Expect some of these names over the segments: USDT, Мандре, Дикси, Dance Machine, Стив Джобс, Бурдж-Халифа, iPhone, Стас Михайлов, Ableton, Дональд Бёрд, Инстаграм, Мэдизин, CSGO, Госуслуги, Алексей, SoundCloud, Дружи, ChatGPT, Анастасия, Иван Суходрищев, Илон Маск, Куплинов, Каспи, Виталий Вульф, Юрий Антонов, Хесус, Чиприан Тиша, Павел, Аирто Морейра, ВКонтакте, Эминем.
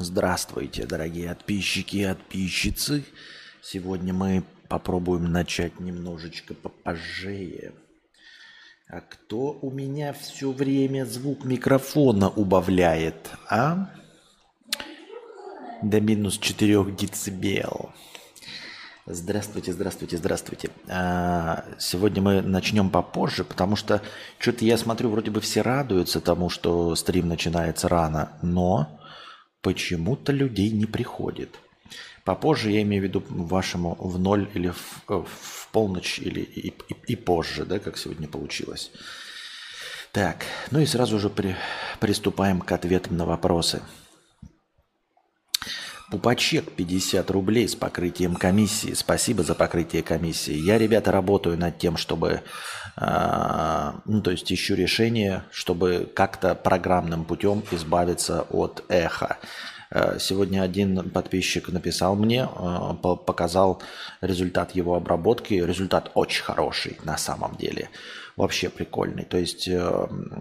Здравствуйте, дорогие подписчики и подписчицы. Сегодня мы попробуем начать немножечко попозже. А кто у меня все время звук микрофона убавляет, а? До минус 4 децибел. Здравствуйте, здравствуйте, здравствуйте. Сегодня мы начнем попозже, потому что что-то я смотрю, вроде бы все радуются тому, что стрим начинается рано, но почему-то людей не приходит. Попозже я имею в виду вашему в ноль или в полночь или и позже, да, как сегодня получилось. Так, ну и сразу же приступаем к ответам на вопросы. Пупачек 50 рублей с покрытием комиссии. Спасибо за покрытие комиссии. Я, ребята, работаю над тем, чтобы... То есть ищу решение, чтобы как-то программным путем избавиться от эха. Сегодня один подписчик написал мне, показал результат его обработки. Результат очень хороший на самом деле. Вообще прикольный. То есть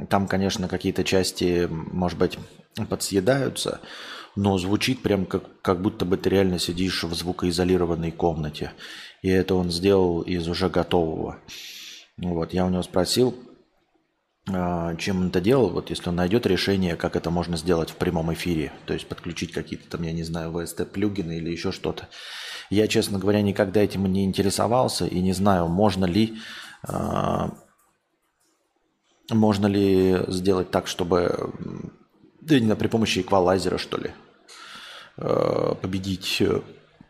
там, конечно, какие-то части, может быть, подсъедаются, но звучит прям как будто бы ты реально сидишь в звукоизолированной комнате. И это он сделал из уже готового. Вот, я у него спросил, чем он это делал, вот если он найдет решение, как это можно сделать в прямом эфире, то есть подключить какие-то там, я не знаю, VST-плюгины или еще что-то. Я, честно говоря, никогда этим не интересовался и не знаю, можно ли сделать так, чтобы при помощи эквалайзера, что ли, победить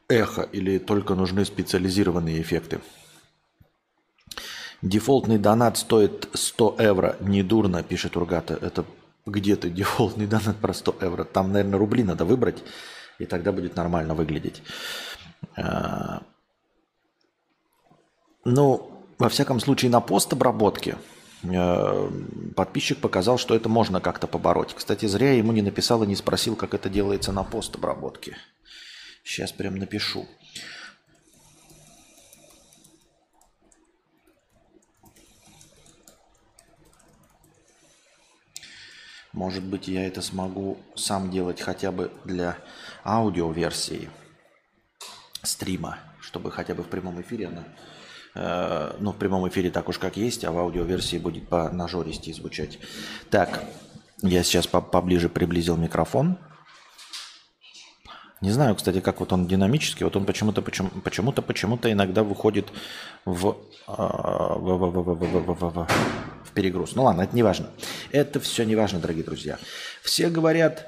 эхо, или только нужны специализированные эффекты. Дефолтный донат стоит 100 евро. Недурно, пишет Ургата. Это где ты дефолтный донат про 100 евро? Там, наверное, рубли надо выбрать, и тогда будет нормально выглядеть. Ну, во всяком случае, на постобработке подписчик показал, что это можно как-то побороть. Кстати, зря я ему не написал и не спросил, как это делается на постобработке. Сейчас прям напишу. Может быть, я это смогу сам делать хотя бы для аудиоверсии стрима, чтобы хотя бы в прямом эфире она... в прямом эфире так уж как есть, а в аудиоверсии будет по нажористее звучать. Так, я сейчас поближе приблизил микрофон. Не знаю, кстати, как вот он динамический. Вот он почему-то иногда выходит в перегруз. Ну ладно, это не важно. Это все не важно, дорогие друзья. Все говорят,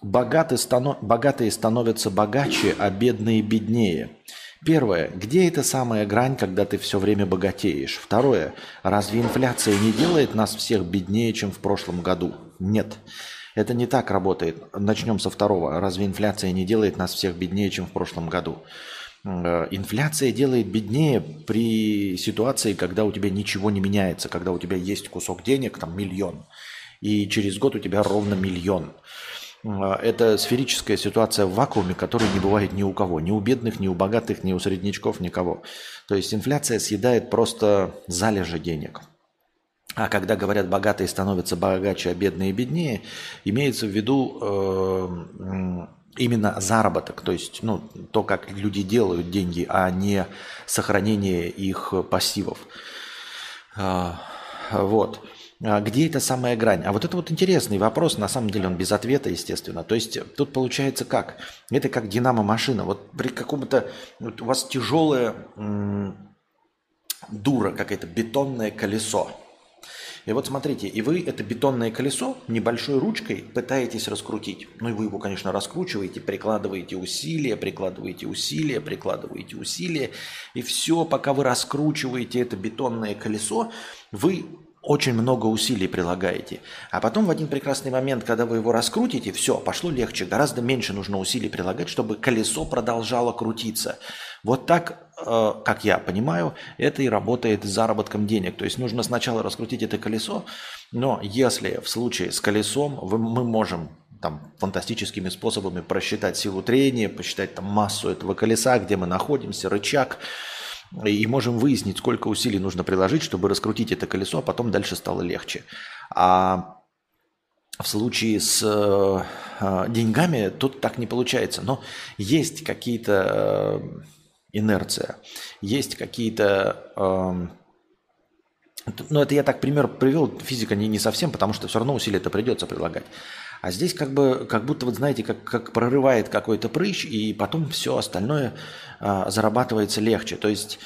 богатые становятся богаче, а бедные беднее. Первое. Где эта самая грань, когда ты все время богатеешь? Второе. Разве инфляция не делает нас всех беднее, чем в прошлом году? Нет. Это не так работает. Начнем со второго. Разве инфляция не делает нас всех беднее, чем в прошлом году? Инфляция делает беднее при ситуации, когда у тебя ничего не меняется, когда у тебя есть кусок денег, там миллион, и через год у тебя ровно миллион. Это сферическая ситуация в вакууме, которой не бывает ни у кого. Ни у бедных, ни у богатых, ни у среднячков, никого. То есть инфляция съедает просто залежи денег. А когда говорят, богатые становятся богаче, а бедные беднее, имеется в виду именно заработок, то есть то, как люди делают деньги, а не сохранение их пассивов. Вот. Где эта самая грань? А вот это вот интересный вопрос, на самом деле он без ответа, естественно. То есть тут получается как? Это как динамо-машина. Вот при каком-то... Вот у вас тяжелая дура, какое-то бетонное колесо. И вот смотрите, и вы это бетонное колесо небольшой ручкой пытаетесь раскрутить. Ну и вы его, конечно, раскручиваете, прикладываете усилия. И все, пока вы раскручиваете это бетонное колесо, вы... очень много усилий прилагаете. А потом в один прекрасный момент, когда вы его раскрутите, все, пошло легче. Гораздо меньше нужно усилий прилагать, чтобы колесо продолжало крутиться. Вот так, как я понимаю, это и работает с заработком денег. То есть нужно сначала раскрутить это колесо, но если в случае с колесом мы можем там фантастическими способами просчитать силу трения, посчитать там массу этого колеса, где мы находимся, рычаг, и можем выяснить, сколько усилий нужно приложить, чтобы раскрутить это колесо, а потом дальше стало легче. А в случае с деньгами тут так не получается. Но есть какие-то инерция, есть какие-то... Ну, это я так пример привел, физика не совсем, потому что все равно усилия-то придется прилагать. А здесь как будто, вот знаете, как прорывает какой-то прыщ, и потом все остальное зарабатывается легче. То есть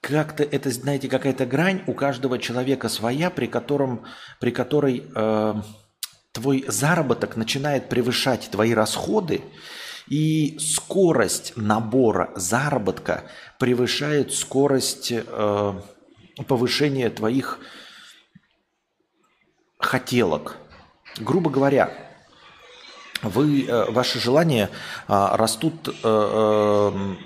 как-то это, знаете, какая-то грань у каждого человека своя, при которой твой заработок начинает превышать твои расходы, и скорость набора заработка превышает скорость... повышение твоих хотелок. Грубо говоря, ваши желания растут, например,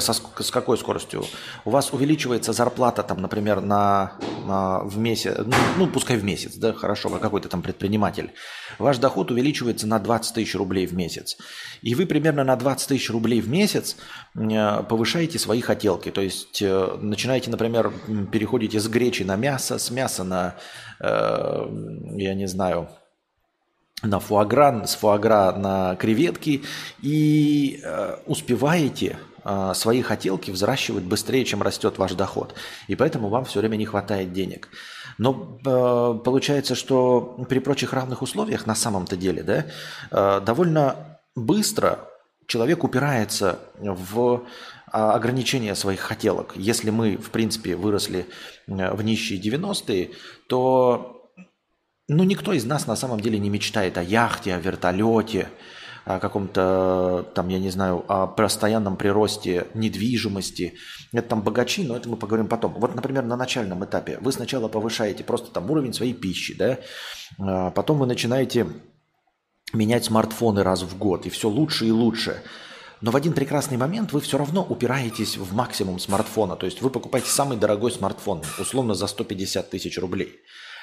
с какой скоростью? У вас увеличивается зарплата, там, например, в месяц, ну, пускай в месяц, да, хорошо, вы какой-то там предприниматель. Ваш доход увеличивается на 20 тысяч рублей в месяц. И вы примерно на 20 тысяч рублей в месяц повышаете свои хотелки. То есть начинаете, например, переходите с гречи на мясо, с мяса на, я не знаю, на фуагран, с фуагра на креветки, и успеваете свои хотелки взращивать быстрее, чем растет ваш доход. И поэтому вам все время не хватает денег. Но получается, что при прочих равных условиях на самом-то деле, да, довольно быстро человек упирается в ограничение своих хотелок. Если мы, в принципе, выросли в нищие 90-е, то... Ну, никто из нас на самом деле не мечтает о яхте, о вертолете, о каком-то, там, я не знаю, о постоянном приросте недвижимости. Это там богачи, но это мы поговорим потом. Вот, например, на начальном этапе вы сначала повышаете просто там уровень своей пищи, да, потом вы начинаете менять смартфоны раз в год, и все лучше и лучше. Но в один прекрасный момент вы все равно упираетесь в максимум смартфона. То есть вы покупаете самый дорогой смартфон, условно, за 150 тысяч рублей.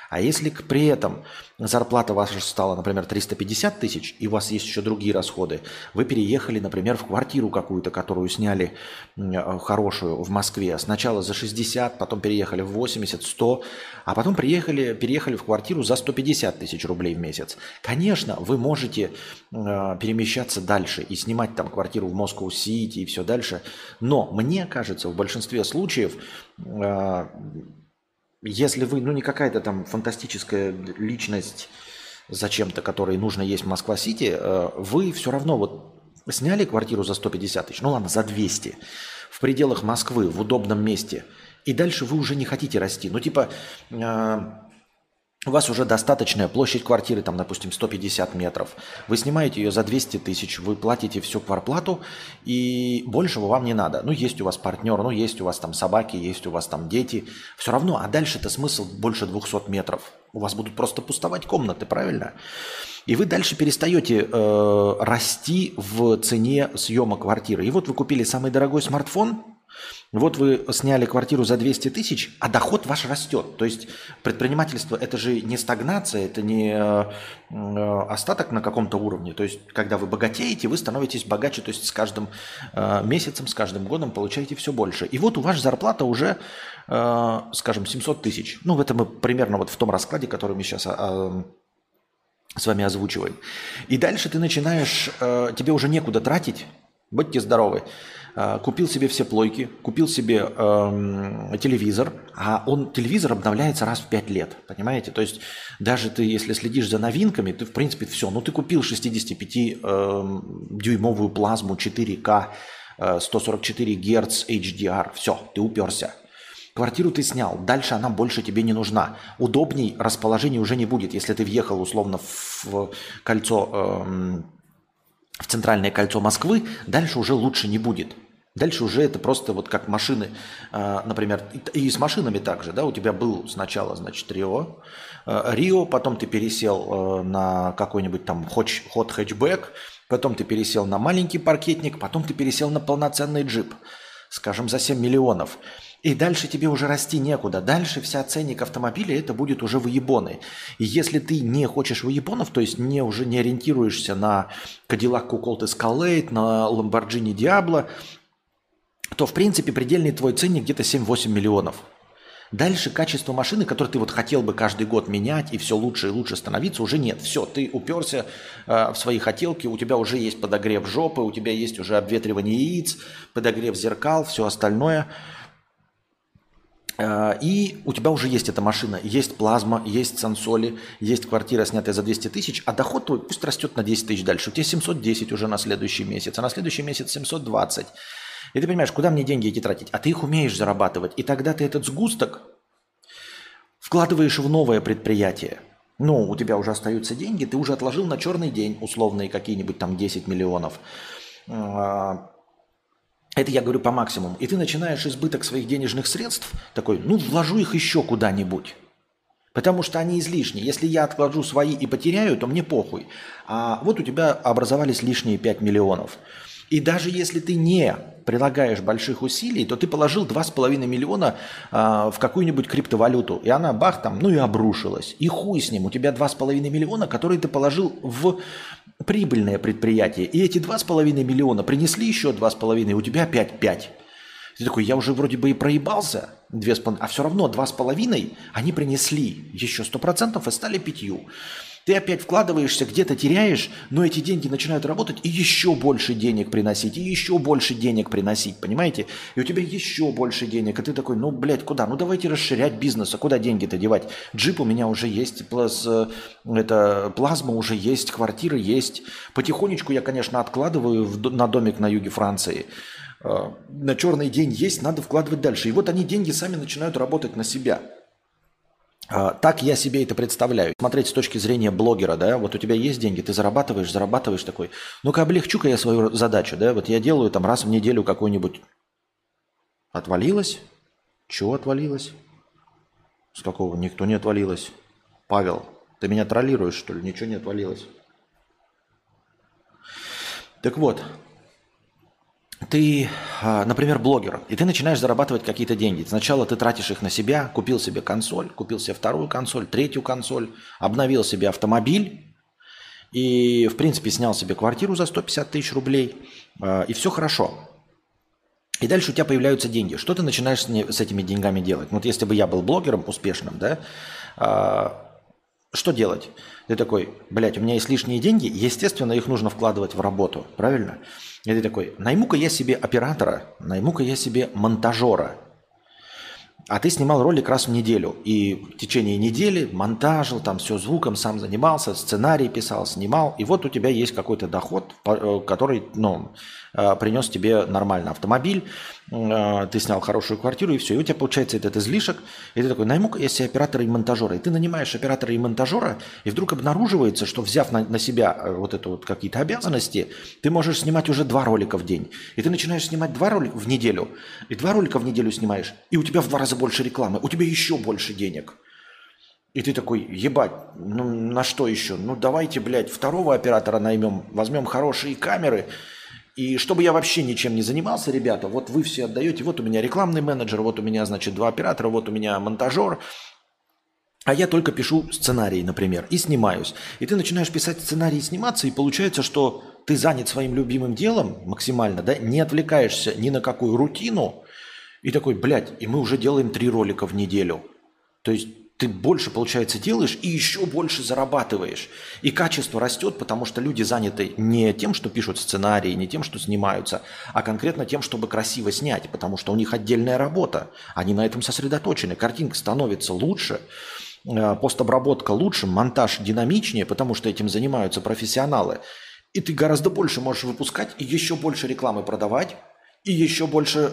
А если при этом зарплата ваша стала, например, 350 тысяч, и у вас есть еще другие расходы, вы переехали, например, в квартиру какую-то, которую сняли хорошую в Москве, сначала за 60, потом переехали в 80, 100, а потом переехали в квартиру за 150 тысяч рублей в месяц. Конечно, вы можете перемещаться дальше и снимать там квартиру в Москву-Сити и все дальше, но мне кажется, в большинстве случаев... Если вы, ну, не какая-то там фантастическая личность зачем-то, которой нужно есть в Москва-Сити, вы все равно вот сняли квартиру за 150 тысяч, ну ладно, за 200, в пределах Москвы, в удобном месте, и дальше вы уже не хотите расти. Ну, типа, у вас уже достаточная площадь квартиры, там, допустим, 150 метров, вы снимаете ее за 200 тысяч, вы платите всю квартплату, и большего вам не надо. Ну, есть у вас партнер, ну, есть у вас там собаки, есть у вас там дети, все равно, а дальше-то смысл больше 200 метров. У вас будут просто пустовать комнаты, правильно? И вы дальше перестаете расти в цене съема квартиры. И вот вы купили самый дорогой смартфон, вот вы сняли квартиру за 200 тысяч, а доход ваш растет. То есть предпринимательство – это же не стагнация, это не остаток на каком-то уровне. То есть когда вы богатеете, вы становитесь богаче, то есть с каждым месяцем, с каждым годом получаете все больше. И вот у вас зарплата уже, скажем, 700 тысяч. Ну, это мы примерно вот в том раскладе, который мы сейчас с вами озвучиваем. И дальше ты начинаешь, тебе уже некуда тратить, будьте здоровы. Купил себе все плойки, купил себе телевизор, а телевизор обновляется раз в 5 лет, понимаете? То есть даже ты, если следишь за новинками, ты, в принципе, все. Ну, ты купил 65-дюймовую плазму, 4К, 144 Гц, HDR, все, ты уперся. Квартиру ты снял, дальше она больше тебе не нужна. Удобней расположения уже не будет, если ты въехал, условно, в центральное кольцо Москвы, дальше уже лучше не будет. Дальше уже это просто вот как машины, например, и с машинами также, да, у тебя был сначала, значит, Рио, потом ты пересел на какой-нибудь там хот хэтчбэк, потом ты пересел на маленький паркетник, потом ты пересел на полноценный джип, скажем, за 7 миллионов. И дальше тебе уже расти некуда. Дальше вся ценник автомобиля – это будет уже выебоны. И если ты не хочешь выебонов, то есть уже не ориентируешься на Cadillac Coupe Escalade, на Lamborghini Diablo, то, в принципе, предельный твой ценник где-то 7-8 миллионов. Дальше качество машины, которое ты вот хотел бы каждый год менять и все лучше и лучше становиться, уже нет. Все, ты уперся в свои хотелки, у тебя уже есть подогрев жопы, у тебя есть уже обветривание яиц, подогрев зеркал, все остальное. И у тебя уже есть эта машина, есть плазма, есть сансоли, есть квартира, снятая за 200 тысяч, а доход твой пусть растет на 10 тысяч дальше. У тебя 710 уже на следующий месяц, а на следующий месяц 720. И ты понимаешь, куда мне деньги эти тратить? А ты их умеешь зарабатывать. И тогда ты этот сгусток вкладываешь в новое предприятие. Ну, у тебя уже остаются деньги, ты уже отложил на черный день условные какие-нибудь там 10 миллионов. Это я говорю по максимуму. И ты начинаешь избыток своих денежных средств, такой, ну, вложу их еще куда-нибудь. Потому что они излишни. Если я отложу свои и потеряю, то мне похуй. А вот у тебя образовались лишние 5 миллионов. И даже если ты не прилагаешь больших усилий, то ты положил 2,5 миллиона в какую-нибудь криптовалюту. И она, бах, там, ну и обрушилась. И хуй с ним. У тебя 2,5 миллиона, которые ты положил в прибыльное предприятие. И эти 2,5 миллиона принесли еще 2,5, и у тебя опять 5. Ты такой, я уже вроде бы и проебался, 2,5, а все равно 2,5 они принесли еще 100% и стали 5. Ты опять вкладываешься, где-то теряешь, но эти деньги начинают работать и еще больше денег приносить, и еще больше денег приносить, понимаете? И у тебя еще больше денег, и ты такой, ну, блядь, куда? Ну, давайте расширять бизнес, а куда деньги-то девать? Джип у меня уже есть, плазма уже есть, квартира есть. Потихонечку я, конечно, откладываю на домик на юге Франции. На черный день есть, надо вкладывать дальше. И вот они, деньги, сами начинают работать на себя. Так я себе это представляю. Смотреть с точки зрения блогера, да, вот у тебя есть деньги, ты зарабатываешь такой. Ну-ка, облегчу-ка я свою задачу, да, вот я делаю там раз в неделю какой-нибудь. Отвалилось? Чего отвалилось? С какого? Никто не отвалилось. Павел, ты меня троллируешь, что ли? Ничего не отвалилось. Так вот. Ты, например, блогер, и ты начинаешь зарабатывать какие-то деньги. Сначала ты тратишь их на себя, купил себе консоль, купил себе вторую консоль, третью консоль, обновил себе автомобиль и, в принципе, снял себе квартиру за 150 тысяч рублей, и все хорошо. И дальше у тебя появляются деньги. Что ты начинаешь с этими деньгами делать? Вот если бы я был блогером успешным, да, что делать? Ты такой, блядь, у меня есть лишние деньги, естественно, их нужно вкладывать в работу, правильно? И ты такой, найму-ка я себе оператора, найму-ка я себе монтажера. А ты снимал ролик раз в неделю, и в течение недели монтажил, там все звуком сам занимался, сценарий писал, снимал, и вот у тебя есть какой-то доход, который, ну, принес тебе нормально автомобиль, ты снял хорошую квартиру, и все, и у тебя получается этот излишек, и ты такой, найму-ка я себе оператора и монтажера, и ты нанимаешь оператора и монтажера, и вдруг обнаруживается, что, взяв на себя вот это вот какие-то обязанности, ты можешь снимать уже 2 ролика в день, и ты начинаешь снимать 2 ролика в неделю, и 2 ролика в неделю снимаешь, и у тебя в 2 раза больше рекламы, у тебя еще больше денег. И ты такой, ебать, ну на что еще? Ну давайте, блядь, второго оператора наймем, возьмем хорошие камеры. И чтобы я вообще ничем не занимался, ребята, вот вы все отдаете, вот у меня рекламный менеджер, вот у меня, значит, 2 оператора, вот у меня монтажер, а я только пишу сценарий, например, и снимаюсь. И ты начинаешь писать сценарий и сниматься, и получается, что ты занят своим любимым делом максимально, да, не отвлекаешься ни на какую рутину, и такой, блядь, и мы уже делаем 3 ролика в неделю. То есть ты больше, получается, делаешь и еще больше зарабатываешь. И качество растет, потому что люди заняты не тем, что пишут сценарии, не тем, что снимаются, а конкретно тем, чтобы красиво снять, потому что у них отдельная работа. Они на этом сосредоточены. Картинка становится лучше, постобработка лучше, монтаж динамичнее, потому что этим занимаются профессионалы. И ты гораздо больше можешь выпускать и еще больше рекламы продавать, и еще больше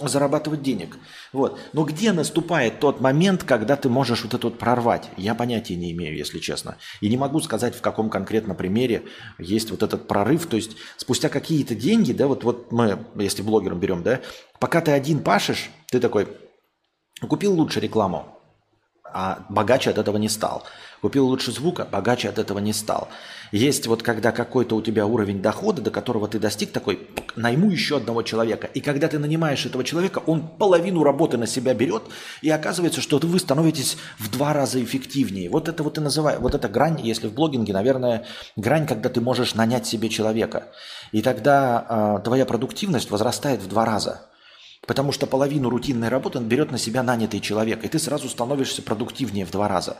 зарабатывать денег. Вот. Но где наступает тот момент, когда ты можешь вот это вот прорвать? Я понятия не имею, если честно. И не могу сказать, в каком конкретно примере есть вот этот прорыв. То есть спустя какие-то деньги, да, вот мы, если блогером берем, да, пока ты один пашешь, ты такой, купил лучше рекламу, а богаче от этого не стал. Купил лучше звука, богаче от этого не стал. Есть вот когда какой-то у тебя уровень дохода, до которого ты достиг, такой, найму еще одного человека. И когда ты нанимаешь этого человека, он половину работы на себя берет, и оказывается, что вы становитесь в 2 раза эффективнее. Вот это вот и называю, вот эта грань, если в блогинге, наверное, грань, когда ты можешь нанять себе человека. И тогда твоя продуктивность возрастает в 2 раза. Потому что половину рутинной работы берет на себя нанятый человек, и ты сразу становишься продуктивнее в 2 раза.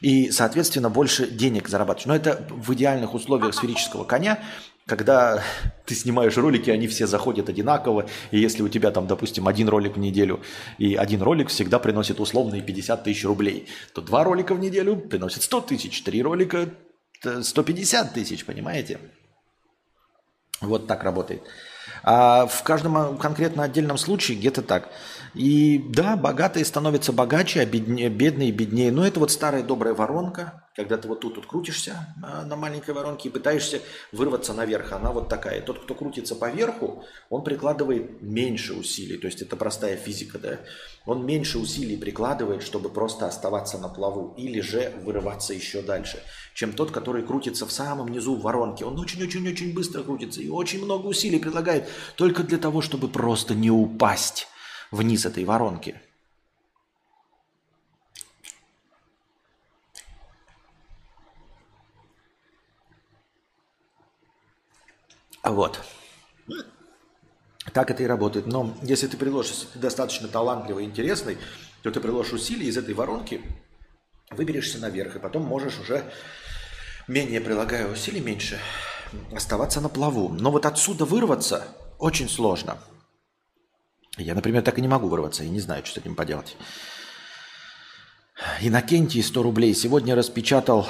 И, соответственно, больше денег зарабатываешь. Но это в идеальных условиях сферического коня, когда ты снимаешь ролики, они все заходят одинаково, и если у тебя там, допустим, 1 ролик в неделю, и 1 ролик всегда приносит условные 50 тысяч рублей, то 2 ролика в неделю приносит 100 тысяч, 3 ролика 150 тысяч, понимаете? Вот так работает. А в каждом конкретно отдельном случае где-то так. И да, богатые становятся богаче, а бедные беднее. Но это вот старая добрая воронка, когда ты вот тут крутишься на маленькой воронке и пытаешься вырваться наверх. Она вот такая. Тот, кто крутится поверху, он прикладывает меньше усилий. То есть это простая физика, да. Он меньше усилий прикладывает, чтобы просто оставаться на плаву или же вырываться еще дальше, чем тот, который крутится в самом низу воронки. Он очень-очень-очень быстро крутится и очень много усилий предлагает только для того, чтобы просто не упасть вниз этой воронки. Вот. Так это и работает. Но если ты приложишь, если ты достаточно талантливый и интересный, то ты приложишь усилия из этой воронки, выберешься наверх, и потом можешь уже, менее прилагая усилий, меньше оставаться на плаву. Но вот отсюда вырваться очень сложно. Я, например, так и не могу вырваться, я не знаю, что с этим поделать. Иннокентий, 100 рублей. Сегодня распечатал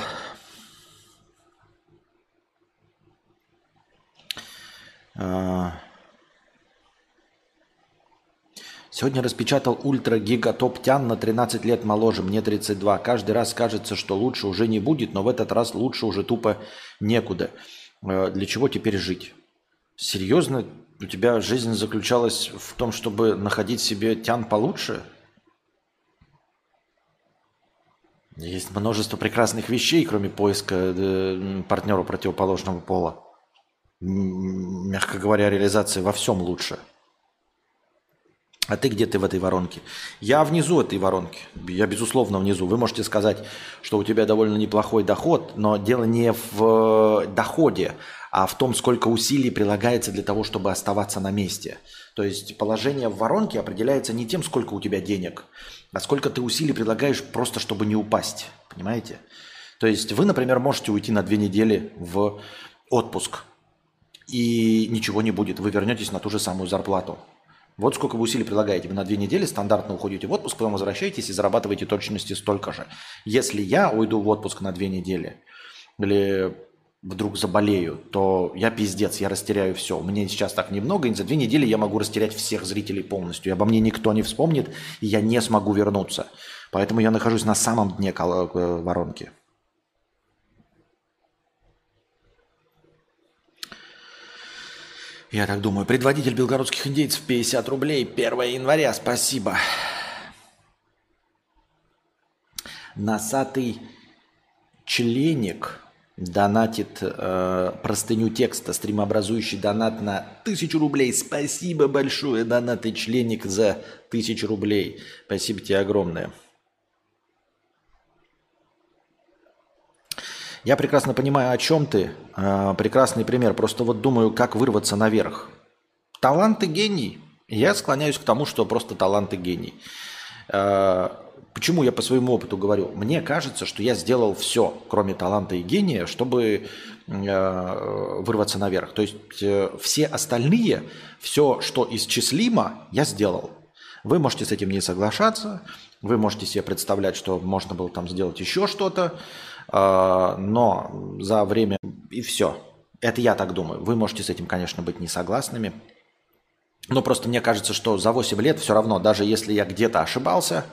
ультра-гигатоптян на 13 лет моложе, мне 32. Каждый раз кажется, что лучше уже не будет, но в этот раз лучше уже тупо некуда. Для чего теперь жить? Серьезно? У тебя жизнь заключалась в том, чтобы находить себе тян получше? Есть множество прекрасных вещей, кроме поиска партнера противоположного пола. Мягко говоря, реализация во всем лучше. А ты где ты в этой воронке? Я внизу этой воронки. Я, безусловно, внизу. Вы можете сказать, что у тебя довольно неплохой доход, но дело не в доходе, а в том, сколько усилий прилагается для того, чтобы оставаться на месте. То есть положение в воронке определяется не тем, сколько у тебя денег, а сколько ты усилий прилагаешь просто, чтобы не упасть. Понимаете? То есть вы, например, можете уйти на 2 недели в отпуск, и ничего не будет. Вы вернетесь на ту же самую зарплату. Вот сколько вы усилий прилагаете. Вы на 2 недели стандартно уходите в отпуск, потом возвращаетесь и зарабатываете точности столько же. Если я уйду в отпуск на 2 недели или вдруг заболею, то я пиздец, я растеряю все. Мне сейчас так немного, и за 2 недели я могу растерять всех зрителей полностью. И обо мне никто не вспомнит, и я не смогу вернуться. Поэтому я нахожусь на самом дне воронки. Я так думаю. Предводитель белгородских индейцев, 50 рублей, 1 января, спасибо. Носатый членик донатит простыню текста, стримообразующий донат на 1000 рублей. Спасибо большое, донатый членик, за 1000 рублей. Спасибо тебе огромное. Я прекрасно понимаю, о чем ты. Прекрасный пример. Просто вот думаю, как вырваться наверх. Талант и гений. Я склоняюсь к тому, что просто талант и гений. Почему я по своему опыту говорю? Мне кажется, что я сделал все, кроме таланта и гения, чтобы вырваться наверх. То есть все остальные, все, что исчислимо, я сделал. Вы можете с этим не соглашаться. Вы можете себе представлять, что можно было там сделать еще что-то. Но за время и все. Это я так думаю. Вы можете с этим, конечно, быть не согласными. Но просто мне кажется, что за 8 лет все равно, даже если я где-то ошибался,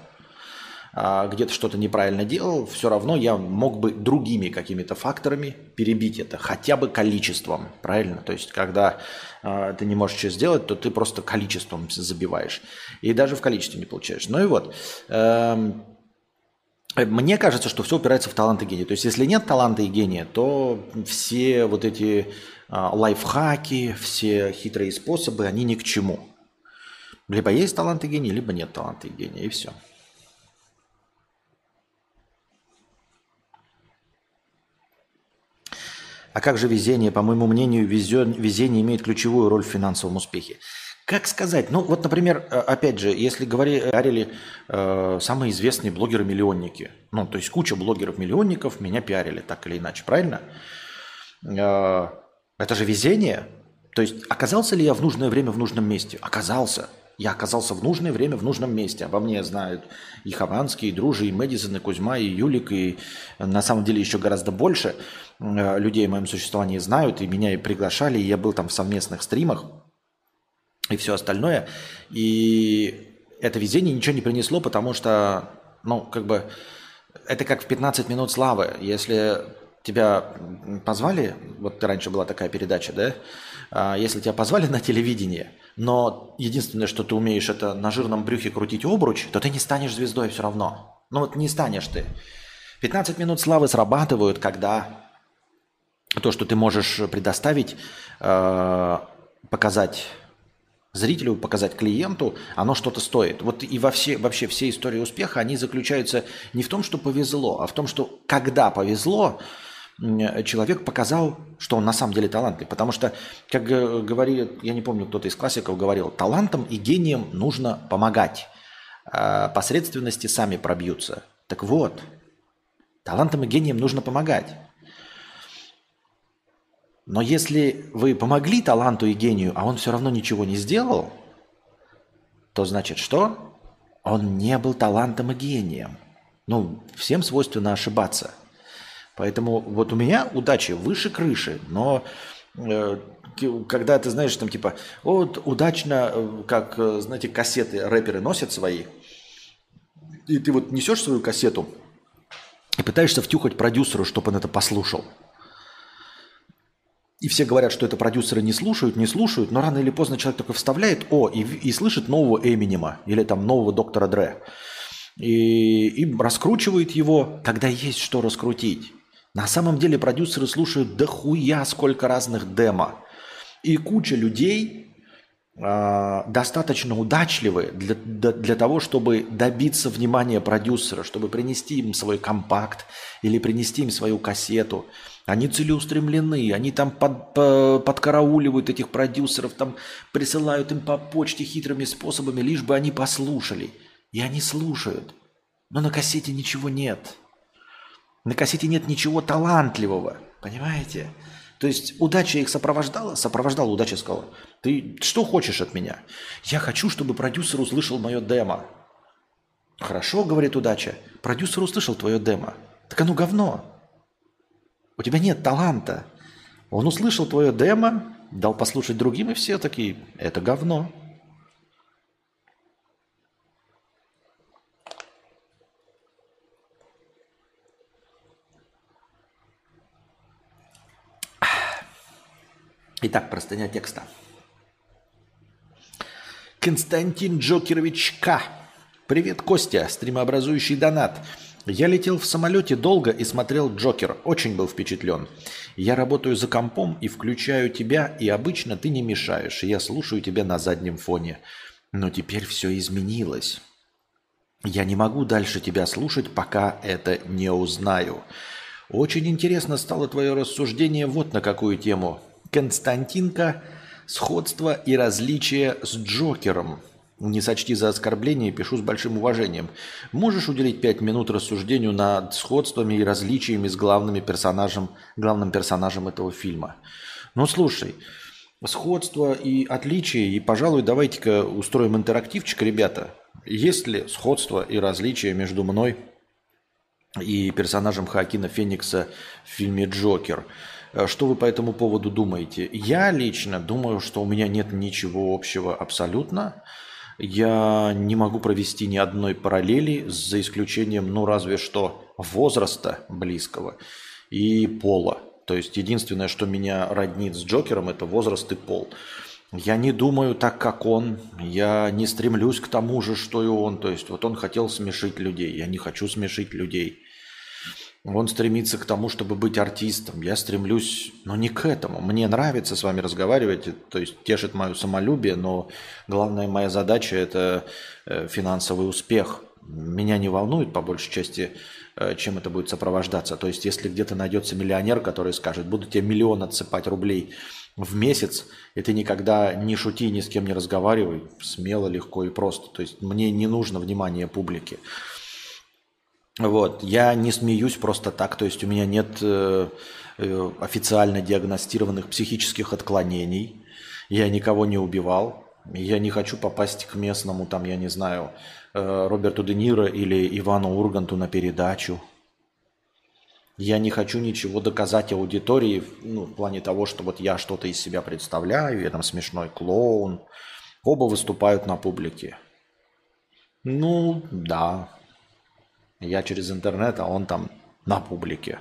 где-то что-то неправильно делал, все равно я мог бы другими какими-то факторами перебить это, хотя бы количеством, правильно? То есть, когда ты не можешь что сделать, то ты просто количеством забиваешь. И даже в количестве не получаешь. Ну и вот... Мне кажется, что все упирается в талант и гений. То есть, если нет таланта и гения, то все вот эти лайфхаки, все хитрые способы, они ни к чему. Либо есть талант и гений, либо нет таланта и гения, и все. А как же везение? По моему мнению, везение имеет ключевую роль в финансовом успехе. Как сказать? Ну, вот, например, опять же, если говорили самые известные блогеры-миллионники, ну, то есть куча блогеров-миллионников меня пиарили так или иначе, правильно? Это же везение. То есть оказался ли я в нужное время в нужном месте? Оказался. Я оказался в нужное время в нужном месте. Обо мне знают и Хованский, и Дружи, и Мэдизин, и Кузьма, и Юлик, и на самом деле еще гораздо больше людей о моем существовании знают, и меня и приглашали, и я был там в совместных стримах, и все остальное. И это везение ничего не принесло, потому что, ну, как бы, это как в 15 минут славы. Если тебя позвали, вот раньше была такая передача, да? Если тебя позвали на телевидение, но единственное, что ты умеешь, это на жирном брюхе крутить обруч, то ты не станешь звездой все равно. Ну вот не станешь ты. 15 минут славы срабатывают, когда то, что ты можешь предоставить, показать зрителю, показать клиенту, оно что-то стоит. Вот и вообще все истории успеха, они заключаются не в том, что повезло, а в том, что когда повезло, человек показал, что он на самом деле талантлив. Потому что, как говорили, я не помню, кто-то из классиков говорил, талантам и гениям нужно помогать. Посредственности сами пробьются. Так вот, талантам и гениям нужно помогать. Но если вы помогли таланту и гению, а он все равно ничего не сделал, то значит что? Он не был талантом и гением. Ну, всем свойственно ошибаться. Поэтому вот у меня удача выше крыши, но когда ты знаешь, там типа, вот удачно, как, знаете, кассеты рэперы носят свои, и ты вот несешь свою кассету и пытаешься втюхать продюсеру, чтобы он это послушал. И все говорят, что это продюсеры не слушают, но рано или поздно человек только вставляет и слышит нового Эминема или там нового доктора Дре. И раскручивает его, когда есть что раскрутить. На самом деле продюсеры слушают дохуя сколько разных демо. И куча людей достаточно удачливы для того, чтобы добиться внимания продюсера, чтобы принести им свой компакт или принести им свою кассету. Они целеустремлены, они там подкарауливают этих продюсеров, там присылают им по почте хитрыми способами, лишь бы они послушали. И они слушают, но на кассете ничего нет. На кассете нет ничего талантливого, понимаете? То есть удача их сопровождала, удача сказала, ты что хочешь от меня? Я хочу, чтобы продюсер услышал мое демо. Хорошо, говорит удача, продюсер услышал твое демо. Так оно говно. У тебя нет таланта. Он услышал твое демо, дал послушать другим, и все такие, это говно. Итак, простыня текста. Константин Джокерович К. Привет, Костя, стримообразующий донат. Я летел в самолете долго и смотрел «Джокер». Очень был впечатлен. Я работаю за компом и включаю тебя, и обычно ты не мешаешь. Я слушаю тебя на заднем фоне. Но теперь все изменилось. Я не могу дальше тебя слушать, пока это не узнаю. Очень интересно стало твое рассуждение вот на какую тему. Константинка, сходство и различия с Джокером. Не сочти за оскорбление, пишу с большим уважением. Можешь уделить 5 минут рассуждению над сходствами и различиями с главным персонажем этого фильма? Ну, слушай, сходство и отличия, и, пожалуй, давайте-ка устроим интерактивчик, ребята. Есть ли сходство и различия между мной и персонажем Хоакина Феникса в фильме «Джокер»? Что вы по этому поводу думаете? Я лично думаю, что у меня нет ничего общего абсолютно. Я не могу провести ни одной параллели, за исключением, ну, разве что возраста близкого и пола. То есть единственное, что меня роднит с Джокером, это возраст и пол. Я не думаю так, как он. Я не стремлюсь к тому же, что и он. То есть вот он хотел смешить людей. Я не хочу смешить людей. Он стремится к тому, чтобы быть артистом. Я стремлюсь, но не к этому. Мне нравится с вами разговаривать, то есть тешит мое самолюбие, но главная моя задача – это финансовый успех. Меня не волнует, по большей части, чем это будет сопровождаться. То есть, если где-то найдется миллионер, который скажет, буду тебе миллион отсыпать рублей в месяц, и ты никогда не шути, ни с кем не разговаривай, смело, легко и просто. То есть, мне не нужно внимания публики. Вот, я не смеюсь просто так, то есть у меня нет официально диагностированных психических отклонений, я никого не убивал, я не хочу попасть к местному, там, я не знаю, Роберту Де Ниро или Ивану Урганту на передачу. Я не хочу ничего доказать аудитории, ну, в плане того, что вот я что-то из себя представляю, я там смешной клоун, оба выступают на публике. Ну, да. Я через интернет, а он там на публике.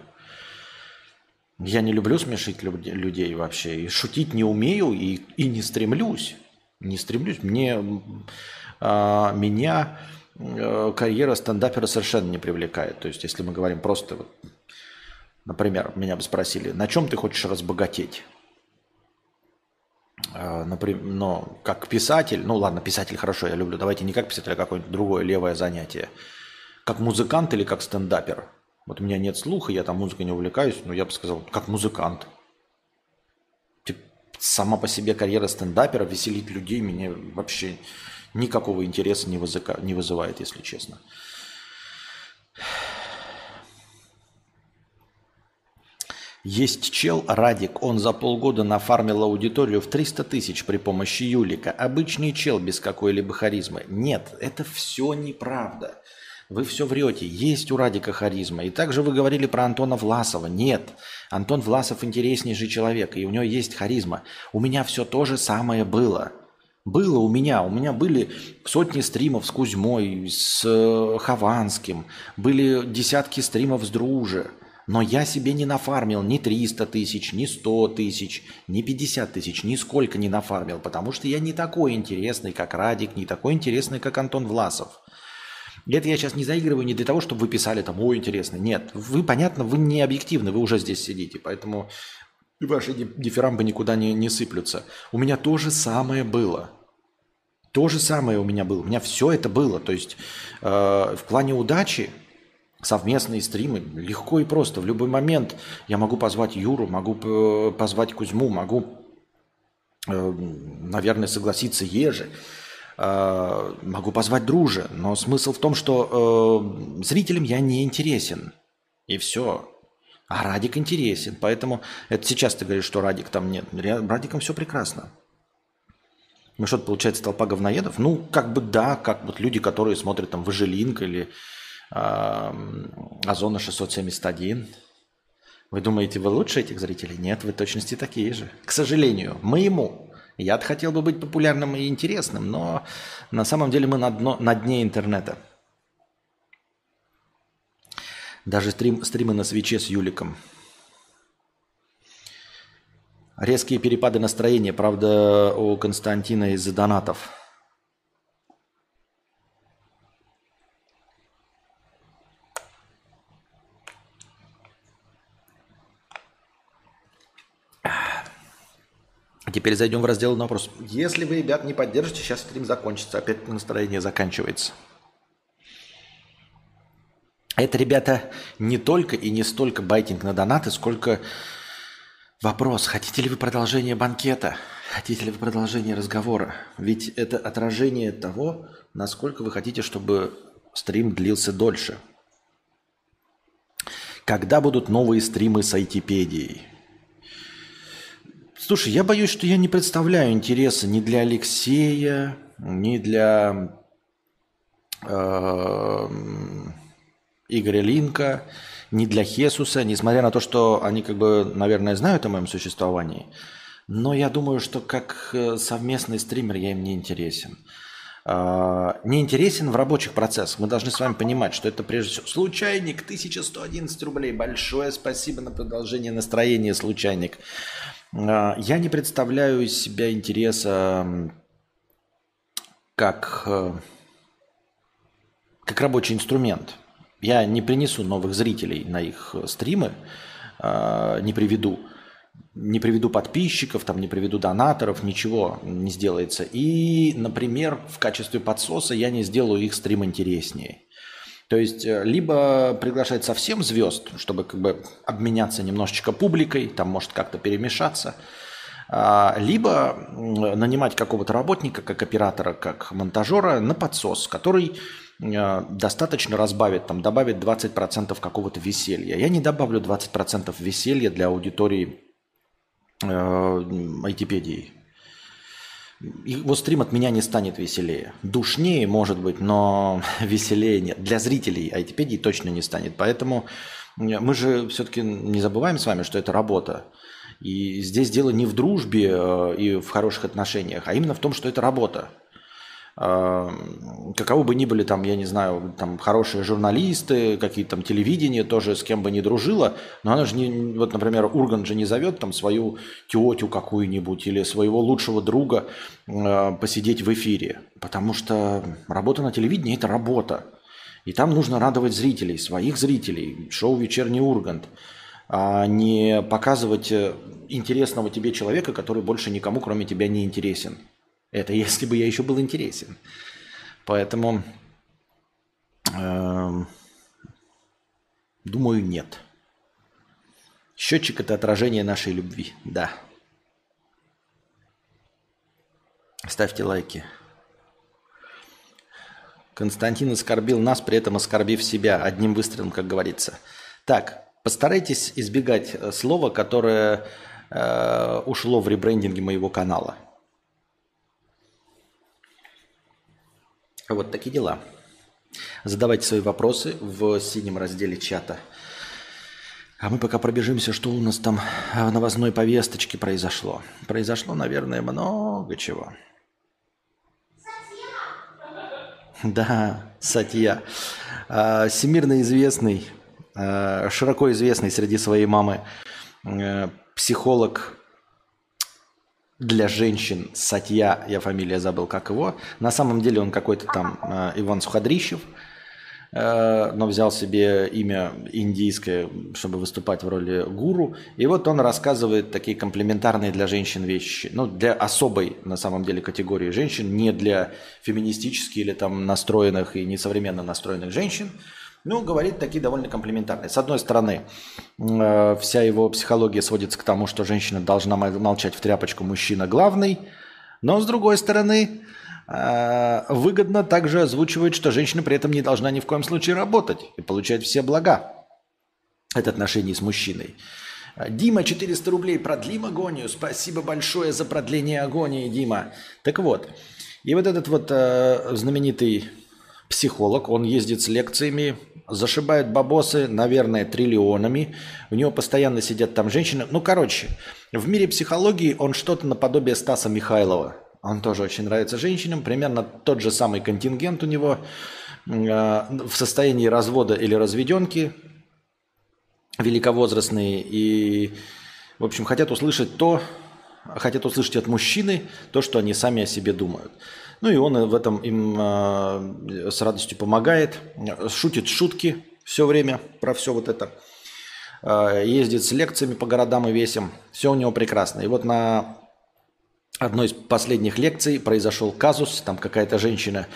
Я не люблю смешить людей вообще. И шутить не умею и не стремлюсь. Не стремлюсь. Меня карьера стендапера совершенно не привлекает. То есть, если мы говорим просто... Вот, например, меня бы спросили, на чем ты хочешь разбогатеть? Например, но как писатель... Ну ладно, писатель хорошо, я люблю. Давайте не как писатель, а какое-нибудь другое левое занятие. Как музыкант или как стендапер? Вот у меня нет слуха, я там музыкой не увлекаюсь, но я бы сказал, как музыкант. Типа, сама по себе карьера стендапера, веселить людей, меня вообще никакого интереса не вызывает, если честно. Есть чел Радик, он за полгода нафармил аудиторию в 300 тысяч при помощи Юлика. Обычный чел без какой-либо харизмы. Нет, это все неправда. Вы все врете. Есть у Радика харизма. И также вы говорили про Антона Власова. Нет. Антон Власов интереснейший человек, и у него есть харизма. У меня все то же самое было. Было у меня. У меня были сотни стримов с Кузьмой, с Хованским. Были десятки стримов с Дружи. Но я себе не нафармил ни 300 тысяч, ни 100 тысяч, ни 50 тысяч, нисколько не нафармил. Потому что я не такой интересный, как Радик, не такой интересный, как Антон Власов. Это я сейчас не заигрываю не для того, чтобы вы писали там, о, интересно. Нет, вы, понятно, вы не объективны, вы уже здесь сидите, поэтому ваши дифирамбы никуда не сыплются. У меня то же самое было. То же самое у меня было. У меня все это было. То есть в плане удачи совместные стримы легко и просто. В любой момент я могу позвать Юру, могу позвать Кузьму, могу, наверное, согласиться Ежи. Могу позвать Дружи, но смысл в том, что зрителям я не интересен, и все. А Радик интересен, поэтому это сейчас ты говоришь, что Радик там нет. Радиком все прекрасно. Ну что-то получается толпа говноедов? Ну, как бы да, как вот люди, которые смотрят там Выжи Линк или Озона 671. Вы думаете, вы лучше этих зрителей? Нет, вы точности такие же. К сожалению, моему. Я-то хотел бы быть популярным и интересным, но на самом деле мы на дне интернета. Даже стримы на Свиче с Юликом. Резкие перепады настроения, правда, у Константина из-за донатов. Теперь зайдем в раздел на вопрос. Если вы, ребят, не поддержите, сейчас стрим закончится. Опять настроение заканчивается. Это, ребята, не только и не столько байтинг на донаты, сколько вопрос. Хотите ли вы продолжение банкета? Хотите ли вы продолжение разговора? Ведь это отражение того, насколько вы хотите, чтобы стрим длился дольше. Когда будут новые стримы с айтипедией? Слушай, я боюсь, что я не представляю интереса ни для Алексея, ни для Игоря Линка, ни для Хесуса, несмотря на то, что они, как бы, наверное, знают о моем существовании. Но я думаю, что как совместный стример я им не интересен. Не интересен в рабочих процессах. Мы должны с вами понимать, что это прежде всего случайник, 1111 рублей. Большое спасибо на продолжение настроения, случайник. Я не представляю из себя интереса как рабочий инструмент. Я не принесу новых зрителей на их стримы, не приведу подписчиков, там, не приведу донаторов, ничего не сделается. И, например, в качестве подсоса я не сделаю их стрим интереснее. То есть либо приглашать совсем звезд, чтобы как бы обменяться немножечко публикой, там может как-то перемешаться, либо нанимать какого-то работника, как оператора, как монтажера на подсос, который достаточно разбавит, там, добавит 20% какого-то веселья. Я не добавлю 20% веселья для аудитории айтипедии. Его стрим от меня не станет веселее. Душнее, может быть, но веселее нет. Для зрителей айтипедии точно не станет. Поэтому мы же все-таки не забываем с вами, что это работа. И здесь дело не в дружбе и в хороших отношениях, а именно в том, что это работа. Каковы бы ни были там, я не знаю, там хорошие журналисты, какие-то там телевидения, тоже с кем бы ни дружила, но она же не, вот, например, Ургант же не зовет там свою тетю какую-нибудь или своего лучшего друга посидеть в эфире, потому что работа на телевидении – это работа, и там нужно радовать зрителей, своих зрителей, шоу «Вечерний Ургант», а не показывать интересного тебе человека, который больше никому, кроме тебя, не интересен. Это если бы я еще был интересен. Поэтому, думаю, нет. Счетчик – это отражение нашей любви. Да. Ставьте лайки. Константин оскорбил нас, при этом оскорбив себя. Одним выстрелом, как говорится. Так, постарайтесь избегать слова, которое ушло в ребрендинге моего канала. Вот такие дела. Задавайте свои вопросы в синем разделе чата. А мы пока пробежимся, что у нас там в новостной повесточке произошло. Произошло, наверное, много чего. Сатья! Да, Сатья. Всемирно известный, широко известный среди своей мамы психолог для женщин Сатья, я фамилия забыл, как его. На самом деле он какой-то там Иван Суходрищев, но взял себе имя индийское, чтобы выступать в роли гуру. И вот он рассказывает такие комплементарные для женщин вещи. Ну, для особой, на самом деле, категории женщин, не для феминистически или там настроенных и несовременно настроенных женщин. Ну, говорит, такие довольно комплиментарные. С одной стороны, вся его психология сводится к тому, что женщина должна молчать в тряпочку, мужчина главный. Но, с другой стороны, выгодно также озвучивает, что женщина при этом не должна ни в коем случае работать и получать все блага от отношений с мужчиной. Дима, 400 рублей, продлим агонию. Спасибо большое за продление агонии, Дима. Так вот, и вот этот вот знаменитый психолог, он ездит с лекциями, зашибает бабосы, наверное, триллионами. У него постоянно сидят там женщины. Ну, короче, в мире психологии он что-то наподобие Стаса Михайлова. Он тоже очень нравится женщинам. Примерно тот же самый контингент у него в состоянии развода или разведенки, великовозрастные. И, в общем, хотят услышать от мужчины то, что они сами о себе думают. Ну и он в этом им с радостью помогает, шутит шутки все время про все вот это, ездит с лекциями по городам и весям, все у него прекрасно. И вот на одной из последних лекций произошел казус, там какая-то женщина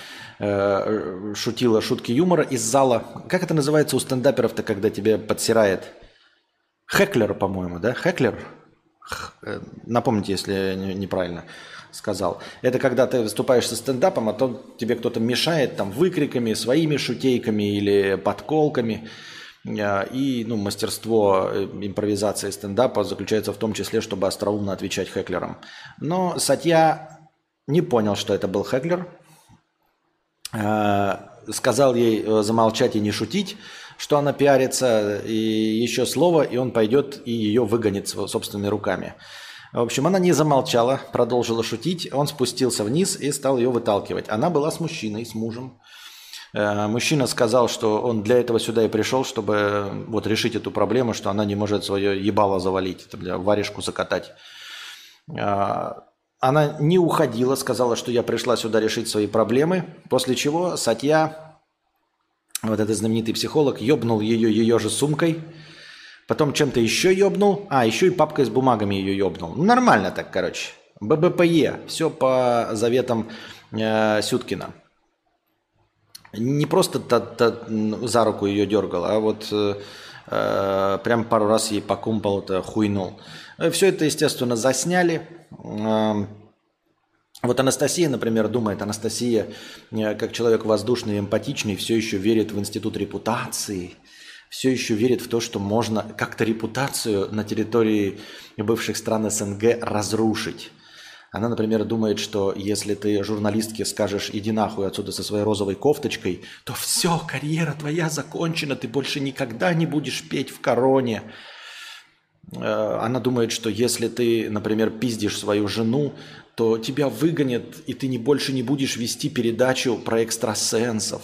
шутила шутки юмора из зала. Как это называется у стендаперов-то, когда тебе подсирает? Хеклер, по-моему, да? Хеклер? Напомните, если неправильно сказал. Это когда ты выступаешь со стендапом, а то тебе кто-то мешает там выкриками, своими шутейками или подколками. И ну, мастерство импровизации стендапа заключается в том числе, чтобы остроумно отвечать хеклерам. Но Сатья не понял, что это был хеклер. Сказал ей замолчать и не шутить, что она пиарится, и еще слово, и он пойдет и ее выгонит собственными руками. В общем, она не замолчала, продолжила шутить. Он спустился вниз и стал ее выталкивать. Она была с мужчиной, с мужем. Мужчина сказал, что он для этого сюда и пришел, чтобы вот решить эту проблему, что она не может свое ебало завалить, варежку закатать. Она не уходила, сказала, что я пришла сюда решить свои проблемы. После чего Сатья, вот этот знаменитый психолог, ебнул ее же сумкой. Потом чем-то еще ебнул. А, еще и папкой с бумагами ее ебнул. Ну, нормально так, короче. ББПЕ. Все по заветам Сюткина. не просто за руку ее дергал, а вот прям пару раз ей по кумполу-то хуйнул. Все это, естественно, засняли. Вот Анастасия, например, думает, Анастасия, как человек воздушный и эмпатичный, все еще верит в институт репутации, все еще верит в то, что можно как-то репутацию на территории бывших стран СНГ разрушить. Она, например, думает, что если ты журналистке скажешь «иди нахуй отсюда со своей розовой кофточкой», то все, карьера твоя закончена, ты больше никогда не будешь петь в «Короне». Она думает, что если ты, например, пиздишь свою жену, то тебя выгонят, и ты больше не будешь вести передачу про экстрасенсов.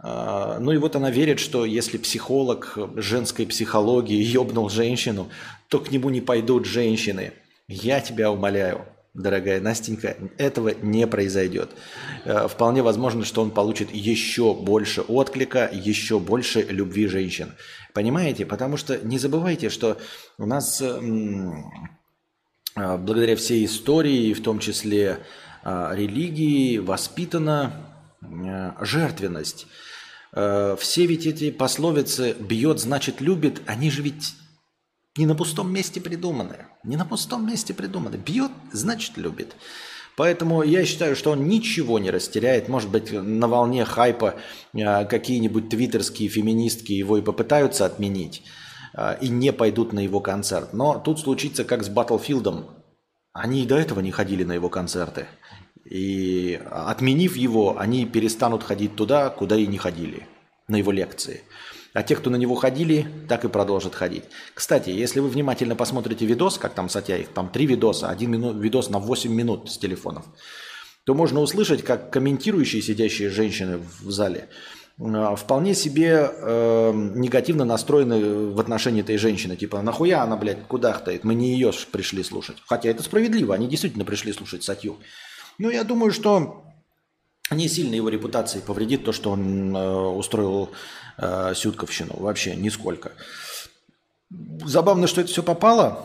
Ну и вот она верит, что если психолог женской психологии ёбнул женщину, то к нему не пойдут женщины. Я тебя умоляю, дорогая Настенька, этого не произойдет. Вполне возможно, что он получит еще больше отклика, еще больше любви женщин. Понимаете? Потому что не забывайте, что у нас благодаря всей истории, в том числе религии, воспитана жертвенность. Все ведь эти пословицы «бьет, значит, любит», они же ведь не на пустом месте придуманы. Не на пустом месте придуманы. Бьет, значит, любит. Поэтому я считаю, что он ничего не растеряет. Может быть, на волне хайпа какие-нибудь твиттерские феминистки его и попытаются отменить, и не пойдут на его концерт. Но тут случится как с Battlefield. Они и до этого не ходили на его концерты. И отменив его, они перестанут ходить туда, куда и не ходили, на его лекции. А те, кто на него ходили, так и продолжат ходить. Кстати, если вы внимательно посмотрите видос, как там Сатья, их там 3 видоса, видос на 8 минут с телефонов, то можно услышать, как комментирующие сидящие женщины в зале вполне себе негативно настроены в отношении этой женщины. Типа, нахуя она, блядь, кудахтает, мы не ее пришли слушать. Хотя это справедливо, они действительно пришли слушать Сатью. Но я думаю, что не сильно его репутации повредит то, что он устроил сютковщину. Вообще нисколько. Забавно, что это все попало.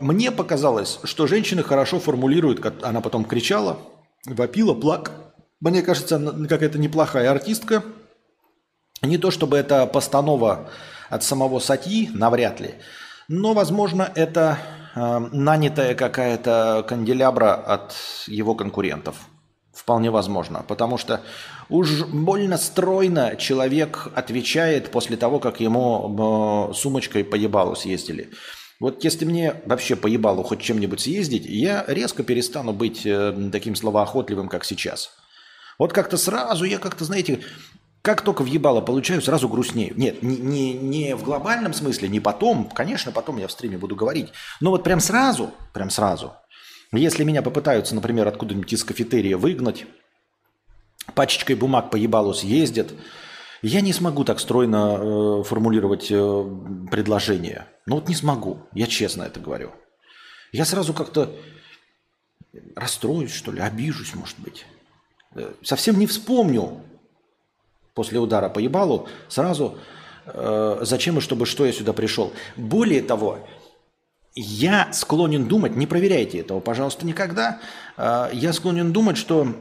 Мне показалось, что женщины хорошо формулируют, как она потом кричала, вопила, плакала. Мне кажется, она какая-то неплохая артистка. Не то чтобы это постанова от самого Сатьи, навряд ли. Но, возможно, это нанятая какая-то канделябра от его конкурентов. Вполне возможно, потому что уж больно стройно человек отвечает после того, как ему сумочкой по ебалу съездили. Вот если мне вообще по ебалу хоть чем-нибудь съездить, я резко перестану быть таким словоохотливым, как сейчас. Вот как-то сразу я как-то, знаете, как только в ебало получаю, сразу грустнее. Нет, не в глобальном смысле, не потом. Конечно, потом я в стриме буду говорить. Но вот прям сразу. Если меня попытаются, например, откуда-нибудь из кафетерия выгнать, пачечкой бумаг по ебалу съездят, я не смогу так стройно формулировать предложение. Ну вот не смогу, я честно это говорю. Я сразу как-то расстроюсь, что ли, обижусь, может быть. Совсем не вспомню после удара по ебалу сразу, зачем и чтобы что я сюда пришел. Более того, я склонен думать, не проверяйте этого, пожалуйста, никогда. Я склонен думать, что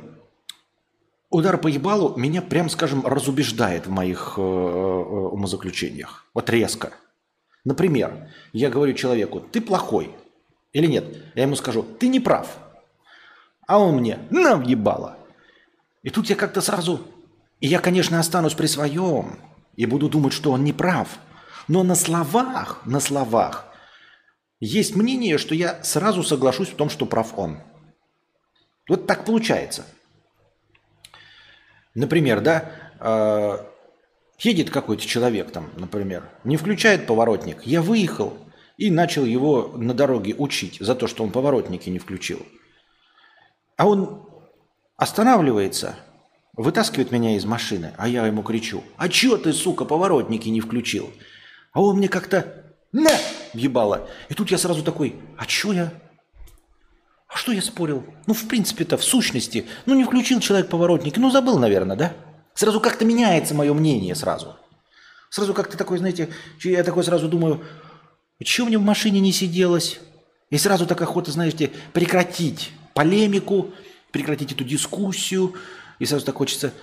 удар по ебалу меня, прям скажем, разубеждает в моих умозаключениях. Вот резко. Например, я говорю человеку, ты плохой. Или нет? Я ему скажу, ты не прав. А он мне, на ебало. И тут я как-то сразу... И я, конечно, останусь при своем и буду думать, что он не прав. Но на словах... Есть мнение, что я сразу соглашусь в том, что прав он. Вот так получается. Например, да, едет какой-то человек там, например, не включает поворотник. Я выехал и начал его на дороге учить за то, что он поворотники не включил. А он останавливается, вытаскивает меня из машины, а я ему кричу, а чё ты, сука, поворотники не включил? А он мне как-то... На! Ебало. И тут я сразу такой, а что я спорил? Ну, в принципе-то, в сущности, ну, не включил человек поворотник, ну, забыл, наверное, да? Сразу как-то меняется мое мнение сразу. Сразу как-то такой, знаете, я такой сразу думаю, чего мне в машине не сиделось? И сразу так охота, знаете, прекратить полемику, прекратить эту дискуссию. И сразу так хочется,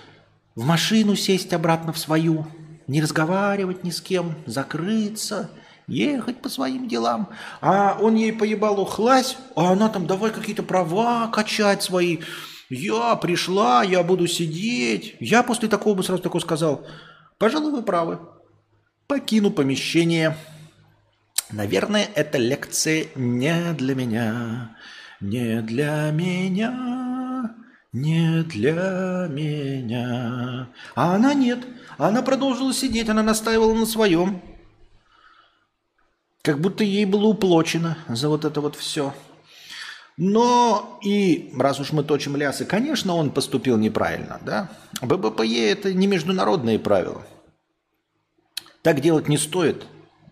в машину сесть обратно в свою, не разговаривать ни с кем, закрыться, ехать по своим делам. А он ей поебал ухлась, а она там давай какие-то права качать свои. Я пришла, я буду сидеть. Я после такого бы сразу такое сказал. Пожалуй, вы правы. Покину помещение. Наверное, эта лекция не для меня. Не для меня. Не для меня. А она нет. Она продолжила сидеть, она настаивала на своем. Как будто ей было уплочено за вот это вот все. Но и раз уж мы точим лясы, конечно, он поступил неправильно, да? ББПЕ – это не международные правила. Так делать не стоит.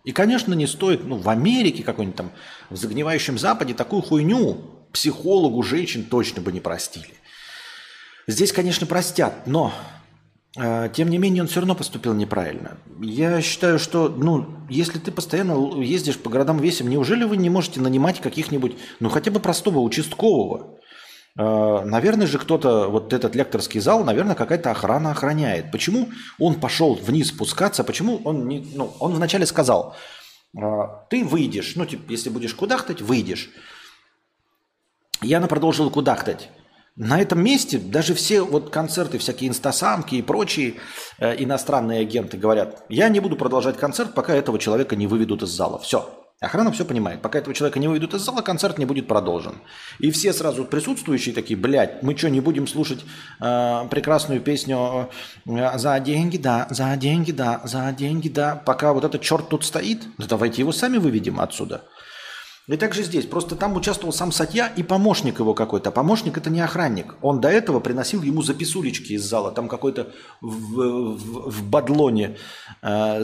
И, конечно, не стоит, ну, в Америке какой-нибудь там, в загнивающем Западе такую хуйню психологу женщин точно бы не простили. Здесь, конечно, простят, но... Тем не менее, он все равно поступил неправильно. Я считаю, что, если ты постоянно ездишь по городам весим, неужели вы не можете нанимать каких-нибудь, хотя бы простого участкового? Наверное же, кто-то, вот этот лекторский зал, наверное, какая-то охрана охраняет. Почему он пошел вниз спускаться? Почему он не... он вначале сказал, ты выйдешь, если будешь кудахтать, выйдешь. И она продолжила кудахтать. На этом месте даже все вот концерты, всякие инстасамки и прочие иностранные агенты говорят, я не буду продолжать концерт, пока этого человека не выведут из зала. Все. Охрана все понимает. Пока этого человека не выведут из зала, концерт не будет продолжен. И все сразу присутствующие такие, блядь, мы что, не будем слушать прекрасную песню «За деньги, да, за деньги, да, за деньги, да», пока вот этот черт тут стоит? Да давайте его сами выведем отсюда. И также здесь. Просто там участвовал сам Сатья и помощник его какой-то. Помощник – это не охранник. Он до этого приносил ему записулечки из зала. Там какой-то в бадлоне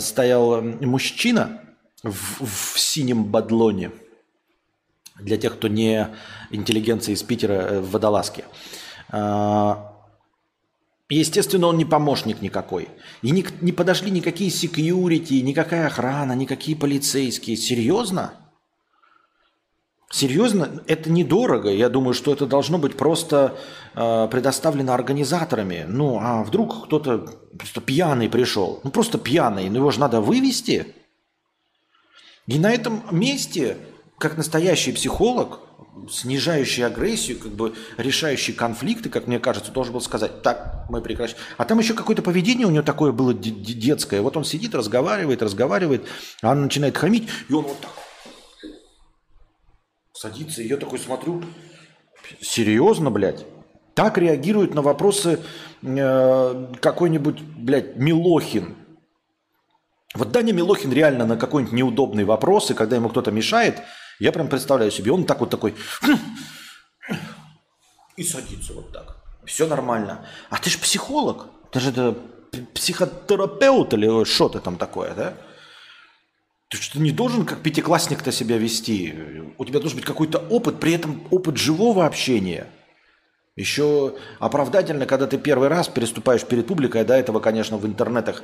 стоял мужчина в синем бадлоне. Для тех, кто не интеллигенция из Питера, в водолазке. Естественно, он не помощник никакой. И не подошли никакие секьюрити, никакая охрана, никакие полицейские. Серьезно? Серьезно, это недорого. Я думаю, что это должно быть просто предоставлено организаторами. А вдруг кто-то просто пьяный пришел? Просто пьяный, его же надо вывести. И на этом месте, как настоящий психолог, снижающий агрессию, как бы решающий конфликты, как мне кажется, должен был сказать, так, мы прекращаем. А там еще какое-то поведение у него такое было детское. Вот он сидит, разговаривает, а она начинает хамить, и он вот так. Садится, и я такой смотрю, серьезно, блядь? Так реагирует на вопросы какой-нибудь, блядь, Милохин. Вот Даня Милохин реально на какой-нибудь неудобный вопрос, и когда ему кто-то мешает, я прям представляю себе, он так вот такой, и садится вот так. Все нормально. А ты же психолог, ты же это психотерапевт или что ты там такое, да? Ты не должен как пятиклассник-то себя вести. У тебя должен быть какой-то опыт, при этом опыт живого общения. Еще оправдательно, когда ты первый раз переступаешь перед публикой, а до этого, конечно, в интернетах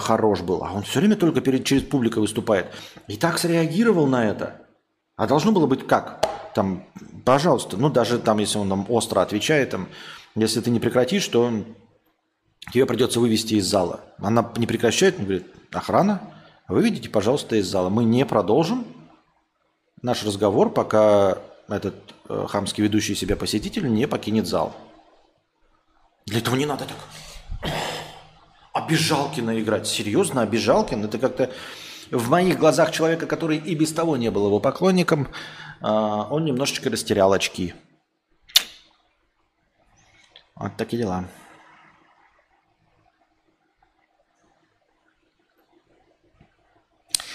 хорош был, а он все время только через публику выступает. И так среагировал на это. А должно было быть как? Там, пожалуйста, даже там, если он нам остро отвечает, там, если ты не прекратишь, то тебе придется вывести из зала. Она не прекращает, говорит, охрана. Вы видите, пожалуйста, из зала. Мы не продолжим наш разговор, пока этот хамский ведущий себя посетитель не покинет зал. Для этого не надо так обижалкина играть. Серьезно, обижалкин? Это как-то в моих глазах человека, который и без того не был его поклонником, он немножечко растерял очки. Вот такие дела.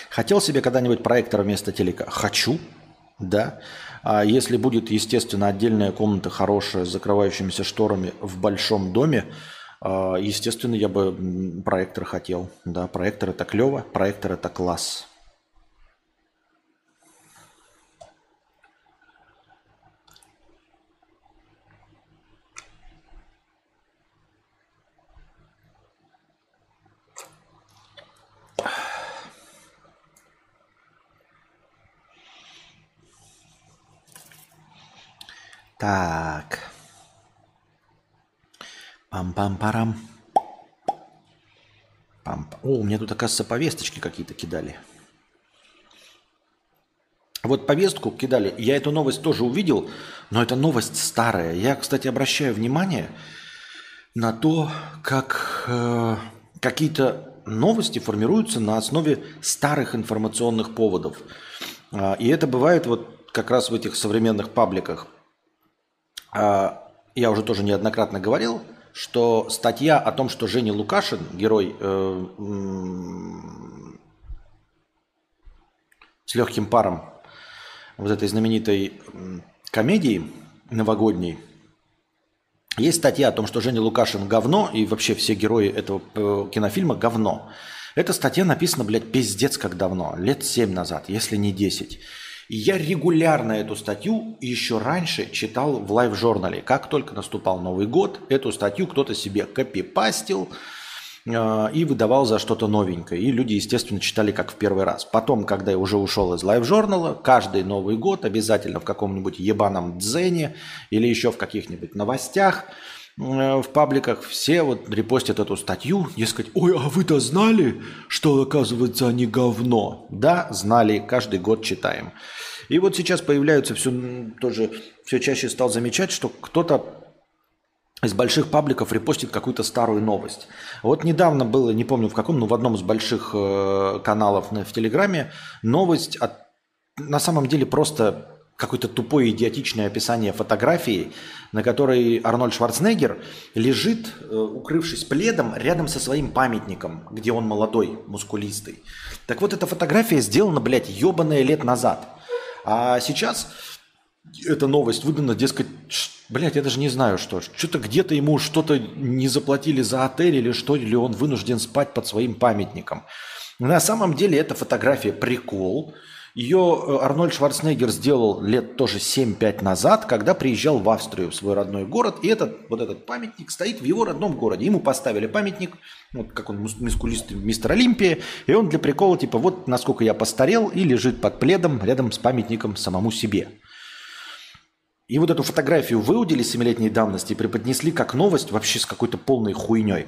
Хотел себе когда-нибудь проектор вместо телека? Хочу, да. А если будет, естественно, отдельная комната хорошая с закрывающимися шторами в большом доме, естественно, я бы проектор хотел. Да, проектор – это клево, проектор – это класс. Так. Пам-пам-парам. О, у меня тут, оказывается, повесточки какие-то кидали. Вот повестку кидали. Я эту новость тоже увидел, но это новость старая. Я, кстати, обращаю внимание на то, как какие-то новости формируются на основе старых информационных поводов. И это бывает вот как раз в этих современных пабликах. Я уже тоже неоднократно говорил, что статья о том, что Женя Лукашин, герой с легким паром вот этой знаменитой комедии новогодней, есть статья о том, что Женя Лукашин говно, и вообще все герои этого кинофильма говно. Эта статья написана, блядь, пиздец как давно, лет 7 назад, если не 10. И я регулярно эту статью еще раньше читал в лайв-журнале. Как только наступал Новый год, эту статью кто-то себе копипастил и выдавал за что-то новенькое. И люди, естественно, читали как в первый раз. Потом, когда я уже ушел из лайв-журнала, каждый Новый год обязательно в каком-нибудь ебаном дзене или еще в каких-нибудь новостях в пабликах все вот репостят эту статью, дескать, ой, а вы-то знали, что, оказывается, они говно? Да, знали, каждый год читаем. И вот сейчас появляются все чаще стал замечать, что кто-то из больших пабликов репостит какую-то старую новость. Вот недавно было, не помню в каком, но в одном из больших каналов в Телеграме новость от, на самом деле, просто какое-то тупое идиотичное описание фотографии, на которой Арнольд Шварценеггер лежит, укрывшись пледом, рядом со своим памятником, где он молодой, мускулистый. Так вот, эта фотография сделана, блядь, ебаная лет назад. А сейчас эта новость выдана, дескать, блядь, я даже не знаю, что. Что-то где-то ему что-то не заплатили за отель или что, или он вынужден спать под своим памятником. На самом деле, эта фотография прикол. Ее Арнольд Шварценеггер сделал лет тоже 7-5 назад, когда приезжал в Австрию, в свой родной город. И этот памятник стоит в его родном городе. Ему поставили памятник, вот как он мускулистый мистер Олимпия. И он для прикола, типа, вот насколько я постарел, и лежит под пледом рядом с памятником самому себе. И вот эту фотографию выудили 7-летней давности и преподнесли как новость вообще с какой-то полной хуйней.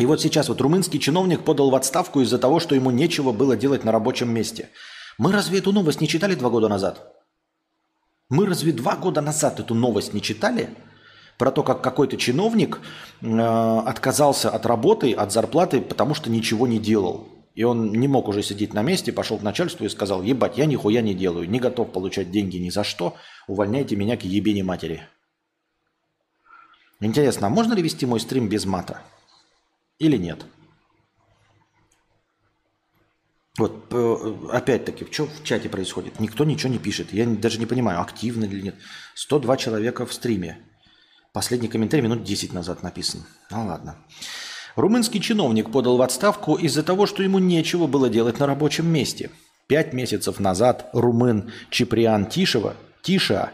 И вот сейчас вот румынский чиновник подал в отставку из-за того, что ему нечего было делать на рабочем месте. Мы разве эту новость не читали 2 года назад? Мы разве 2 года назад эту новость не читали? Про то, как какой-то чиновник отказался от работы, от зарплаты, потому что ничего не делал. И он не мог уже сидеть на месте, пошел к начальству и сказал, ебать, я нихуя не делаю, не готов получать деньги ни за что, увольняйте меня к ебени матери. Интересно, а можно ли вести мой стрим без мата? Или нет? Вот, опять-таки, что в чате происходит? Никто ничего не пишет. Я даже не понимаю, активно или нет. 102 человека в стриме. Последний комментарий минут 10 назад написан. Ну ладно. Румынский чиновник подал в отставку из-за того, что ему нечего было делать на рабочем месте. 5 месяцев назад румын Чиприан Тиша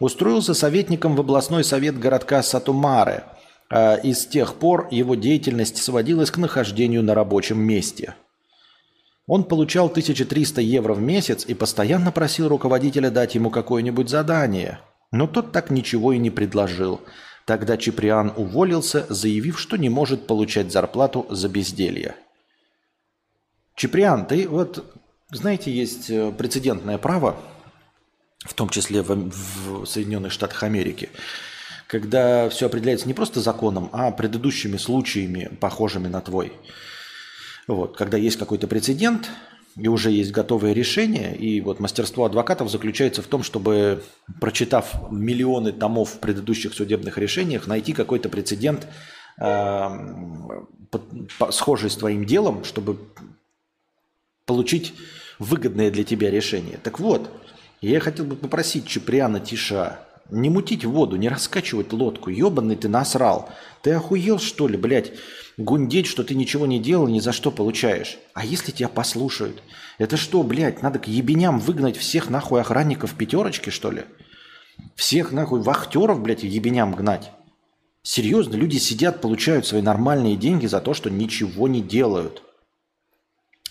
устроился советником в областной совет городка Сату-Маре. И с тех пор его деятельность сводилась к нахождению на рабочем месте. Он получал 1300 евро в месяц и постоянно просил руководителя дать ему какое-нибудь задание. Но тот так ничего и не предложил. Тогда Чиприан уволился, заявив, что не может получать зарплату за безделье. Чиприан, ты вот, знаете, есть прецедентное право, в том числе в Соединенных Штатах Америки, когда все определяется не просто законом, а предыдущими случаями, похожими на твой. Вот, когда есть какой-то прецедент, и уже есть готовое решение, и вот мастерство адвокатов заключается в том, чтобы, прочитав миллионы томов в предыдущих судебных решениях, найти какой-то прецедент, схожий с твоим делом, чтобы получить выгодное для тебя решение. Так вот, я хотел бы попросить Чиприана Тиша не мутить воду, не раскачивать лодку. Ёбаный ты насрал. Ты охуел, что ли, блядь? Гундеть, что ты ничего не делал, ни за что получаешь. А если тебя послушают? Это что, блядь, надо к ебеням выгнать всех нахуй охранников пятерочки, что ли? Всех нахуй вахтеров, блядь, ебеням гнать? Серьезно, люди сидят, получают свои нормальные деньги за то, что ничего не делают.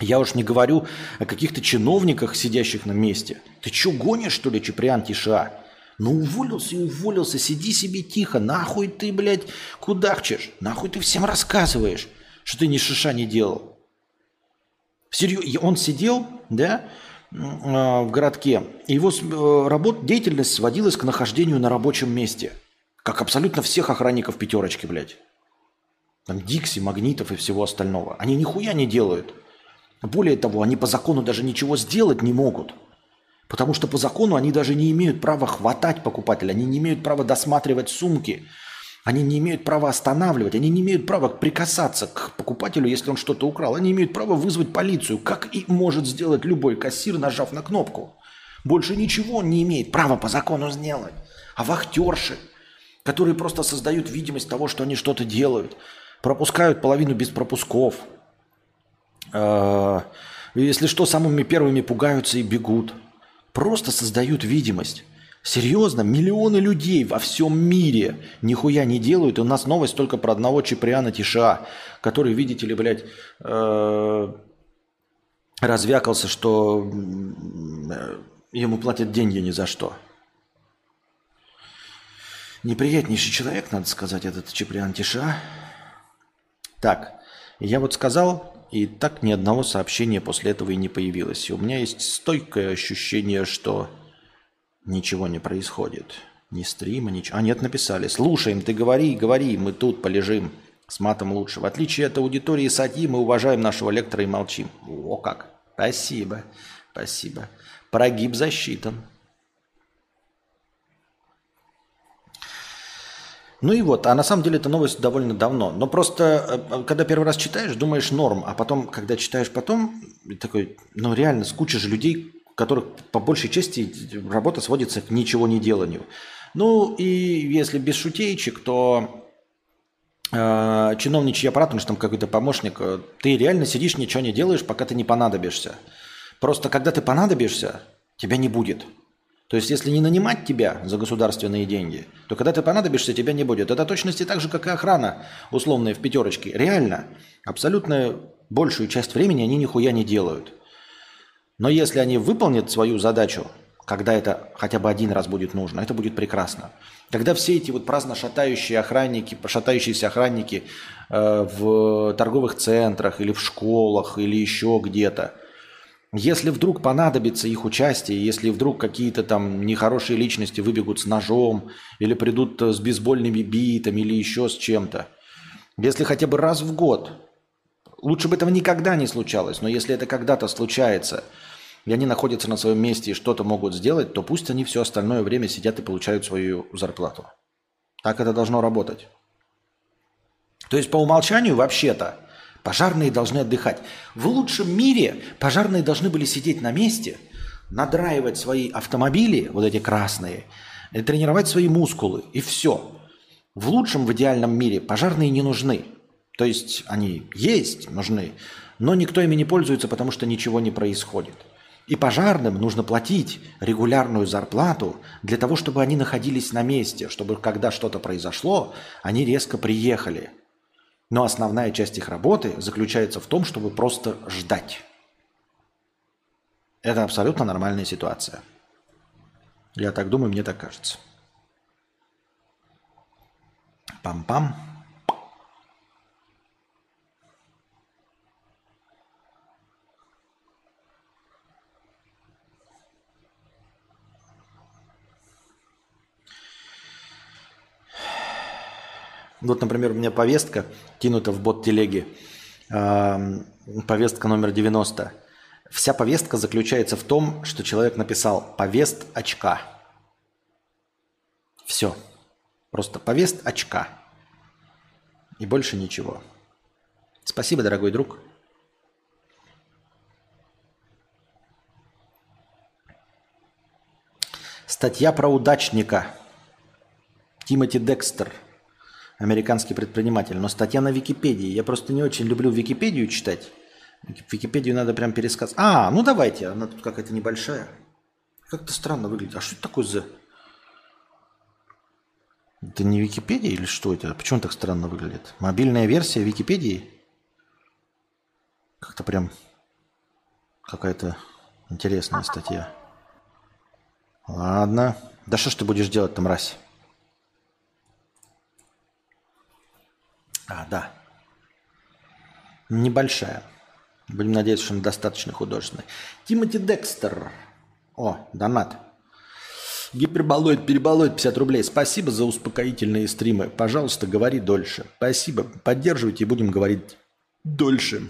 Я уж не говорю о каких-то чиновниках, сидящих на месте. Ты че гонишь, что ли, Чиприан Тиша? Ну уволился и уволился, сиди себе тихо, нахуй ты, блядь, кудахчешь, нахуй ты всем рассказываешь, что ты ни шиша не делал. Он сидел, да, в городке, и его деятельность сводилась к нахождению на рабочем месте, как абсолютно всех охранников пятерочки, блядь. Там Дикси, Магнитов и всего остального. Они нихуя не делают. Более того, они по закону даже ничего сделать не могут. Потому что по закону они даже не имеют права хватать покупателя, они не имеют права досматривать сумки, они не имеют права останавливать, они не имеют права прикасаться к покупателю, если он что-то украл. Они имеют право вызвать полицию, как и может сделать любой кассир, нажав на кнопку. Больше ничего он не имеет права по закону сделать. А вахтерши, которые просто создают видимость того, что они что-то делают, пропускают половину без пропусков. Если что, самыми первыми пугаются и бегут. Просто создают видимость. Серьезно, миллионы людей во всем мире нихуя не делают. И у нас новость только про одного Чиприана Тиша, который, видите ли, блядь, развякался, что ему платят деньги ни за что. Неприятнейший человек, надо сказать, этот Чиприан Тиша. Так, я вот сказал... И так ни одного сообщения после этого и не появилось. И у меня есть стойкое ощущение, что ничего не происходит. Ни стрима, ничего. А нет, написали. Слушаем, ты говори, говори, мы тут полежим. С матом лучше. В отличие от аудитории Сатьи, мы уважаем нашего лектора и молчим. О, как. Спасибо, спасибо. Прогиб засчитан. Ну и вот, а на самом деле эта новость довольно давно. Но просто, когда первый раз читаешь, думаешь норм. А потом, когда читаешь потом, такой, ну реально, куча же людей, у которых по большей части работа сводится к ничего не деланию. Ну и если без шутейчик, то чиновничий аппарат, потому что там какой-то помощник, ты реально сидишь, ничего не делаешь, пока ты не понадобишься. Просто когда ты понадобишься, тебя не будет. То есть, если не нанимать тебя за государственные деньги, то когда ты понадобишься, тебя не будет. Это точности так же, как и охрана условная в пятерочке. Реально, абсолютно большую часть времени они нихуя не делают. Но если они выполнят свою задачу, когда это хотя бы один раз будет нужно, это будет прекрасно. Когда все эти вот праздно шатающиеся охранники в торговых центрах или в школах или еще где-то, если вдруг понадобится их участие, если вдруг какие-то там нехорошие личности выбегут с ножом или придут с бейсбольными битами или еще с чем-то, если хотя бы раз в год, лучше бы этого никогда не случалось, но если это когда-то случается, и они находятся на своем месте и что-то могут сделать, то пусть они все остальное время сидят и получают свою зарплату. Так это должно работать. То есть по умолчанию вообще-то пожарные должны отдыхать. В лучшем мире пожарные должны были сидеть на месте, надраивать свои автомобили, вот эти красные, и тренировать свои мускулы, и все. В лучшем, в идеальном мире пожарные не нужны. То есть они есть, нужны, но никто ими не пользуется, потому что ничего не происходит. И пожарным нужно платить регулярную зарплату для того, чтобы они находились на месте, чтобы когда что-то произошло, они резко приехали. Но основная часть их работы заключается в том, чтобы просто ждать. Это абсолютно нормальная ситуация. Я так думаю, мне так кажется. Пам-пам. Вот, например, у меня повестка кинута в бот-телеге, повестка номер 90. Вся повестка заключается в том, что человек написал «повесточка». Все. Просто «повесточка». И больше ничего. Спасибо, дорогой друг. Статья про удачника. Тимоти Декстер. Американский предприниматель. Но статья на Википедии. Я просто не очень люблю Википедию читать. Википедию надо прям пересказывать. А, ну давайте. Она тут какая-то небольшая. Как-то странно выглядит. А что это такое за... Это не Википедия или что это? Почему так странно выглядит? Мобильная версия Википедии? Как-то прям какая-то интересная статья. Ладно. Да что ж ты будешь делать-то, мразь? А, да. Небольшая. Будем надеяться, что он достаточно художественный. Тимоти Декстер. О, донат. Гиперболоид, переболоид, 50 рублей. Спасибо за успокоительные стримы. Пожалуйста, говори дольше. Спасибо. Поддерживайте и будем говорить дольше.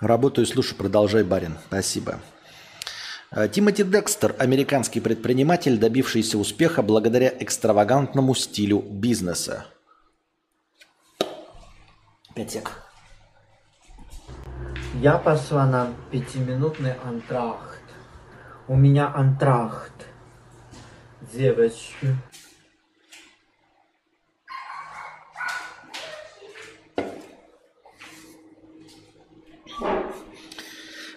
Работаю, слушаю, продолжай, барин. Спасибо. Тимоти Декстер – американский предприниматель, добившийся успеха благодаря экстравагантному стилю бизнеса. 5 сек. Я пошла на 5-минутный антракт. У меня антракт. Девочки.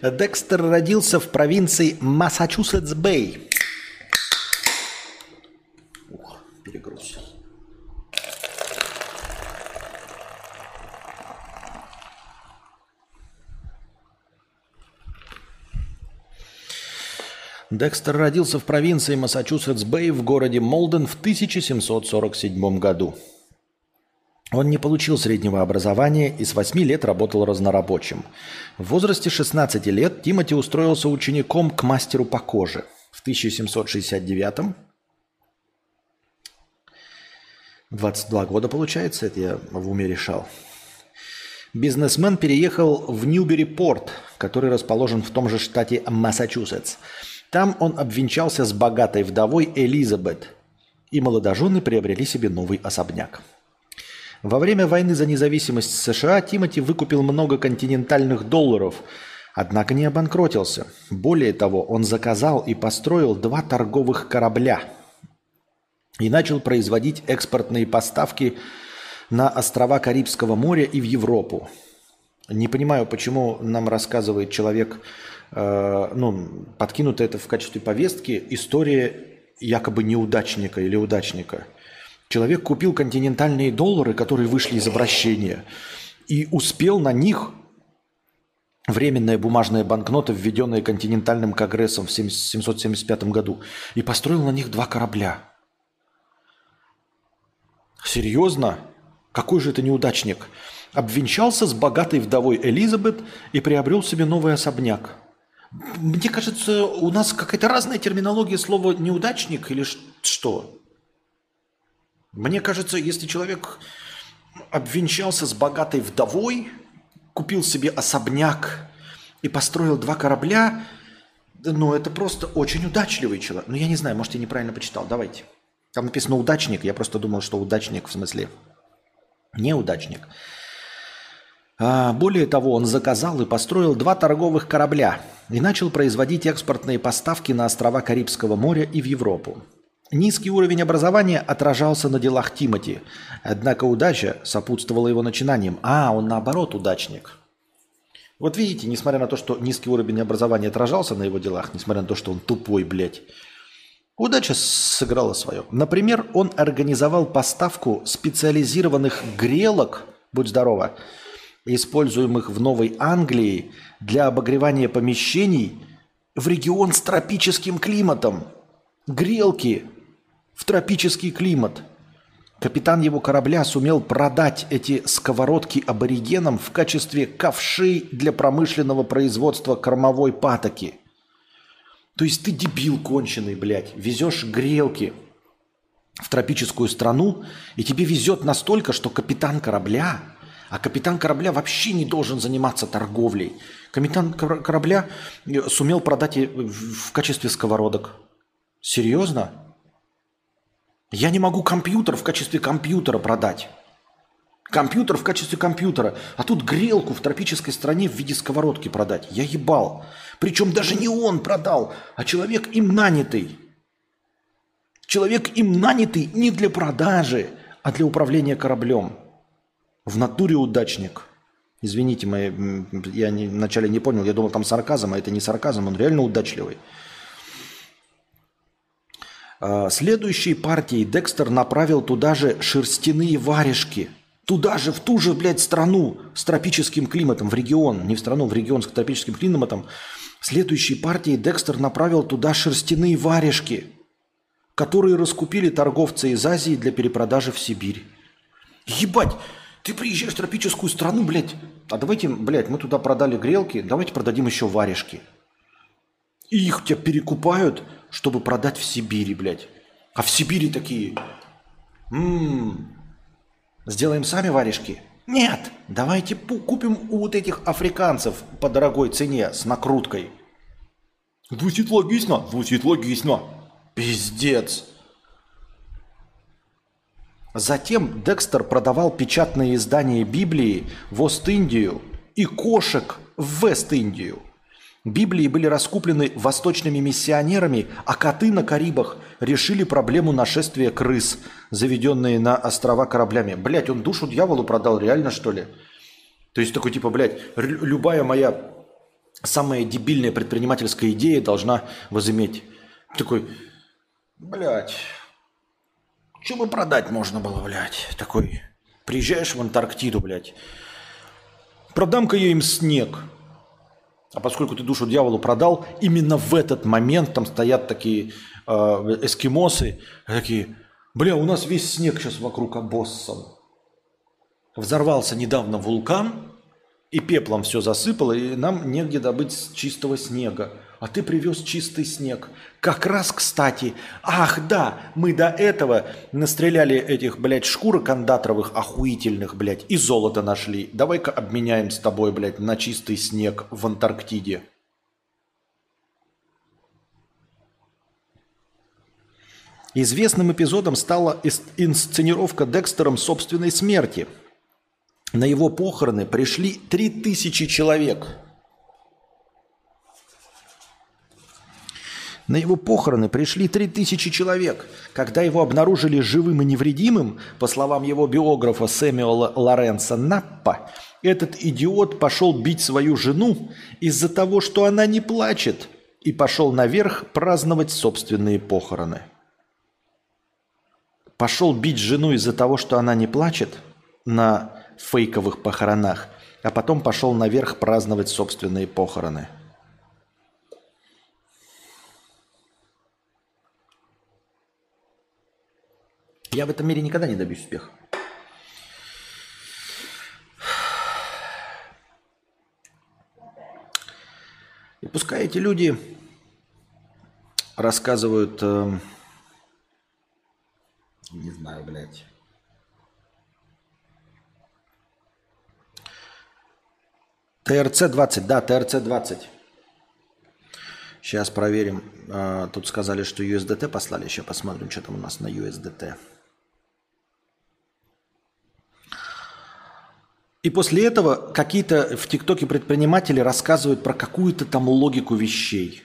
Декстер родился в провинции Массачусетс-Бэй. Ух, перегруз. Декстер родился в провинции Массачусетс-Бэй в городе Молден в 1747 году. Он не получил среднего образования и с 8 лет работал разнорабочим. В возрасте 16 лет Тимоти устроился учеником к мастеру по коже. В 1769-м, 22 года получается, это я в уме решал, бизнесмен переехал в Ньюберипорт, который расположен в том же штате Массачусетс. Там он обвенчался с богатой вдовой Элизабет, и молодожены приобрели себе новый особняк. Во время войны за независимость США Тимоти выкупил много континентальных долларов, однако не обанкротился. Более того, он заказал и построил 2 торговых корабля и начал производить экспортные поставки на острова Карибского моря и в Европу. Не понимаю, почему нам рассказывает человек, подкинуто это в качестве повестки, история якобы неудачника или удачника. Человек купил континентальные доллары, которые вышли из обращения, и успел на них временная бумажная банкнота, введенная континентальным конгрессом в 1775 году, и построил на них 2 корабля. Серьезно? Какой же это неудачник? Обвенчался с богатой вдовой Элизабет и приобрел себе новый особняк. Мне кажется, у нас какая-то разная терминология слова «неудачник» или что? Мне кажется, если человек обвенчался с богатой вдовой, купил себе особняк и построил 2 корабля, это просто очень удачливый человек. Я не знаю, может, я неправильно почитал. Давайте. Там написано «удачник». Я просто думал, что удачник в смысле неудачник. Более того, он заказал и построил 2 торговых корабля и начал производить экспортные поставки на острова Карибского моря и в Европу. Низкий уровень образования отражался на делах Тимоти, однако удача сопутствовала его начинаниям. Он наоборот удачник. Вот видите, несмотря на то, что низкий уровень образования отражался на его делах, несмотря на то, что он тупой, удача сыграла свое. Например, он организовал поставку специализированных грелок, будь здорова, используемых в Новой Англии для обогревания помещений в регион с тропическим климатом. Грелки в тропический климат. Капитан его корабля сумел продать эти сковородки аборигенам в качестве ковшей для промышленного производства кормовой патоки. То есть ты дебил конченый, везешь грелки в тропическую страну, и тебе везет настолько, что капитан корабля... А капитан корабля вообще не должен заниматься торговлей. Капитан корабля сумел продать в качестве сковородок. Серьезно? Я не могу компьютер в качестве компьютера продать. Компьютер в качестве компьютера. А тут грелку в тропической стране в виде сковородки продать. Я ебал. Причем даже не он продал, а человек им нанятый. Человек им нанятый не для продажи, а для управления кораблем. В натуре удачник. Извините, я вначале не понял. Я думал, там сарказм, а это не сарказм. Он реально удачливый. Следующей партией Декстер направил туда же шерстяные варежки. Туда же, в ту же, страну с тропическим климатом, в регион, не в страну, в регион с тропическим климатом. Следующей партией Декстер направил туда шерстяные варежки, которые раскупили торговцы из Азии для перепродажи в Сибирь. Ебать, Ты приезжаешь в тропическую страну, блядь. А давайте, блядь, мы туда продали грелки, давайте продадим еще варежки. И их тебя перекупают, чтобы продать в Сибири, блядь. А в Сибири такие... Сделаем сами варежки? Нет, давайте купим у вот этих африканцев по дорогой цене с накруткой. Звучит логично, звучит логично. Пиздец. Затем Декстер продавал печатные издания Библии в Ост-Индию и кошек в Вест-Индию. Библии были раскуплены восточными миссионерами, а коты на Карибах решили проблему нашествия крыс, заведенные на острова кораблями. Блять, он душу дьяволу продал, реально, что ли? То есть такой типа, блять, любая моя самая дебильная предпринимательская идея должна возыметь. Такой, блять, что бы продать можно было, блять? Такой, приезжаешь в Антарктиду, блять, продам-ка я им снег. А поскольку ты душу дьяволу продал, именно в этот момент там стоят такие эскимосы, такие, бля, у нас весь снег сейчас вокруг обоссал. Взорвался недавно вулкан, и пеплом все засыпало, и нам негде добыть чистого снега. А ты привез чистый снег. Как раз, кстати, ах да, мы до этого настреляли этих, блядь, шкурок андатровых охуительных, блядь, и золото нашли. Давай-ка обменяем с тобой, блядь, на чистый снег в Антарктиде. Известным эпизодом стала инсценировка Декстером собственной смерти. На его похороны пришли 3000 человек. На его похороны пришли 3000 человек. Когда его обнаружили живым и невредимым, по словам его биографа Сэмюэла Лоренса Наппа, этот идиот пошел бить свою жену из-за того, что она не плачет, и пошел наверх праздновать собственные похороны. Пошел бить жену из-за того, что она не плачет на фейковых похоронах, а потом пошел наверх праздновать собственные похороны. Я в этом мире никогда не добьюсь успеха. И пускай эти люди рассказывают, не знаю, блядь, ТРЦ-20, да, ТРЦ-20. Сейчас проверим. Тут сказали, что USDT послали. Сейчас посмотрим, что там у нас на USDT. И после этого какие-то в ТикТоке предприниматели рассказывают про какую-то там логику вещей.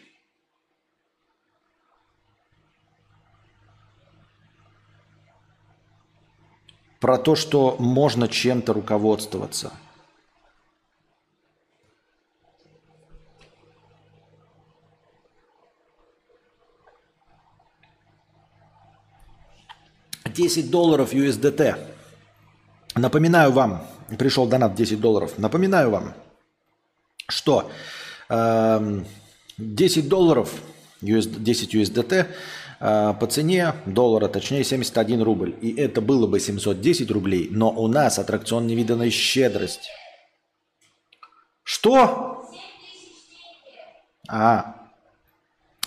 Про то, что можно чем-то руководствоваться. $10 USDT. Напоминаю вам, пришел донат $10. Напоминаю вам, что $10, 10 USDT по цене доллара, точнее 71 рубль. И это было бы 710 рублей, но у нас аттракцион «Невиданная щедрость». Что?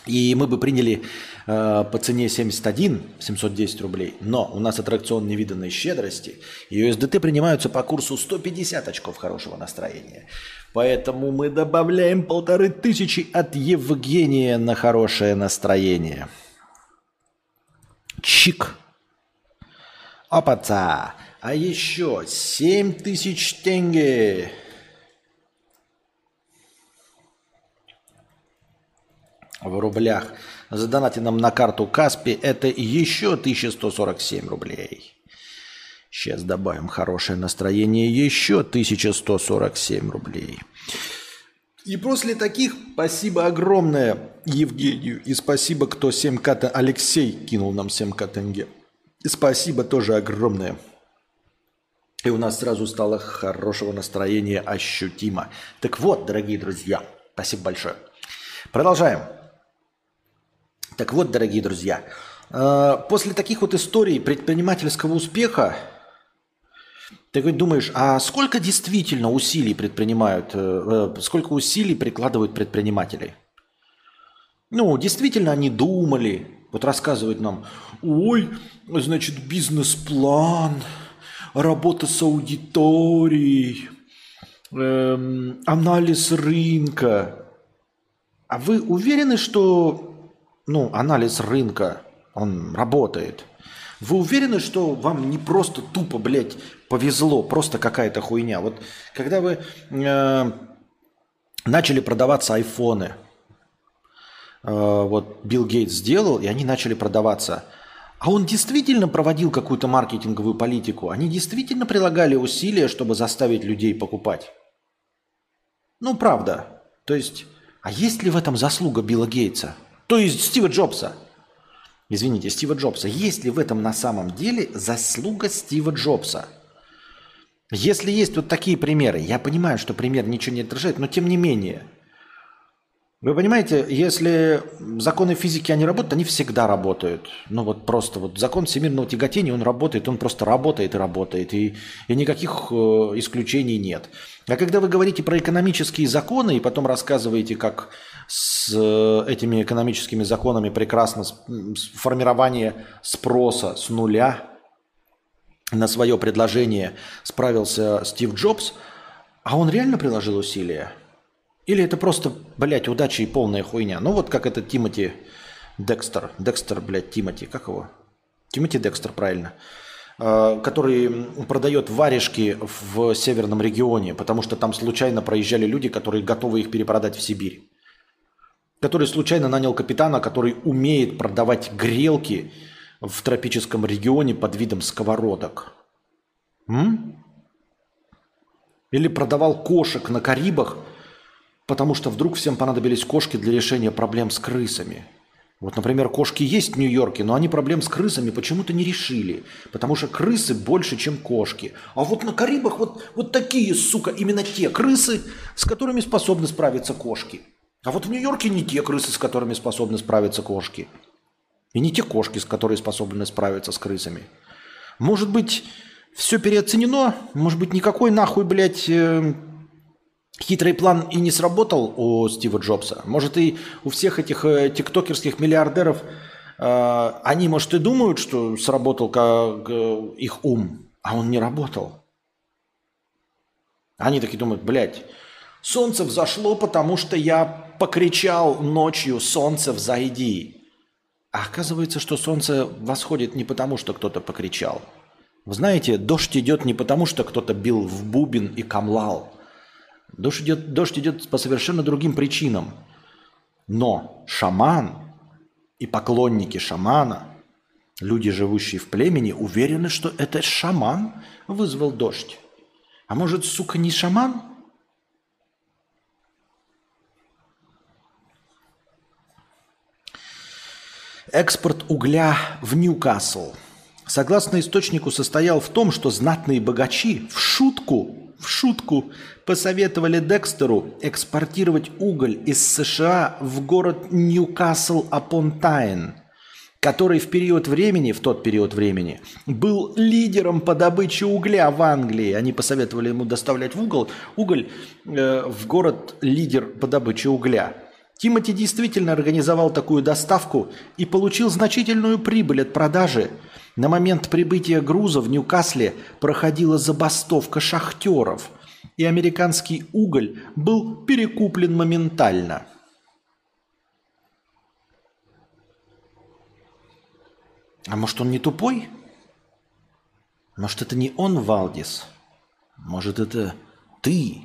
И мы бы приняли по цене 710 рублей, но у нас аттракцион «Невиданной щедрости», и USDT принимаются по курсу 150 очков хорошего настроения. Поэтому мы добавляем 1500 от Евгения на хорошее настроение. Чик. Опа-та. А еще 7000 тенге. В рублях. Задонати нам на карту Каспи. Это еще 1147 рублей. Сейчас добавим хорошее настроение. Еще 1147 рублей. И после таких спасибо огромное Евгению. И спасибо, кто 7К... Алексей кинул нам 7К тенге. И спасибо тоже огромное. И у нас сразу стало хорошего настроения ощутимо. Так вот, дорогие друзья. Спасибо большое. Продолжаем. Так вот, дорогие друзья, после таких вот историй предпринимательского успеха Ты думаешь, а сколько действительно усилий предпринимают, сколько усилий прикладывают предприниматели? Ну, действительно они думали, вот рассказывают нам, ой, значит, бизнес-план, работа с аудиторией, анализ рынка. А вы уверены, что анализ рынка, он работает? Вы уверены, что вам не просто тупо, блядь, повезло, просто какая-то хуйня? Вот когда вы начали продаваться айфоны, вот Билл Гейтс сделал, и они начали продаваться. А он действительно проводил какую-то маркетинговую политику? Они действительно прилагали усилия, чтобы заставить людей покупать? Ну, правда. То есть, а есть ли в этом заслуга Билла Гейтса? То есть Стива Джобса? Извините, Стива Джобса. Есть ли в этом на самом деле заслуга Стива Джобса? Если есть вот такие примеры, я понимаю, что пример ничего не отражает, но тем не менее. Вы понимаете, если законы физики, они работают, они всегда работают. Ну вот просто вот закон всемирного тяготения, он просто работает, и никаких исключений нет. А когда вы говорите про экономические законы и потом рассказываете, как с этими экономическими законами прекрасно формирование спроса с нуля на свое предложение справился Стив Джобс, а он реально приложил усилия? Или это просто, блядь, удача и полная хуйня? Ну вот как это Тимоти Декстер. Как его? Тимоти Декстер, правильно. Который продает варежки в северном регионе, потому что там случайно проезжали люди, которые готовы их перепродать в Сибирь. Который случайно нанял капитана, который умеет продавать грелки в тропическом регионе под видом сковородок. Или продавал кошек на Карибах, потому что вдруг всем понадобились кошки для решения проблем с крысами. Вот, например, кошки есть в Нью-Йорке, но они проблем с крысами почему-то не решили. Потому что крысы больше, чем кошки. А вот на Карибах вот такие, сука, именно те крысы, с которыми способны справиться кошки. А вот в Нью-Йорке не те крысы, с которыми способны справиться кошки. И не те кошки, с которыми способны справиться с крысами. Может быть, все переоценено? Может быть, никакой нахуй, блядь... Хитрый план и не сработал у Стива Джобса. Может, и у всех этих тиктокерских миллиардеров, они, может, и думают, что сработал как их ум, а он не работал. Они такие думают, блядь, солнце взошло, потому что я покричал ночью «Солнце, взойди!». А оказывается, что солнце восходит не потому, что кто-то покричал. Вы знаете, дождь идет не потому, что кто-то бил в бубен и камлал. Дождь идет по совершенно другим причинам. Но шаман и поклонники шамана, люди, живущие в племени, уверены, что это шаман вызвал дождь. А может, сука, не шаман? Экспорт угля в Ньюкасл. Согласно источнику, состоял в том, что знатные богачи в шутку посоветовали Декстеру экспортировать уголь из США в город Ньюкасл-апон-Тайн, который в тот период времени, был лидером по добыче угля в Англии. Они посоветовали ему доставлять уголь в город лидер по добыче угля. Тимоти действительно организовал такую доставку и получил значительную прибыль от продажи. На момент прибытия груза в Ньюкасле проходила забастовка шахтеров, и американский уголь был перекуплен моментально. А может, он не тупой? Может, это не он, Валдис? Может, это ты,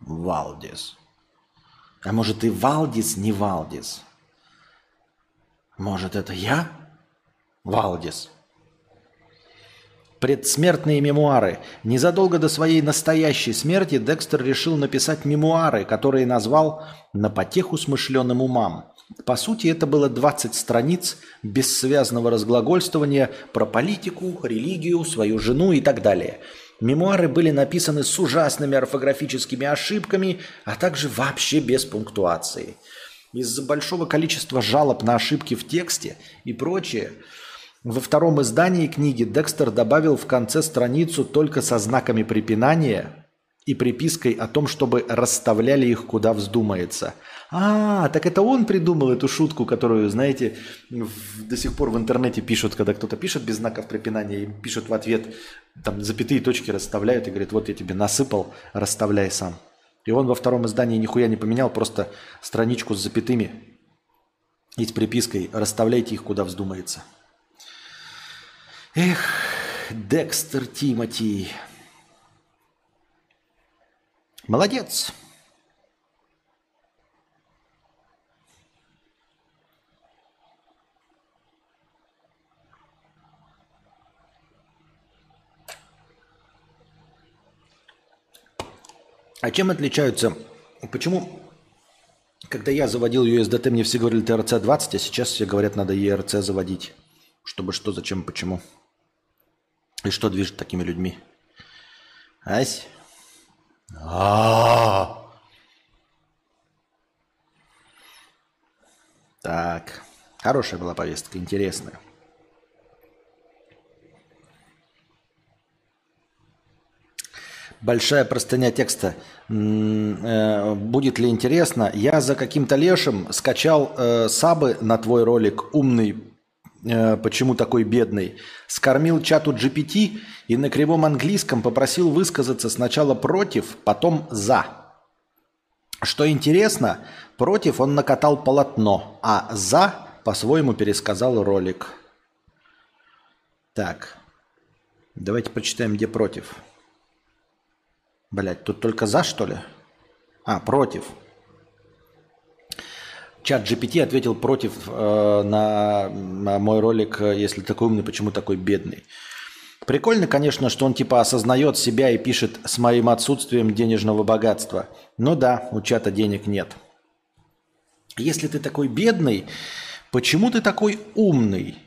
Валдис? А может, и Валдис не Валдис? Может, это я, Валдис? Предсмертные мемуары. Незадолго до своей настоящей смерти Декстер решил написать мемуары, которые назвал «На потеху смышленым умам». По сути, это было 20 страниц бессвязного разглагольствования про политику, религию, свою жену и так далее. Мемуары были написаны с ужасными орфографическими ошибками, а также вообще без пунктуации. Из-за большого количества жалоб на ошибки в тексте и прочее, Во втором издании книги Декстер добавил в конце страницу только со знаками препинания и припиской о том, чтобы расставляли их куда вздумается. А, так это он придумал эту шутку, которую, знаете, до сих пор в интернете пишут, когда кто-то пишет без знаков препинания и пишут в ответ, там запятые точки расставляют и говорят, вот я тебе насыпал, расставляй сам. И он во втором издании нихуя не поменял, просто страничку с запятыми и с припиской «Расставляйте их, куда вздумается». Эх, Декстер Тимоти. Молодец. А чем отличаются? Почему, когда я заводил USDT, мне все говорили TRC-20, а сейчас все говорят, надо ERC заводить? Чтобы что, зачем, почему? И что движет такими людьми? Ась? Так, хорошая была повестка, интересная. Большая простыня текста. Будет ли интересно? Я за каким-то лешим скачал сабы на твой ролик «Умный, почему такой бедный?», скормил чату GPT и на кривом английском попросил высказаться сначала против, потом за. Что интересно, против он накатал полотно, а за по-своему пересказал ролик. Так, давайте прочитаем, где против. Блять, тут только за, что ли? А, против. Чат GPT ответил против на мой ролик «Если такой умный, почему такой бедный?». Прикольно, конечно, что он типа осознает себя и пишет «С моим отсутствием денежного богатства». Ну да, у чата денег нет. «Если ты такой бедный, почему ты такой умный?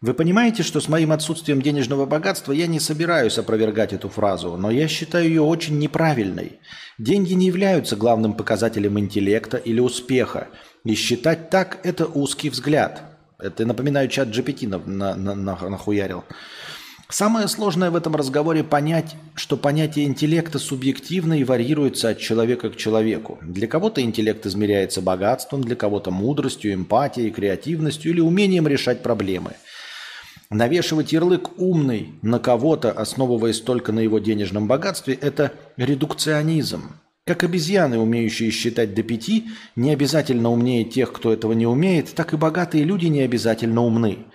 Вы понимаете, что с моим отсутствием денежного богатства я не собираюсь опровергать эту фразу, но я считаю ее очень неправильной. Деньги не являются главным показателем интеллекта или успеха, и считать так – это узкий взгляд». Это, напоминаю, чат GPT нахуярил. «Самое сложное в этом разговоре понять, что понятие интеллекта субъективно и варьируется от человека к человеку. Для кого-то интеллект измеряется богатством, для кого-то мудростью, эмпатией, креативностью или умением решать проблемы. Навешивать ярлык «умный» на кого-то, основываясь только на его денежном богатстве, это редукционизм. Как обезьяны, умеющие считать до 5, не обязательно умнее тех, кто этого не умеет, так и богатые люди не обязательно умны.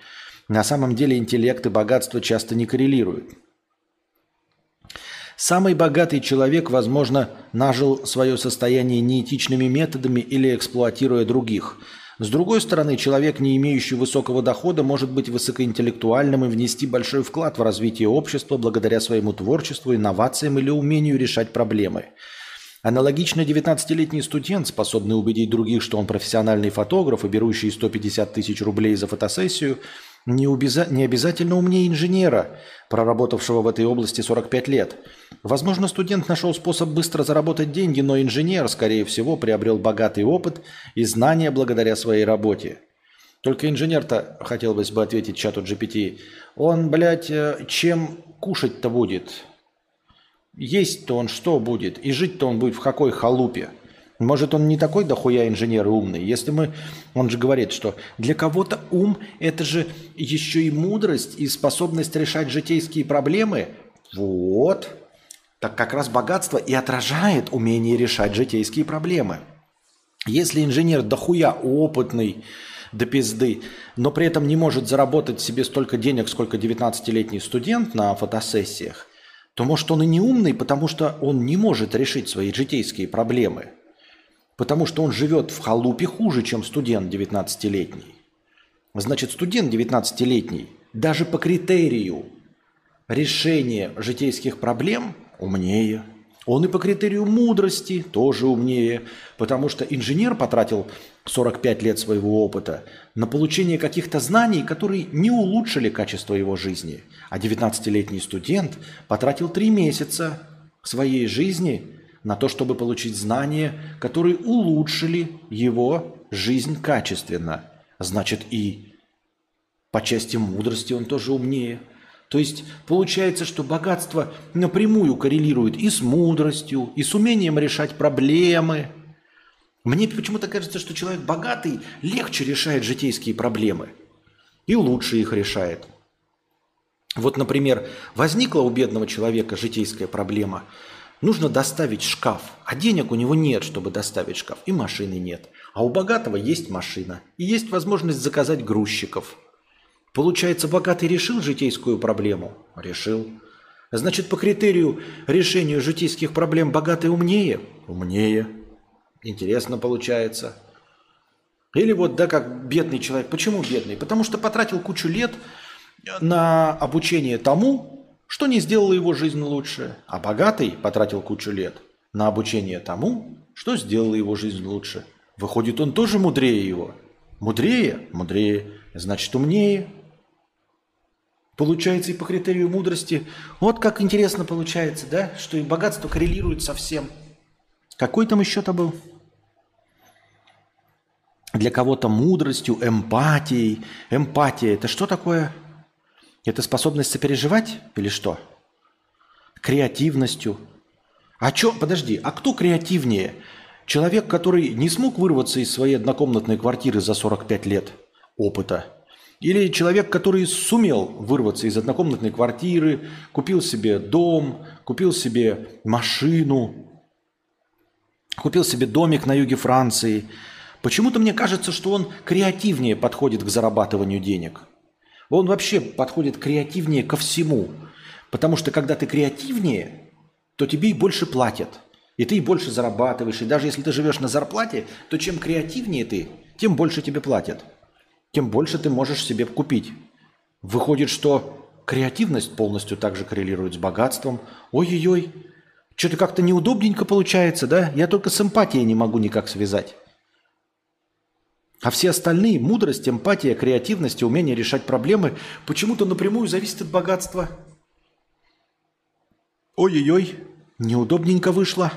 На самом деле интеллект и богатство часто не коррелируют. Самый богатый человек, возможно, нажил свое состояние неэтичными методами или эксплуатируя других. С другой стороны, человек, не имеющий высокого дохода, может быть высокоинтеллектуальным и внести большой вклад в развитие общества благодаря своему творчеству, инновациям или умению решать проблемы. Аналогично 19-летний студент, способный убедить других, что он профессиональный фотограф и берущий 150 тысяч рублей за фотосессию, не обязательно умнее инженера, проработавшего в этой области 45 лет. Возможно, студент нашел способ быстро заработать деньги, но инженер, скорее всего, приобрел богатый опыт и знания благодаря своей работе. Только инженер-то, хотелось бы ответить чату GPT, он, блядь, чем кушать-то будет? Есть-то он что будет? И жить-то он будет в какой халупе? Может, он не такой дохуя инженер и умный? Если мы... Он же говорит, что для кого-то ум – это же еще и мудрость, и способность решать житейские проблемы. Вот. Так как раз богатство и отражает умение решать житейские проблемы. Если инженер дохуя опытный, до пизды, но при этом не может заработать себе столько денег, сколько 19-летний студент на фотосессиях, то, может, он и не умный, потому что он не может решить свои житейские проблемы. Потому что он живет в халупе хуже, чем студент 19-летний. Значит, студент 19-летний даже по критерию решения житейских проблем умнее. Он и по критерию мудрости тоже умнее. Потому что инженер потратил 45 лет своего опыта на получение каких-то знаний, которые не улучшили качество его жизни. А 19-летний студент потратил 3 месяца своей жизни на то, чтобы получить знания, которые улучшили его жизнь качественно. Значит, и По части мудрости он тоже умнее. То есть получается, что богатство напрямую коррелирует и с мудростью, и с умением решать проблемы. Мне почему-то кажется, что человек богатый легче решает житейские проблемы и лучше их решает. Вот, например, возникла у бедного человека житейская проблема. Нужно доставить шкаф, а денег у него нет, чтобы доставить шкаф, и машины нет. А у богатого есть машина, и есть возможность заказать грузчиков. Получается, богатый решил житейскую проблему? Решил. Значит, по критерию решения житейских проблем богатый умнее? Умнее. Интересно получается. Или вот, да, как бедный человек. Почему бедный? Потому что потратил кучу лет на обучение тому, что не сделало его жизнь лучше. А богатый потратил кучу лет на обучение тому, что сделало его жизнь лучше. Выходит, он тоже мудрее его. Мудрее? Мудрее. Значит, умнее. Получается, и по критерию мудрости. Вот как интересно получается, да? Что и богатство коррелирует со всем. Какой там еще-то был? Для кого-то мудростью, эмпатией. Эмпатия – это что такое? Это способность сопереживать или что? Креативностью. А чё? Подожди, а кто креативнее? Человек, который не смог вырваться из своей однокомнатной квартиры за 45 лет опыта? Или человек, который сумел вырваться из однокомнатной квартиры, купил себе дом, купил себе машину, купил себе домик на юге Франции? Почему-то мне кажется, что он креативнее подходит к зарабатыванию денег. Он вообще подходит креативнее ко всему. Потому что когда ты креативнее, то тебе и больше платят. И ты и больше зарабатываешь. И даже если ты живешь на зарплате, то чем креативнее ты, тем больше тебе платят. Тем больше ты можешь себе купить. Выходит, что креативность полностью также коррелирует с богатством. Ой-ой-ой, что-то как-то неудобненько получается, да? Я только с эмпатией не могу никак связать. А все остальные – мудрость, эмпатия, креативность и умение решать проблемы – почему-то напрямую зависит от богатства. Ой-ой-ой, неудобненько вышло.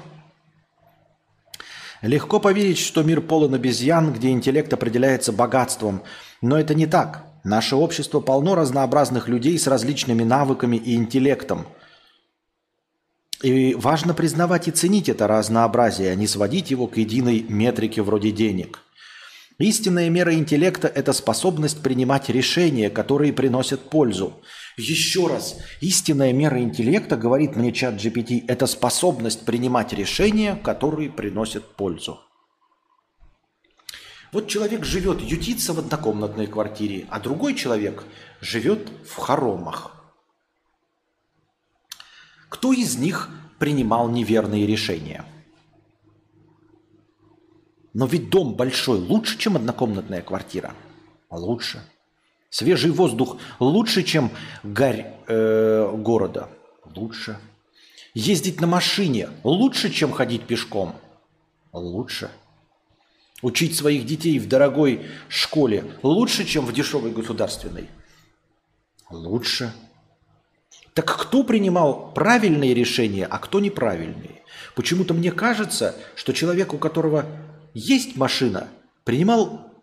Легко поверить, что мир полон обезьян, где интеллект определяется богатством. Но это не так. Наше общество полно разнообразных людей с различными навыками и интеллектом. И важно признавать и ценить это разнообразие, а не сводить его к единой метрике вроде денег. Истинная мера интеллекта – это способность принимать решения, которые приносят пользу. Еще раз, истинная мера интеллекта, говорит мне чат GPT, это способность принимать решения, которые приносят пользу. Вот человек живет, ютится в однокомнатной квартире, а другой человек живет в хоромах. Кто из них принимал неверные решения? Но ведь дом большой лучше, чем однокомнатная квартира. Лучше. Свежий воздух лучше, чем гарь города. Лучше. Ездить на машине лучше, чем ходить пешком. Лучше. Учить своих детей в дорогой школе лучше, чем в дешевой государственной. Лучше. Так кто принимал правильные решения, а кто неправильные? Почему-то мне кажется, что человек, у которого есть машина, принимал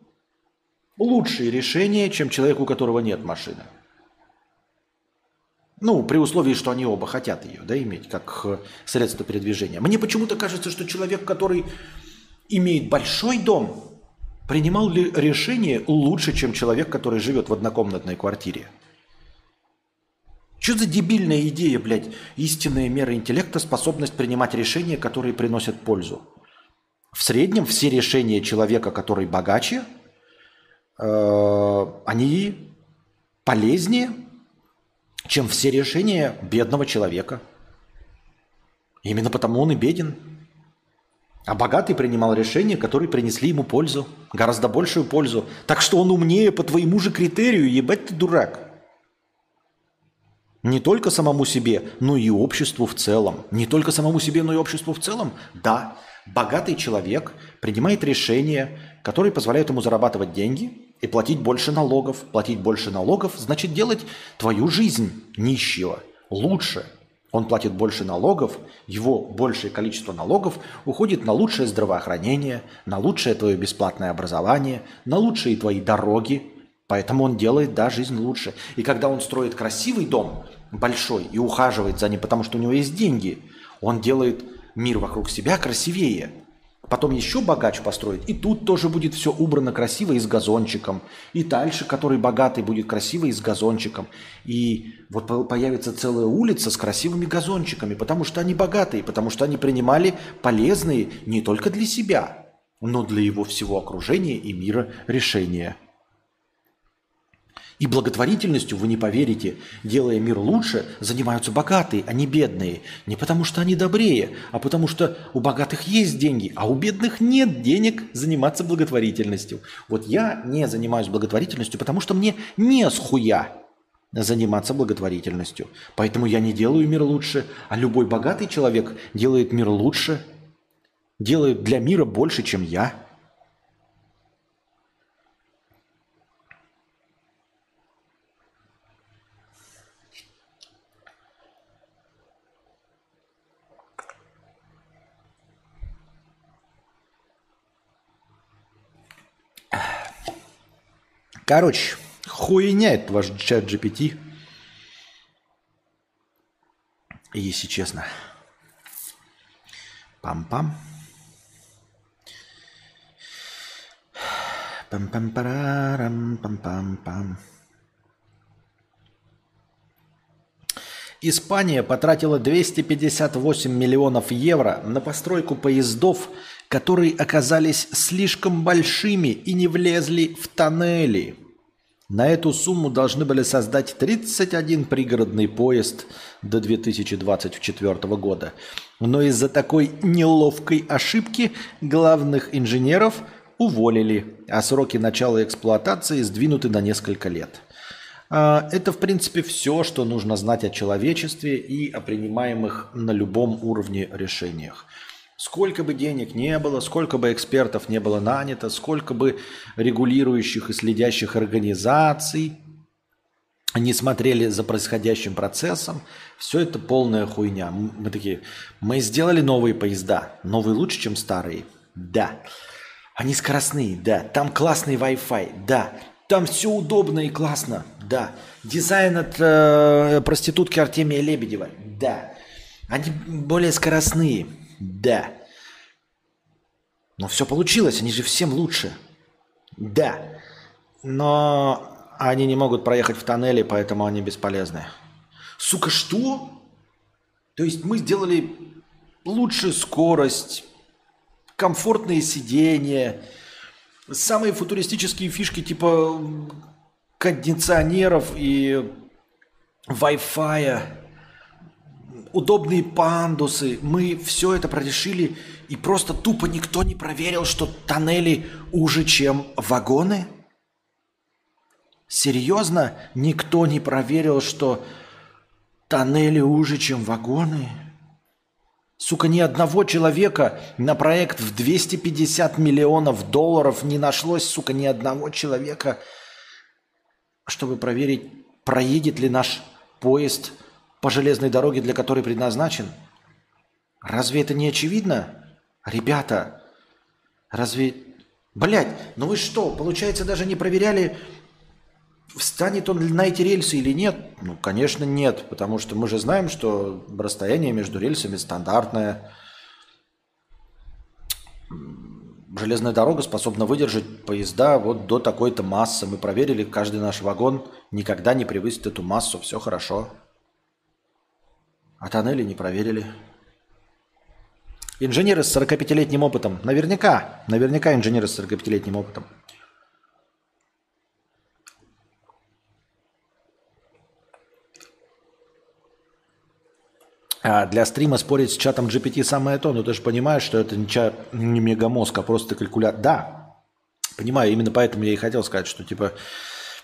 лучшие решения, чем человек, у которого нет машины. Ну, при условии, что они оба хотят ее, да, иметь как средство передвижения. Мне почему-то кажется, что человек, который имеет большой дом, принимал решение лучше, чем человек, который живет в однокомнатной квартире. Что за дебильная идея, блядь? Истинная мера интеллекта – способность принимать решения, которые приносят пользу. В среднем все решения человека, который богаче, они полезнее, чем все решения бедного человека. Именно потому он и беден. А богатый принимал решения, которые принесли ему пользу, гораздо большую пользу. Так что он умнее по твоему же критерию, ебать ты дурак. Не только самому себе, но и обществу в целом. Не только самому себе, но и обществу в целом? Да. Богатый человек принимает решения, которые позволяют ему зарабатывать деньги и платить больше налогов. Платить больше налогов значит делать твою жизнь нищего лучше. Он платит больше налогов, его большее количество налогов уходит на лучшее здравоохранение, на лучшее твое бесплатное образование, на лучшие твои дороги. Поэтому он делает, да, жизнь лучше. И когда он строит красивый дом, большой, и ухаживает за ним, потому что у него есть деньги, он делает мир вокруг себя красивее. Потом еще богаче построит, и тут тоже будет все убрано красиво и с газончиком. И дальше, который богатый, будет красиво и с газончиком. И вот появится целая улица с красивыми газончиками, потому что они богатые, потому что они принимали полезные не только для себя, но для его всего окружения и мира решения. И благотворительностью, вы не поверите, делая мир лучше, занимаются богатые, а не бедные. Не потому что они добрее, а потому что у богатых есть деньги, а у бедных нет денег заниматься благотворительностью. Вот я не занимаюсь благотворительностью, потому что мне не схуя заниматься благотворительностью. Поэтому я не делаю мир лучше, а любой богатый человек делает мир лучше, делает для мира больше, чем я. Короче, хуйня это ваш чат GPT, если честно. Пам-пам. Пам-пам-парам, пам-пам-пам. Испания потратила 258 миллионов евро на постройку поездов, которые оказались слишком большими и не влезли в тоннели. На эту сумму должны были создать 31 пригородный поезд до 2024 года. Но из-за такой неловкой ошибки главных инженеров уволили, а сроки начала эксплуатации сдвинуты на несколько лет. Это, в принципе, все, что нужно знать о человечестве и о принимаемых на любом уровне решениях. Сколько бы денег не было, сколько бы экспертов не было нанято, сколько бы регулирующих и следящих организаций не смотрели за происходящим процессом, все это полная хуйня. Мы такие, мы сделали новые поезда, новые лучше, чем старые, да. Они скоростные, да, там классный Wi-Fi, да. Там все удобно и классно, да. Дизайн от проститутки Артемия Лебедева, да. Они более скоростные, да. Но все получилось, они же всем лучше, да. Но они не могут проехать в тоннеле, поэтому они бесполезны. Сука, что? То есть мы сделали лучшую скорость, комфортные сидения, самые футуристические фишки типа кондиционеров и Wi-Fi, удобные пандусы. Мы все это прорешили, и просто тупо никто не проверил, что тоннели уже, чем вагоны? Серьезно? Никто не проверил, что тоннели уже, чем вагоны? Сука, ни одного человека на проект в 250 миллионов долларов не нашлось, сука, ни одного человека, чтобы проверить, проедет ли наш поезд по железной дороге, для которой предназначен. Разве это не очевидно? Ребята, разве... Блядь, ну вы что, получается, даже не проверяли, встанет он на эти рельсы или нет? Ну, конечно, нет, потому что мы же знаем, что расстояние между рельсами стандартное. Железная дорога способна выдержать поезда вот до такой-то массы. Мы проверили, каждый наш вагон никогда не превысит эту массу, все хорошо. А тоннели не проверили. Инженеры с 45-летним опытом. Наверняка инженеры с 45-летним опытом. А для стрима спорить с чатом GPT самое то, но ты же понимаешь, что это не мегамозг, а просто калькулятор. Да, понимаю, именно поэтому я и хотел сказать, что типа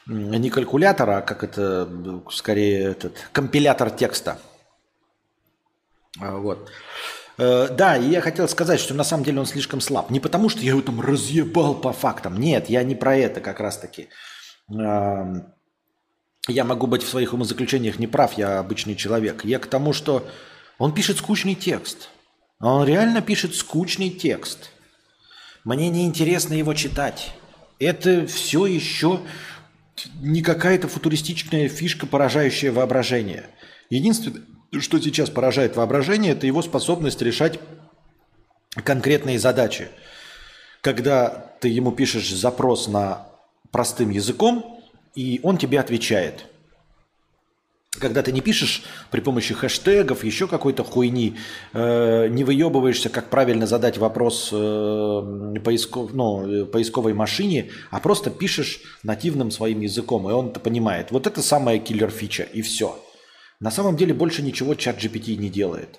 не калькулятор, а как это, скорее, этот компилятор текста. Вот. Да, и я хотел сказать, что на самом деле он слишком слаб. Не потому, что я его там разъебал по фактам. Нет, я не про это как раз-таки. Я могу быть в своих умозаключениях не прав, я обычный человек. Я к тому, что он пишет скучный текст. Он реально пишет скучный текст. Мне неинтересно его читать. Это все еще не какая-то футуристичная фишка, поражающая воображение. Единственное, что сейчас поражает воображение, это его способность решать конкретные задачи. Когда ты ему пишешь запрос на простым языком, и он тебе отвечает. Когда ты не пишешь при помощи хэштегов, еще какой-то хуйни, не выебываешься, как правильно задать вопрос поисковой машине, а просто пишешь нативным своим языком, и он это понимает. Вот это самая киллер-фича, и все. На самом деле больше ничего ChatGPT не делает.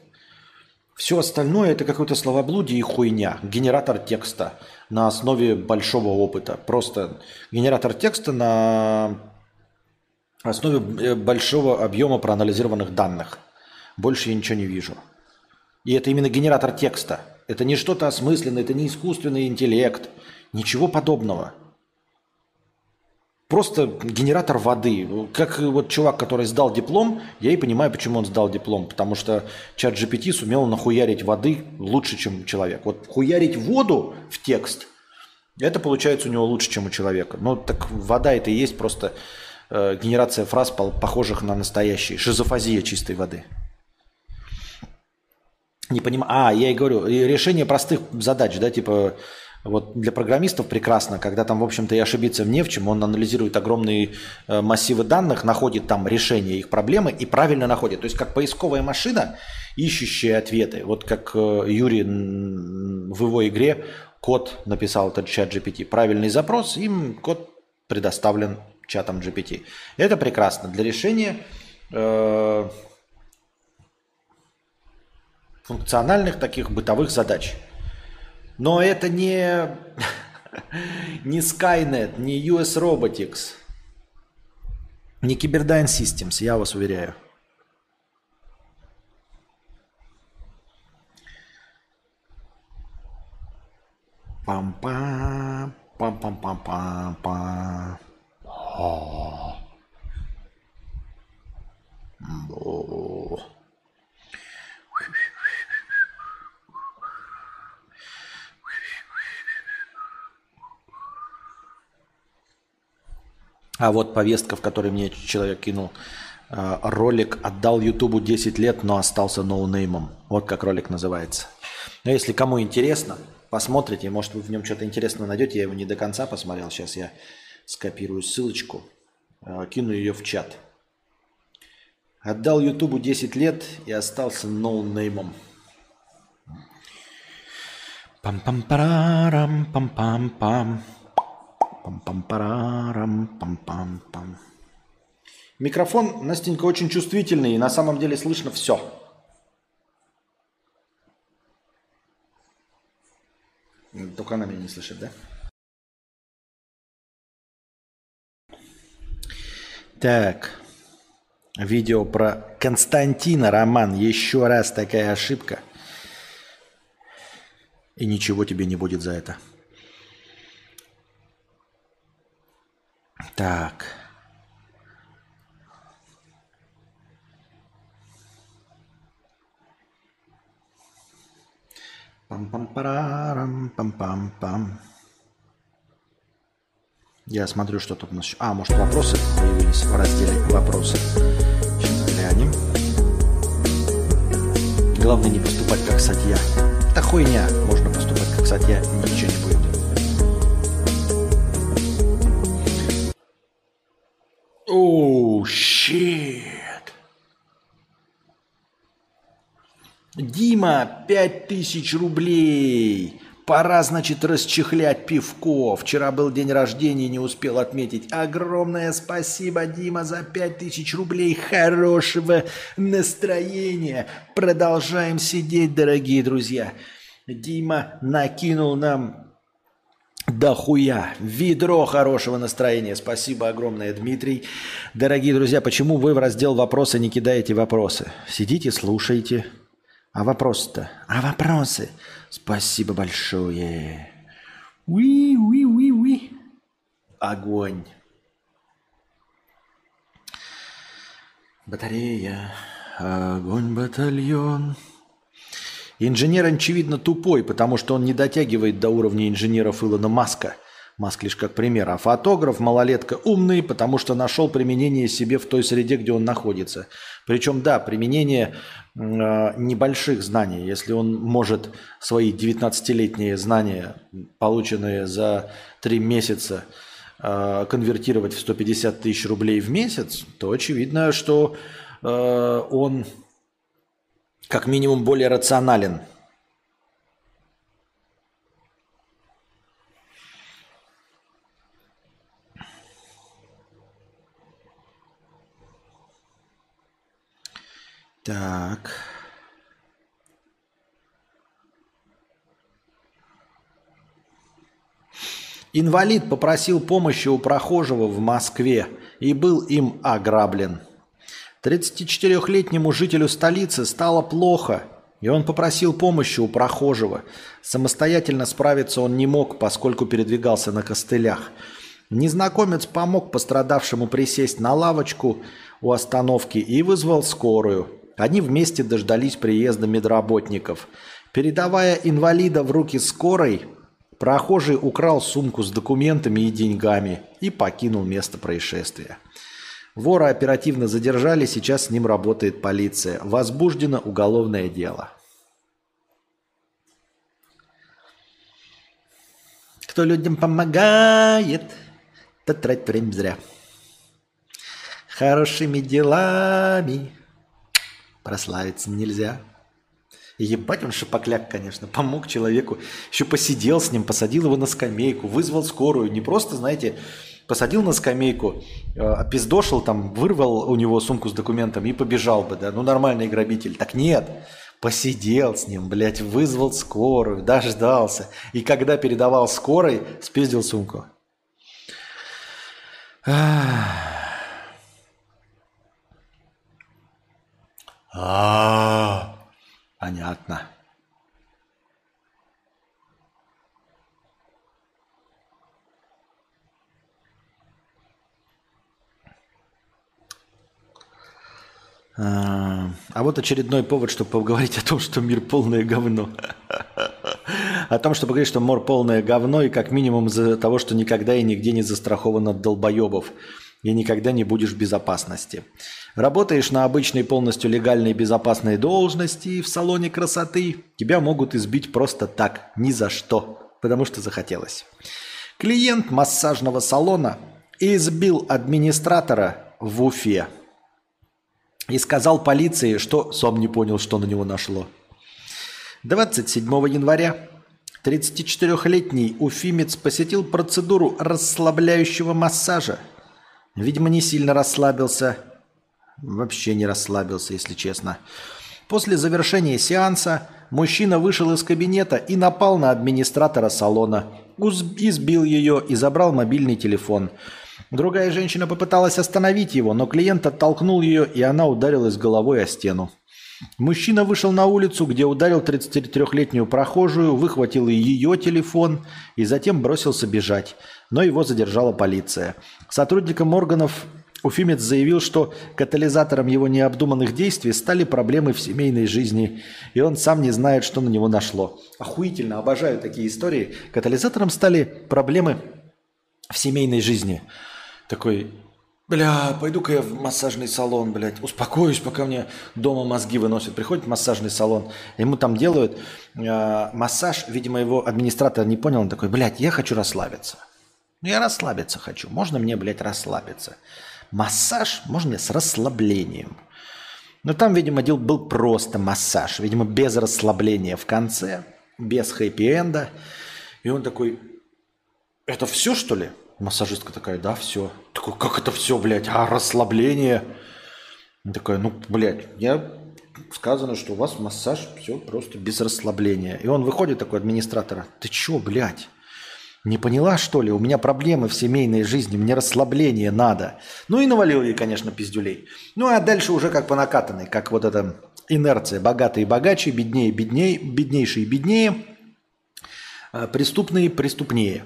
Все остальное – это какое-то словоблудие и хуйня. Генератор текста на основе большого опыта. Просто генератор текста на основе большого объема проанализированных данных. Больше я ничего не вижу. И это именно генератор текста. Это не что-то осмысленное, это не искусственный интеллект. Ничего подобного. Просто генератор воды. Как вот чувак, который сдал диплом, я и понимаю, почему он сдал диплом. Потому что ChatGPT сумел нахуярить воды лучше, чем человек. Вот хуярить воду в текст, это получается у него лучше, чем у человека. Ну так вода это и есть просто генерация фраз, похожих на настоящие. Шизофазия чистой воды. Не понимаю. А, я и говорю, решение простых задач, да, типа... Вот для программистов прекрасно, когда там, в общем-то, и ошибиться не в чем. Он анализирует огромные массивы данных, находит там решение их проблемы и правильно находит. То есть как поисковая машина, ищущая ответы. Вот как Юрий в его игре код написал этот чат GPT. Правильный запрос, им код предоставлен чатом GPT. Это прекрасно для решения функциональных таких бытовых задач. Но это не Skynet, не US Robotics, не Cyberdyne Systems, я вас уверяю. Пам-пам, пам-пам-пам-пам-пам. А вот повестка, в которой мне человек кинул ролик, отдал Ютубу 10 лет, но остался ноунеймом. Вот как ролик называется. Но если кому интересно, посмотрите, может вы в нем что-то интересное найдете. Я его не до конца посмотрел, сейчас я скопирую ссылочку, кину ее в чат. Отдал Ютубу 10 лет и остался ноунеймом. Пам-пам-парам, пам-пам-пам. Пам-пам-парам, пам-пам-пам. Микрофон, Настенька, очень чувствительный, и на самом деле слышно все. Только она меня не слышит, да? Так, видео про Константина, Роман, еще раз такая ошибка. И ничего тебе не будет за это. Так. Пам-пам-парам, пам-пам-пам. Я смотрю, что тут у нас еще. А, может, вопросы появились в разделе «Вопросы». Сейчас глянем. Главное не поступать как Сатья. Да хуйня. Можно поступать как Сатья, ничего не будет. Оу, щит. Дима, 5000 рублей. Пора, значит, расчехлять пивко. Вчера был день рождения, не успел отметить. Огромное спасибо, Дима, за 5000 рублей. Хорошего настроения. Продолжаем сидеть, дорогие друзья. Дима накинул нам... Да хуя, ведро хорошего настроения. Спасибо огромное, Дмитрий. Дорогие друзья, почему вы в раздел «Вопросы» не кидаете вопросы? Сидите, слушайте. А вопрос-то? А вопросы? Спасибо большое. Уи-уи-уи-уи. Огонь. Батарея. Огонь, батальон. Инженер, очевидно, тупой, потому что он не дотягивает до уровня инженеров Илона Маска. Маск лишь как пример. А фотограф, малолетка, умный, потому что нашел применение себе в той среде, где он находится. Причем, да, применение небольших знаний. Если он может свои 19-летние знания, полученные за 3 месяца, конвертировать в 150 тысяч рублей в месяц, то очевидно, что он как минимум более рационален. Так. Инвалид попросил помощи у прохожего в Москве и был им ограблен. 34-летнему жителю столицы стало плохо, и он попросил помощи у прохожего. Самостоятельно справиться он не мог, поскольку передвигался на костылях. Незнакомец помог пострадавшему присесть на лавочку у остановки и вызвал скорую. Они вместе дождались приезда медработников. Передавая инвалида в руки скорой, прохожий украл сумку с документами и деньгами и покинул место происшествия. Вора оперативно задержали, сейчас с ним работает полиция. Возбуждено уголовное дело. Кто людям помогает, тот тратит время зря. Хорошими делами прославиться нельзя. Ебать, он шапокляк, конечно. Помог человеку. Еще посидел с ним, посадил его на скамейку, вызвал скорую. Не просто, знаете, посадил на скамейку, опиздошил там, вырвал у него сумку с документами и побежал бы, да. Ну, нормальный грабитель. Так нет. Посидел с ним, блядь, вызвал скорую, дождался. И когда передавал скорой, спиздил сумку. Понятно. А вот очередной повод, чтобы поговорить о том, что мир полное говно. О том, чтобы говорить, что мор полное говно, и как минимум из-за того, что никогда и нигде не застрахован от долбоебов. И никогда не будешь в безопасности. Работаешь на обычной, полностью легальной, безопасной должности в салоне красоты. Тебя могут избить просто так, ни за что, потому что захотелось. Клиент массажного салона избил администратора в Уфе. И сказал полиции, что сам не понял, что на него нашло. 27 января 34-летний уфимец посетил процедуру расслабляющего массажа. Видимо, не сильно расслабился. Вообще не расслабился, если честно. После завершения сеанса мужчина вышел из кабинета и напал на администратора салона. Избил ее и забрал мобильный телефон. Другая женщина попыталась остановить его, но клиент оттолкнул ее, и она ударилась головой о стену. Мужчина вышел на улицу, где ударил 33-летнюю прохожую, выхватил ее телефон и затем бросился бежать. Но его задержала полиция. Сотрудникам органов уфимец заявил, что катализатором его необдуманных действий стали проблемы в семейной жизни, и он сам не знает, что на него нашло. Охуительно, обожаю такие истории. Катализатором стали проблемы в семейной жизни. Такой, бля, пойду-ка я в массажный салон, блядь, успокоюсь, пока мне дома мозги выносят. Приходит в массажный салон, ему там делают массаж, видимо, его администратор не понял, он такой, блядь, я хочу расслабиться. Ну, я расслабиться хочу. Можно мне, блядь, расслабиться? Массаж? Можно мне с расслаблением? Но там, видимо, был просто массаж. Видимо, без расслабления в конце, без хэппи-энда. И он такой, это все, что ли? Массажистка такая, да, все. Такой, как это все, блядь? А расслабление? Он такой, ну, блядь, сказано, что у вас массаж, все просто без расслабления. И он выходит такой, администратора, ты че, блядь? Не поняла, что ли? У меня проблемы в семейной жизни, мне расслабление надо. Ну и навалил ей, конечно, пиздюлей. Ну а дальше уже как по накатанной, как вот эта инерция. Богатые богаче, беднее беднее, беднейшие беднее, преступные преступнее.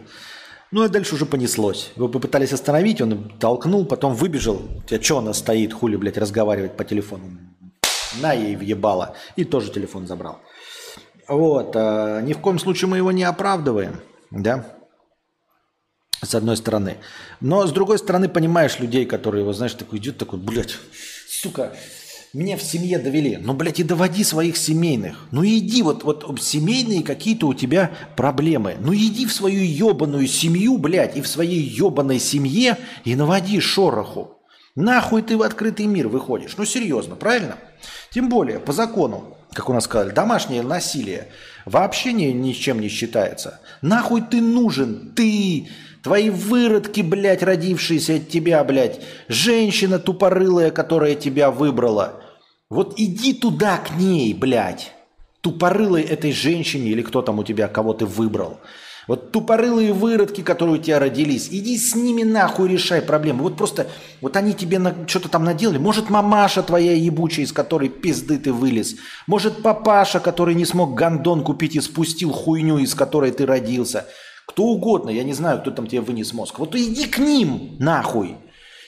Ну а дальше уже понеслось. Его попытались остановить, он толкнул, потом выбежал. А что она стоит, хули, блядь, разговаривать по телефону? На ей въебала. И тоже телефон забрал. Вот, ни в коем случае мы его не оправдываем, да? с одной стороны. Но с другой стороны, понимаешь людей, которые, вот, знаешь, такой идет, такой, блядь, сука, меня в семье довели. Ну, блядь, и доводи своих семейных. Ну, иди, вот семейные какие-то у тебя проблемы. Ну, иди в свою ебаную семью, блядь, и в своей ебаной семье и наводи шороху. Нахуй ты в открытый мир выходишь? Ну, серьезно, правильно? Тем более, по закону, как у нас сказали, домашнее насилие вообще ни с чем не считается. Нахуй ты нужен? Ты... Твои выродки, блядь, родившиеся от тебя, блядь. Женщина тупорылая, которая тебя выбрала. Вот иди туда к ней, блядь. Тупорылой этой женщине или кто там у тебя, кого ты выбрал. Вот тупорылые выродки, которые у тебя родились. Иди с ними нахуй, решай проблемы. Вот просто, вот они тебе что-то там наделали. Может, мамаша твоя ебучая, из которой пизды ты вылез. Может, папаша, который не смог гондон купить и спустил хуйню, из которой ты родился. Кто угодно, я не знаю, кто там тебе вынес мозг. Вот иди к ним, нахуй.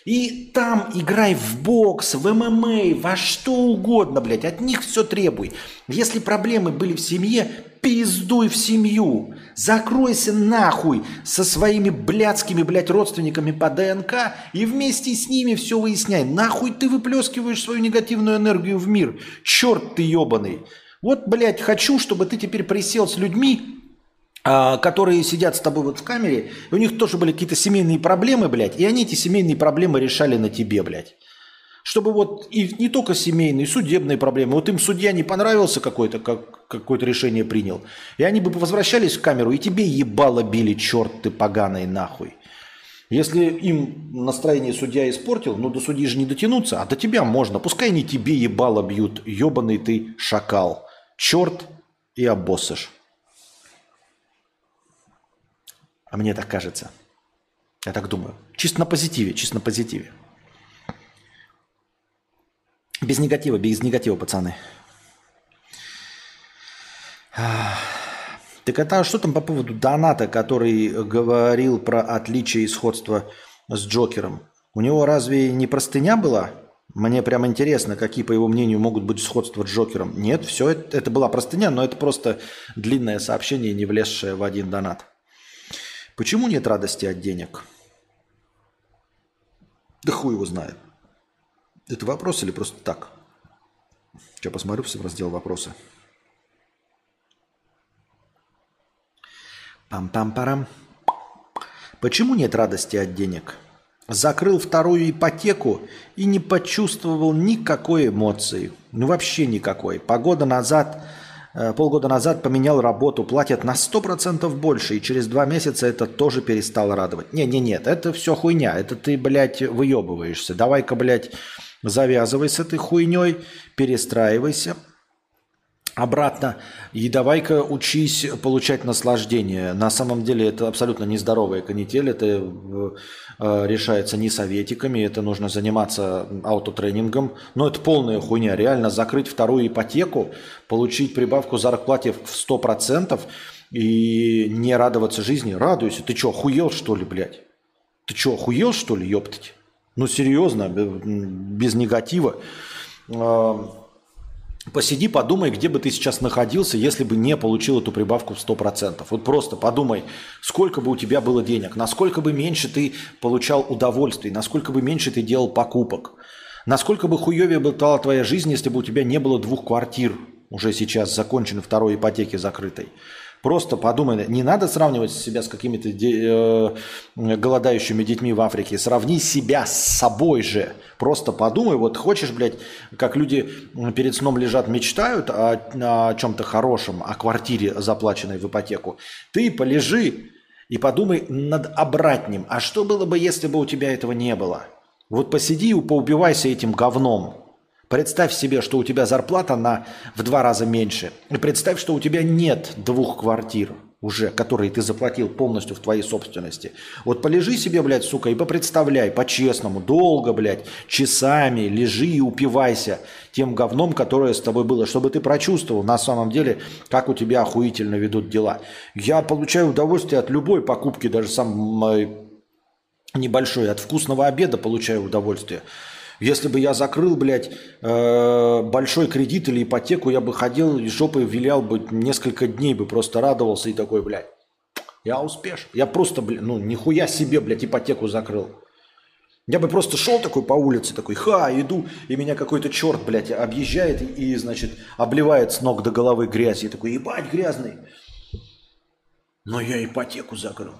И там играй в бокс, в ММА, во что угодно, блядь. От них все требуй. Если проблемы были в семье, пиздуй в семью. Закройся нахуй со своими блядскими, блядь, родственниками по ДНК и вместе с ними все выясняй. Нахуй ты выплескиваешь свою негативную энергию в мир. Черт ты ебаный. Вот, блядь, хочу, чтобы ты теперь присел с людьми, которые сидят с тобой вот в камере, и у них тоже были какие-то семейные проблемы, блядь, и они эти семейные проблемы решали на тебе, блядь. Чтобы вот и не только семейные, судебные проблемы. Вот им судья не понравился какой-то, какое-то решение принял, и они бы возвращались в камеру, и тебе ебало били, черт ты поганый нахуй. Если им настроение судья испортил, ну до судьи же не дотянуться, а до тебя можно. Пускай они тебе ебало бьют, ебаный ты шакал. Черт и обоссышь. А мне так кажется. Я так думаю. Чисто на позитиве, чисто на позитиве. Без негатива, пацаны. Так это что там по поводу доната, который говорил про отличие и сходство с Джокером? У него разве не простыня была? Мне прям интересно, какие, по его мнению, могут быть сходства с Джокером. Нет, все, это была простыня, но это просто длинное сообщение, не влезшее в один донат. Почему нет радости от денег? Да хуй его знает. Это вопрос или просто так? Сейчас посмотрю в раздел «Вопросы». Пам-пам-парам. Почему нет радости от денег? Закрыл вторую ипотеку и не почувствовал никакой эмоции. Ну вообще никакой. Полгода назад поменял работу, платят на 100% больше, и через 2 месяца это тоже перестало радовать. Нет, это все хуйня, это ты, блядь, выебываешься. Давай-ка, блядь, завязывай с этой хуйней, перестраивайся обратно, и давай-ка учись получать наслаждение. На самом деле это абсолютно нездоровая канитель, это решается не советиками, это нужно заниматься аутотренингом. Но это полная хуйня, реально закрыть вторую ипотеку, получить прибавку зарплаты в 100% и не радоваться жизни. Радуйся, ты что, охуел что ли, блядь? Ты что, охуел что ли, ёптать? Ну серьезно, без негатива. Посиди, подумай, где бы ты сейчас находился, если бы не получил эту прибавку в 100%. Вот просто подумай, сколько бы у тебя было денег, насколько бы меньше ты получал удовольствий, насколько бы меньше ты делал покупок, насколько бы хуёвее была твоя жизнь, если бы у тебя не было 2 квартир уже сейчас закончены, второй ипотеки закрытой. Просто подумай, не надо сравнивать себя с какими-то голодающими детьми в Африке. Сравни себя с собой же. Просто подумай, вот хочешь, блядь, как люди перед сном лежат, мечтают о чем-то хорошем, о квартире, заплаченной в ипотеку. Ты полежи и подумай над обратным. А что было бы, если бы у тебя этого не было? Вот посиди и поубивайся этим говном. Представь себе, что у тебя зарплата в 2 раза меньше. И представь, что у тебя нет 2 квартир уже, которые ты заплатил полностью в твоей собственности. Вот полежи себе, блядь, сука, и попредставляй по-честному, долго, блядь, часами лежи и упивайся тем говном, которое с тобой было, чтобы ты прочувствовал на самом деле, как у тебя охуительно ведут дела. Я получаю удовольствие от любой покупки, даже самой небольшой, от вкусного обеда получаю удовольствие. Если бы я закрыл, блядь, большой кредит или ипотеку, я бы ходил и жопой вилял бы несколько дней, бы просто радовался и такой, блядь, Я успешен. Я просто, блин, ну нихуя себе, блядь, ипотеку закрыл. Я бы просто шел такой по улице, такой, ха, иду, и меня какой-то черт, блядь, объезжает и, значит, обливает с ног до головы грязью. Я такой, ебать, грязный. Но я ипотеку закрыл.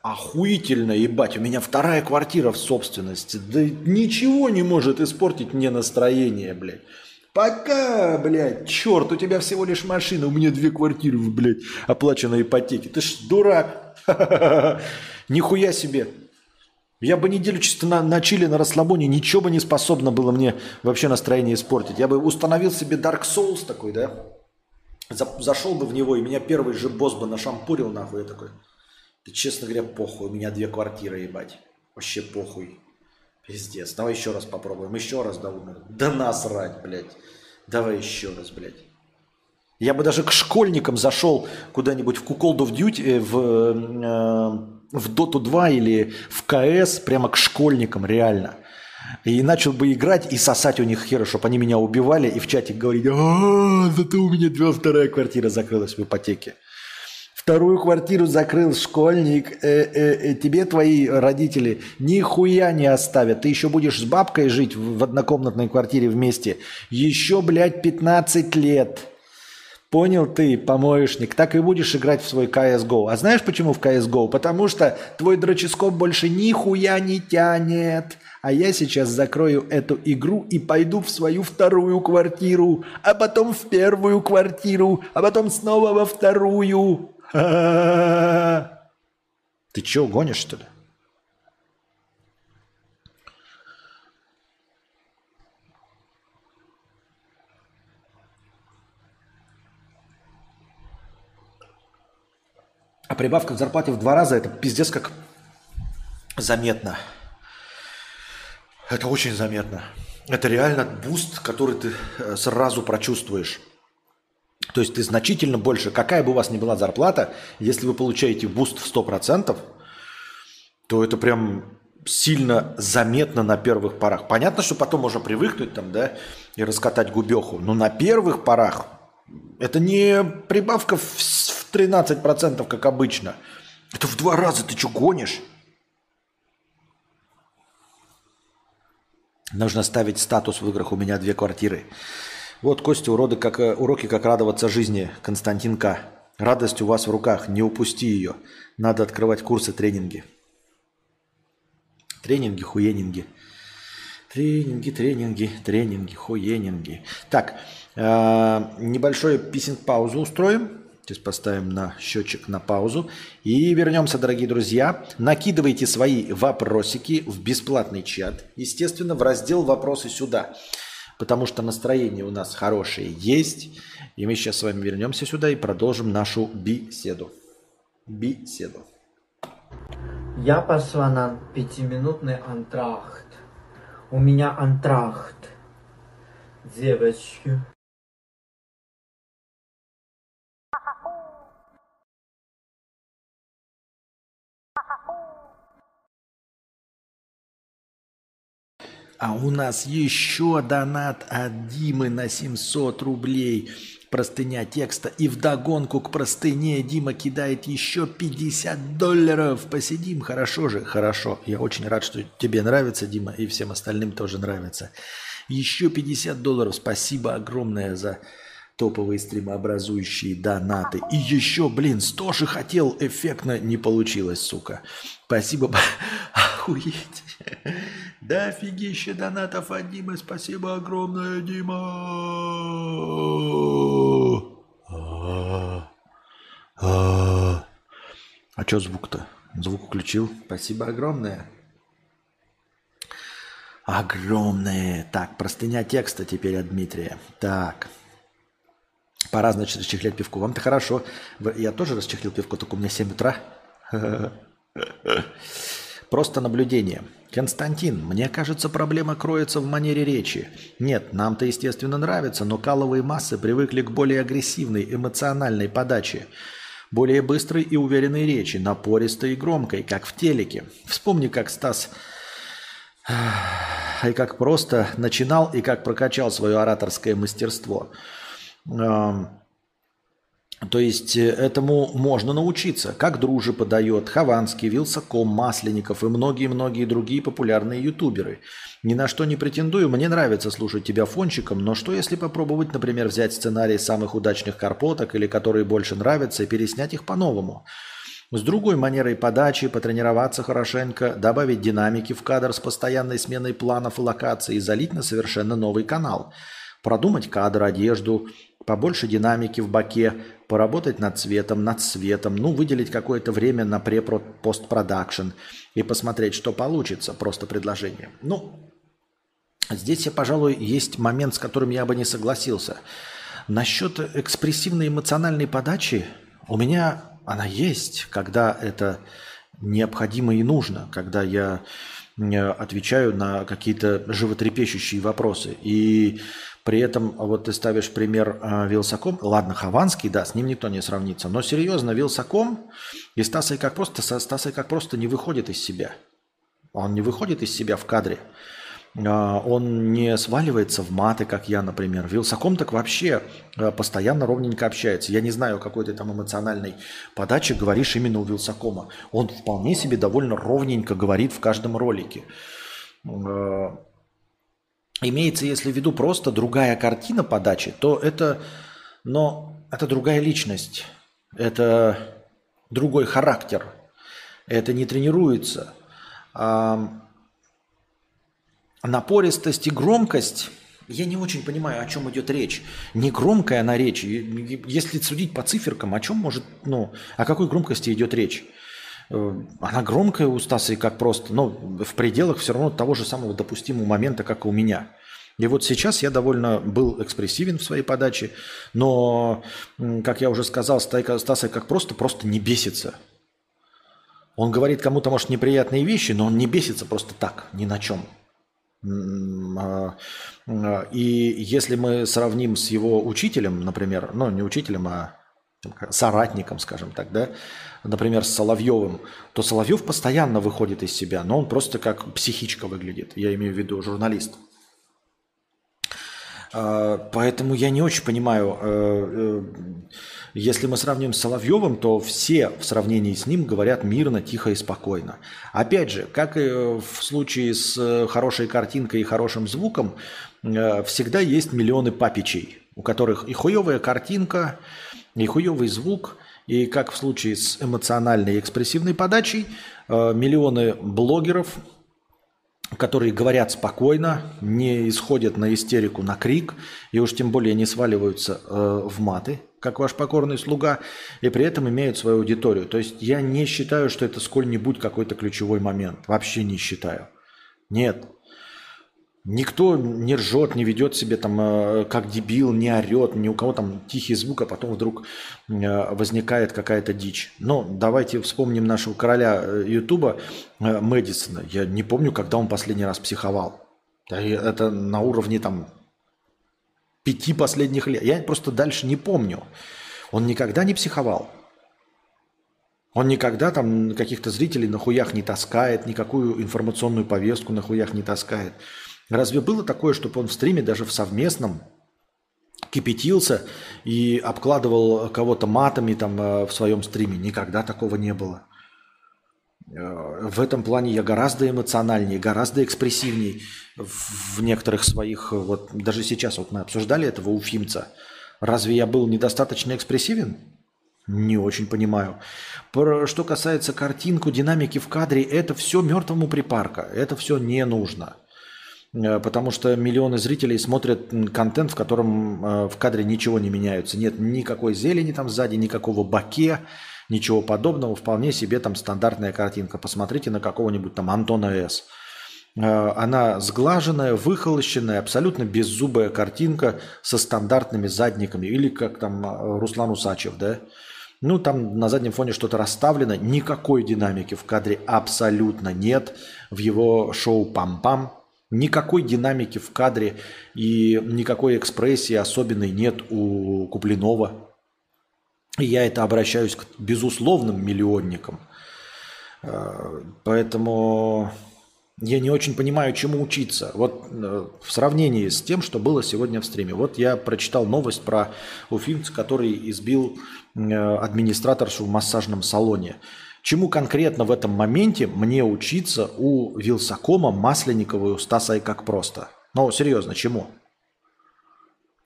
Охуительно, ебать, у меня вторая квартира в собственности. Да ничего не может испортить мне настроение, блядь. Пока, блядь, черт, у тебя всего лишь машина, у меня две квартиры, блядь, оплаченные ипотеки. Ты ж дурак. Нихуя себе. Я бы неделю чисто на чиле, на расслабоне, ничего бы не способно было мне вообще настроение испортить. Я бы установил себе Dark Souls такой, да? Зашел бы в него, и меня первый же босс бы нашампурил, нахуй, я такой. Да, честно говоря, похуй, у меня две квартиры, ебать. Вообще похуй. Пиздец, давай еще раз попробуем, еще раз, да умер. Да насрать, блядь. Давай еще раз, блядь. Я бы даже к школьникам зашел куда-нибудь в Call of Duty, в Dota 2 или в КС, прямо к школьникам, реально. И начал бы играть и сосать у них хера, чтобы они меня убивали, и в чате говорить, а зато у меня вторая квартира закрылась в ипотеке. Вторую квартиру закрыл школьник, тебе твои родители нихуя не оставят. Ты еще будешь с бабкой жить в однокомнатной квартире вместе. Еще, блядь, 15 лет. Понял ты, помоечник, так и будешь играть в свой CSGO. А знаешь, почему в CSGO? Потому что твой дроческоп больше нихуя не тянет. А я сейчас закрою эту игру и пойду в свою вторую квартиру, а потом в первую квартиру, а потом снова во вторую. Ты чё, гонишь, что ли? А прибавка к зарплате в 2 раза – это пиздец как заметно. Это очень заметно. Это реально буст, который ты сразу прочувствуешь. То есть ты значительно больше, какая бы у вас ни была зарплата, если вы получаете буст в 100%, то это прям сильно заметно на первых порах. Понятно, что потом можно привыкнуть там, да, и раскатать губеху, но на первых порах это не прибавка в 13%, как обычно. Это в 2 раза, ты что, гонишь? Нужно ставить статус в играх, у меня 2 квартиры. Вот, Костя, уроки, как радоваться жизни, Константин К. Радость у вас в руках, не упусти ее. Надо открывать курсы, тренинги. Тренинги, хуенинги. Тренинги, хуенинги. Так, небольшой писинг-паузу устроим. Сейчас поставим на счетчик на паузу. И вернемся, дорогие друзья. Накидывайте свои вопросики в бесплатный чат. Естественно, в раздел «Вопросы сюда». Потому что настроение у нас хорошее есть. И мы сейчас с вами вернемся сюда и продолжим нашу беседу. Я пошла на 5-минутный антракт. У меня антракт. Девочки. А у нас еще донат от Димы на 700 рублей. Простыня текста. И вдогонку к простыне Дима кидает еще $50. Посидим, хорошо же? Хорошо. Я очень рад, что тебе нравится, Дима, и всем остальным тоже нравится. Еще $50. Спасибо огромное за топовые стримообразующие донаты. И еще, блин, 100 же хотел, эффектно не получилось, сука. Спасибо. Охуеть. Да офигище донатов от Димы. Спасибо огромное, Дима. А что звук-то? Звук включил. Спасибо огромное. Огромное. Так, простыня текста теперь от Дмитрия. Так. Пора, значит, расчехлять пивку. Вам-то хорошо. Я тоже расчехлил пивку, только у меня 7 утра. Просто наблюдение. Константин, мне кажется, проблема кроется в манере речи. Нет, нам-то, естественно, нравится, но каловые массы привыкли к более агрессивной, эмоциональной подаче. Более быстрой и уверенной речи, напористой и громкой, как в телеке. Вспомни, как Стас Ай Как Просто начинал и как прокачал свое ораторское мастерство. То есть этому можно научиться. Как Дружи подает, Хованский, Вилсаком, Масленников и многие-многие другие популярные ютуберы. Ни на что не претендую, мне нравится слушать тебя фончиком, но что если попробовать, например, взять сценарий самых удачных карпоток или которые больше нравятся и переснять их по-новому? С другой манерой подачи, потренироваться хорошенько, добавить динамики в кадр с постоянной сменой планов и локаций и залить на совершенно новый канал. Продумать кадр, одежду, побольше динамики в боке, поработать над светом, ну, выделить какое-то время на постпродакшн и посмотреть, что получится, просто предложение. Ну, здесь, пожалуй, есть момент, с которым я бы не согласился. Насчет экспрессивной эмоциональной подачи у меня она есть, когда это необходимо и нужно, когда я отвечаю на какие-то животрепещущие вопросы. И при этом, вот ты ставишь пример Вилсаком. Ладно, Хованский, да, с ним никто не сравнится. Но серьезно, Вилсаком и Стас Ай Как Просто не выходит из себя. Он не выходит из себя в кадре. Он не сваливается в маты, как я, например. Вилсаком так вообще постоянно ровненько общается. Я не знаю, о какой ты там эмоциональной подаче говоришь именно у Вилсакома. Он вполне себе довольно ровненько говорит в каждом ролике. Имеется, если в виду просто другая картина подачи, то это, но это другая личность, это другой характер, это не тренируется. Напористость и громкость, я не очень понимаю, о чем идет речь. Не громкая она речь. Если судить по циферкам, о чем может, ну, о какой громкости идет речь? Она громкая у Стаса и как просто, но в пределах все равно того же самого допустимого момента, как и у меня. И вот сейчас я довольно был экспрессивен в своей подаче, но, как я уже сказал, Стас и как просто не бесится. Он говорит кому-то, может, неприятные вещи, но он не бесится просто так, ни на чем. И если мы сравним с его учителем, например, ну не учителем, а соратником, скажем так, да, например, с Соловьёвым, то Соловьёв постоянно выходит из себя, но он просто как психичка выглядит, я имею в виду журналист. Поэтому я не очень понимаю, если мы сравним с Соловьёвым, то все в сравнении с ним говорят мирно, тихо и спокойно. Опять же, как и в случае с хорошей картинкой и хорошим звуком, всегда есть миллионы папичей, у которых и хуёвая картинка, и хуёвый звук, и как в случае с эмоциональной и экспрессивной подачей, миллионы блогеров, которые говорят спокойно, не исходят на истерику, на крик, и уж тем более не сваливаются в маты, как ваш покорный слуга, и при этом имеют свою аудиторию. То есть я не считаю, что это сколь-нибудь какой-то ключевой момент. Вообще не считаю. Нет. Никто не ржет, не ведет себя там как дебил, не орет, ни у кого там тихий звук, а потом вдруг возникает какая-то дичь. Но давайте вспомним нашего короля Ютуба Мэдисона. Я не помню, когда он последний раз психовал. Это на уровне там 5 последних лет. Я просто дальше не помню. Он никогда не психовал. Он никогда там каких-то зрителей на хуях не таскает, никакую информационную повестку на хуях не таскает. Разве было такое, чтобы он в стриме даже в совместном кипятился и обкладывал кого-то матами там в своем стриме? Никогда такого не было. В этом плане я гораздо эмоциональнее, гораздо экспрессивнее в некоторых своих... Вот даже сейчас вот мы обсуждали этого уфимца. Разве я был недостаточно экспрессивен? Не очень понимаю. Что касается картинку, динамики в кадре, это все мертвому припарка. Это все не нужно. Потому что миллионы зрителей смотрят контент, в котором в кадре ничего не меняется. Нет никакой зелени там сзади, никакого боке, ничего подобного. Вполне себе там стандартная картинка. Посмотрите на какого-нибудь там Антона С. Она сглаженная, выхолощенная, абсолютно беззубая картинка со стандартными задниками. Или как там Руслан Усачев, да? Ну, там на заднем фоне что-то расставлено. Никакой динамики в кадре абсолютно нет. В его шоу «Пам-пам». Никакой динамики в кадре и никакой экспрессии особенной нет у Куплинова. И я это обращаюсь к безусловным миллионникам. Поэтому Я не очень понимаю, чему учиться. Вот в сравнении с тем, что было сегодня в стриме. Вот я прочитал новость про уфимца, который избил администраторшу в массажном салоне. Чему конкретно в этом моменте мне учиться у Вилсакома, Масленникова и у Стаса Ай Как Просто? Ну, серьезно, чему?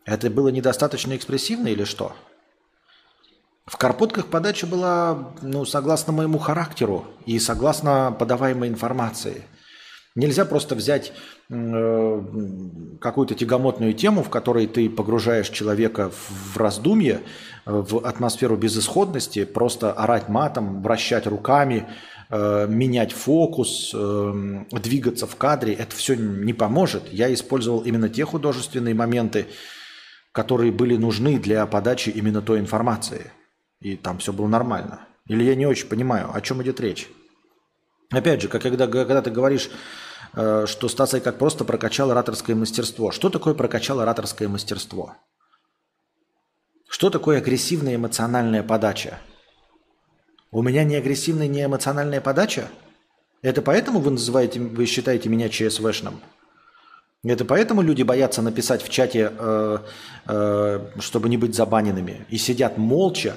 Это было недостаточно экспрессивно или что? В «Карпотках» подача была, ну, согласно моему характеру и согласно подаваемой информации. Нельзя просто взять какую-то тягомотную тему, в которой ты погружаешь человека в раздумье, в атмосферу безысходности, просто орать матом, вращать руками, менять фокус, двигаться в кадре. Это все не поможет. Я использовал именно те художественные моменты, которые были нужны для подачи именно той информации. И там все было нормально. Или я не очень понимаю, о чем идет речь. Опять же, когда ты говоришь, что Стас Ай Как Просто прокачал ораторское мастерство. Что такое прокачал ораторское мастерство? Что такое агрессивная эмоциональная подача? У меня не агрессивная, не эмоциональная подача? Это поэтому вы считаете меня ЧСВшным? Это поэтому люди боятся написать в чате, чтобы не быть забаненными, и сидят молча,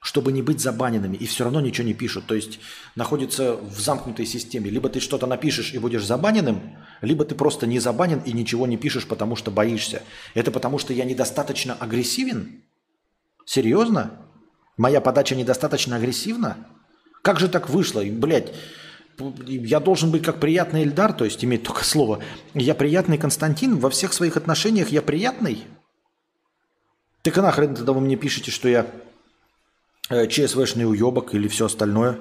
чтобы не быть забаненными, и все равно ничего не пишут. То есть находятся в замкнутой системе. Либо ты что-то напишешь и будешь забаненным, либо ты просто не забанен и ничего не пишешь, потому что боишься. Это потому что я недостаточно агрессивен? Серьезно? Моя подача недостаточно агрессивна? Как же так вышло? И, блядь, я должен быть как приятный Эльдар, то есть иметь только слово. Я приятный Константин, во всех своих отношениях я приятный? Так и нахрен тогда вы мне пишете, что я ЧСВшный уебок или все остальное,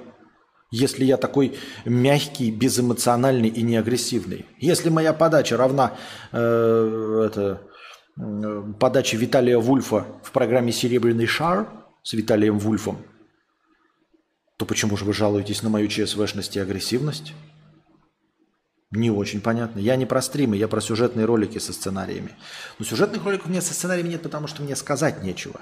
если я такой мягкий, безэмоциональный и неагрессивный. Если моя подача равна подаче Виталия Вульфа в программе «Серебряный шар» с Виталием Вульфом, то почему же вы жалуетесь на мою ЧСВшность и агрессивность? Не очень понятно. Я не про стримы, я про сюжетные ролики со сценариями. Но сюжетных роликов у меня со сценариями нет, потому что мне сказать нечего.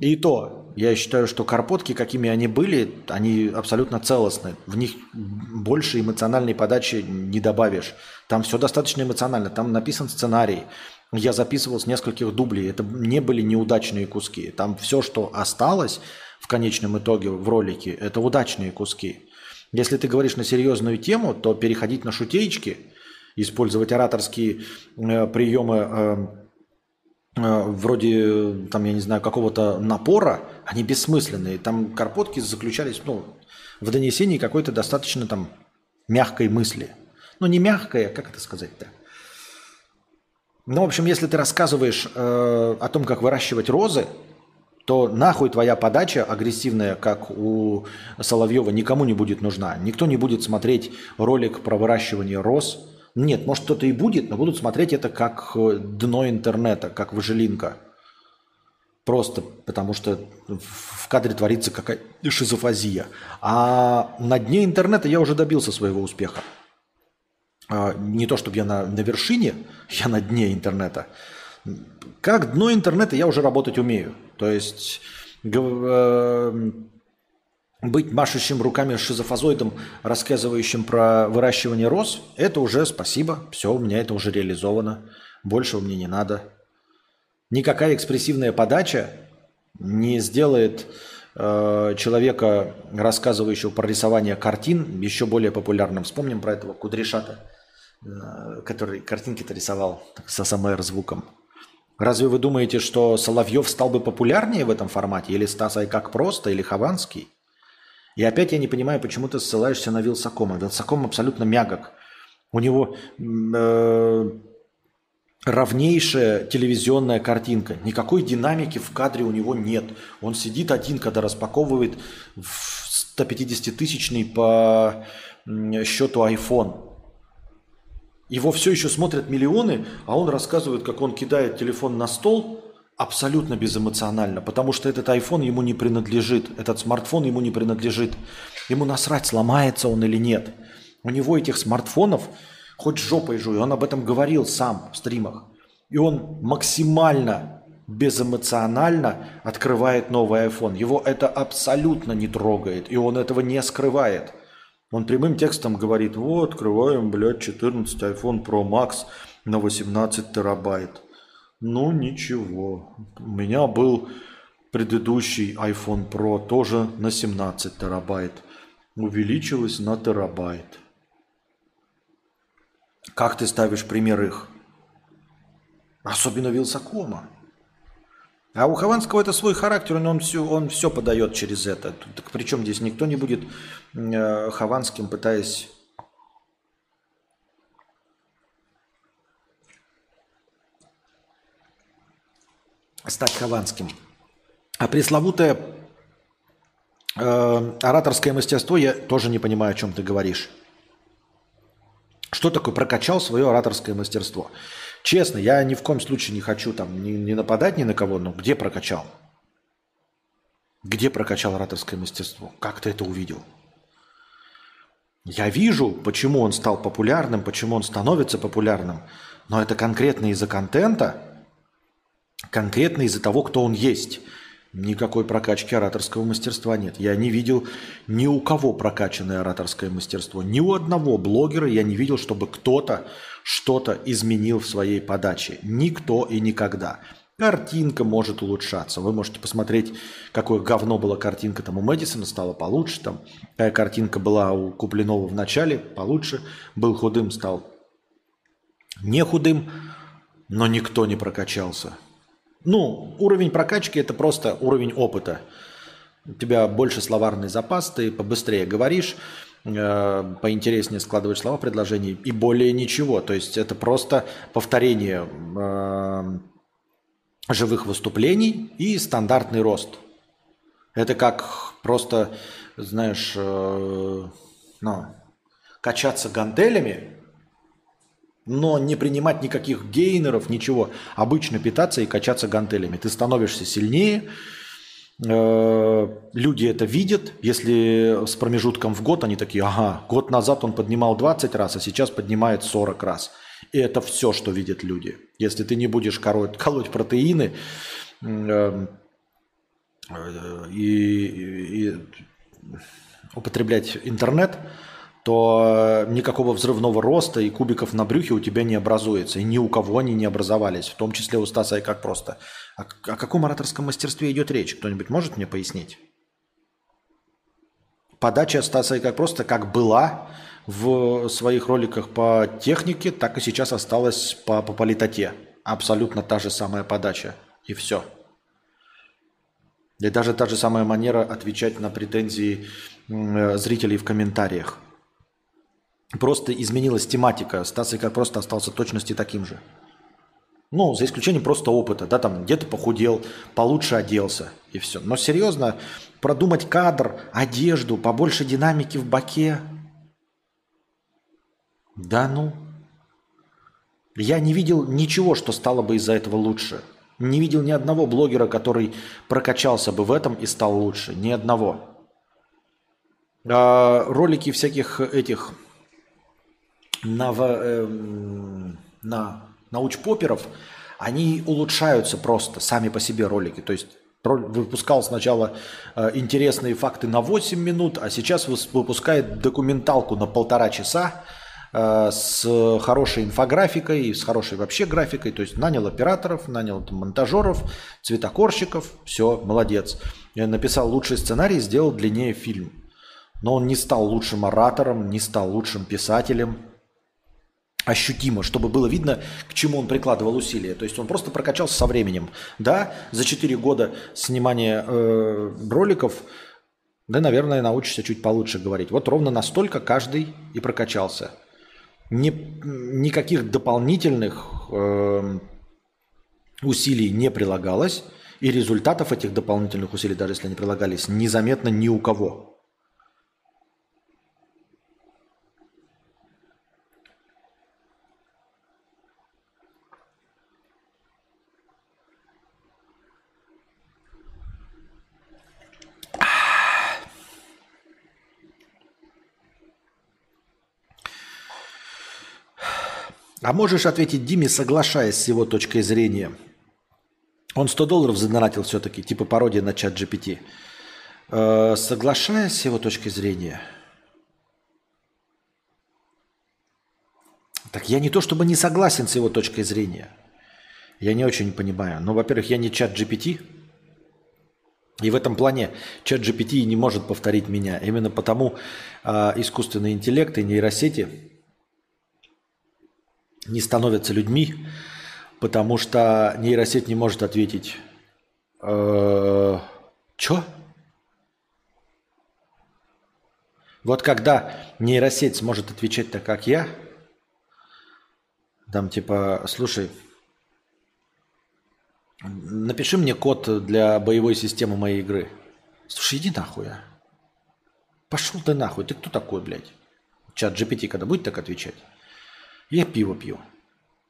И то, я считаю, что «Карпотки», какими они были, они абсолютно целостны. В них больше эмоциональной подачи не добавишь. Там все достаточно эмоционально. Там написан сценарий. Я записывал с нескольких дублей. Это не были неудачные куски. Там все, что осталось в конечном итоге в ролике, это удачные куски. Если ты говоришь на серьезную тему, то переходить на шутеечки, использовать ораторские приемы, вроде, там, я не знаю, какого-то напора, они бессмысленные. Там «Карпотки» заключались, ну, в донесении какой-то достаточно там мягкой мысли. Ну, не мягкая, как это сказать-то? Ну, в общем, если ты рассказываешь о том, как выращивать розы, то нахуй твоя подача агрессивная, как у Соловьёва, никому не будет нужна. Никто не будет смотреть ролик про выращивание роз. Нет, может, кто-то и будет, но будут смотреть это как дно интернета, как выжилинка. Просто потому что в кадре творится какая-то шизофазия. А на дне интернета я уже добился своего успеха. Не то чтобы я на вершине, я на дне интернета. Как дно интернета я уже работать умею. То есть быть машущим руками шизофазоидом, рассказывающим про выращивание роз, это уже спасибо, все, у меня это уже реализовано, большего мне не надо. Никакая экспрессивная подача не сделает человека, рассказывающего про рисование картин, еще более популярным. Вспомним про этого Кудряшата, который картинки-то рисовал со самоэрзвуком. Разве вы думаете, что Соловьев стал бы популярнее в этом формате? Или Стас Ай Как Просто, или Хованский? И опять я не понимаю, почему ты ссылаешься на Вилсакома. Вилсаком абсолютно мягок. У него ровнейшая телевизионная картинка. Никакой динамики в кадре у него нет. Он сидит один, когда распаковывает 150-тысячный по счету iPhone. Его все еще смотрят миллионы, а он рассказывает, как он кидает телефон на стол. Абсолютно безэмоционально, потому что этот iPhone ему не принадлежит, этот смартфон ему не принадлежит. Ему насрать, сломается он или нет. У него этих смартфонов хоть жопой жуй, он об этом говорил сам в стримах. И он максимально безэмоционально открывает новый iPhone. Его это абсолютно не трогает, и он этого не скрывает. Он прямым текстом говорит: вот, открываем, блядь, 14 iPhone Pro Max на 18 терабайт. Ну, ничего. У меня был предыдущий iPhone Pro тоже на 17 терабайт. Увеличилось на терабайт. Как ты ставишь пример их? Особенно Вилсакома. А у Хованского это свой характер, но он все подает через это. Так причем здесь никто не будет Хованским, пытаясь стать Хованским. А пресловутое ораторское мастерство, я тоже не понимаю, о чем ты говоришь. Что такое прокачал свое ораторское мастерство? Честно, я ни в коем случае не хочу там не нападать ни на кого, но где прокачал? Где прокачал ораторское мастерство? Как ты это увидел? Я вижу, почему он стал популярным, почему он становится популярным, но это конкретно из-за контента, конкретно из-за того, кто он есть. Никакой прокачки ораторского мастерства нет. Я не видел ни у кого прокачанное ораторское мастерство. Ни у одного блогера я не видел, чтобы кто-то что-то изменил в своей подаче. Никто и никогда. Картинка может улучшаться. Вы можете посмотреть, какое говно была картинка там у Мэдисона, стало получше. Там. Какая картинка была у Куплинова в начале, получше. Был худым, стал не худым, но никто не прокачался. Ну, уровень прокачки – это просто уровень опыта. У тебя больше словарный запас, ты побыстрее говоришь, поинтереснее складываешь слова в предложении и более ничего. То есть это просто повторение живых выступлений и стандартный рост. Это как просто, знаешь, качаться гантелями, но не принимать никаких гейнеров, ничего. Обычно питаться и качаться гантелями. Ты становишься сильнее, люди это видят. Если с промежутком в год, они такие: ага, год назад он поднимал 20 раз, а сейчас поднимает 40 раз. И это все, что видят люди. Если ты не будешь колоть протеины и употреблять интернет, то никакого взрывного роста и кубиков на брюхе у тебя не образуется. И ни у кого они не образовались, в том числе у Стаса Ай Как Просто. О каком ораторском мастерстве идет речь? Кто-нибудь может мне пояснить? Подача Стаса Ай Как Просто как была в своих роликах по технике, так и сейчас осталась по политоте. Абсолютно та же самая подача. И все. И даже та же самая манера отвечать на претензии зрителей в комментариях. Просто изменилась тематика. Стас Ай Как Просто остался точности таким же. Ну, за исключением просто опыта. Да, там где-то похудел, получше оделся и все. Но серьезно, продумать кадр, одежду, побольше динамики в боке. Да ну. Я не видел ничего, что стало бы из-за этого лучше. Не видел ни одного блогера, который прокачался бы в этом и стал лучше. Ни одного. Ролики всяких этих... научпоперов, они улучшаются просто сами по себе ролики. То есть выпускал сначала интересные факты на 8 минут, а сейчас выпускает документалку на 1,5 часа с хорошей инфографикой, с хорошей вообще графикой. То есть нанял операторов, нанял монтажеров, цветокорщиков. Все, молодец. Я написал лучший сценарий, сделал длиннее фильм. Но он не стал лучшим оратором, не стал лучшим писателем. Ощутимо, чтобы было видно, к чему он прикладывал усилия. То есть он просто прокачался со временем. Да, за 4 года снимания роликов, да, наверное, научишься чуть получше говорить. Вот ровно настолько каждый и прокачался. Никаких дополнительных усилий не прилагалось, и результатов этих дополнительных усилий, даже если они прилагались, незаметно ни у кого. А можешь ответить Диме, соглашаясь с его точкой зрения? Он $100 задонатил все-таки, типа пародия на чат GPT. Соглашаясь с его точкой зрения? Так я не то чтобы не согласен с его точкой зрения. Я не очень понимаю. Ну, во-первых, я не чат GPT. И в этом плане чат GPT не может повторить меня. Именно потому искусственный интеллект и нейросети не становятся людьми, потому что нейросеть не может ответить. Чё? Вот когда нейросеть сможет отвечать так, как я, там типа, слушай, напиши мне код для боевой системы моей игры. Слушай, иди нахуй, а. Пошел ты нахуй, ты кто такой, блядь? Чат GPT когда будет так отвечать? Я пиво пью.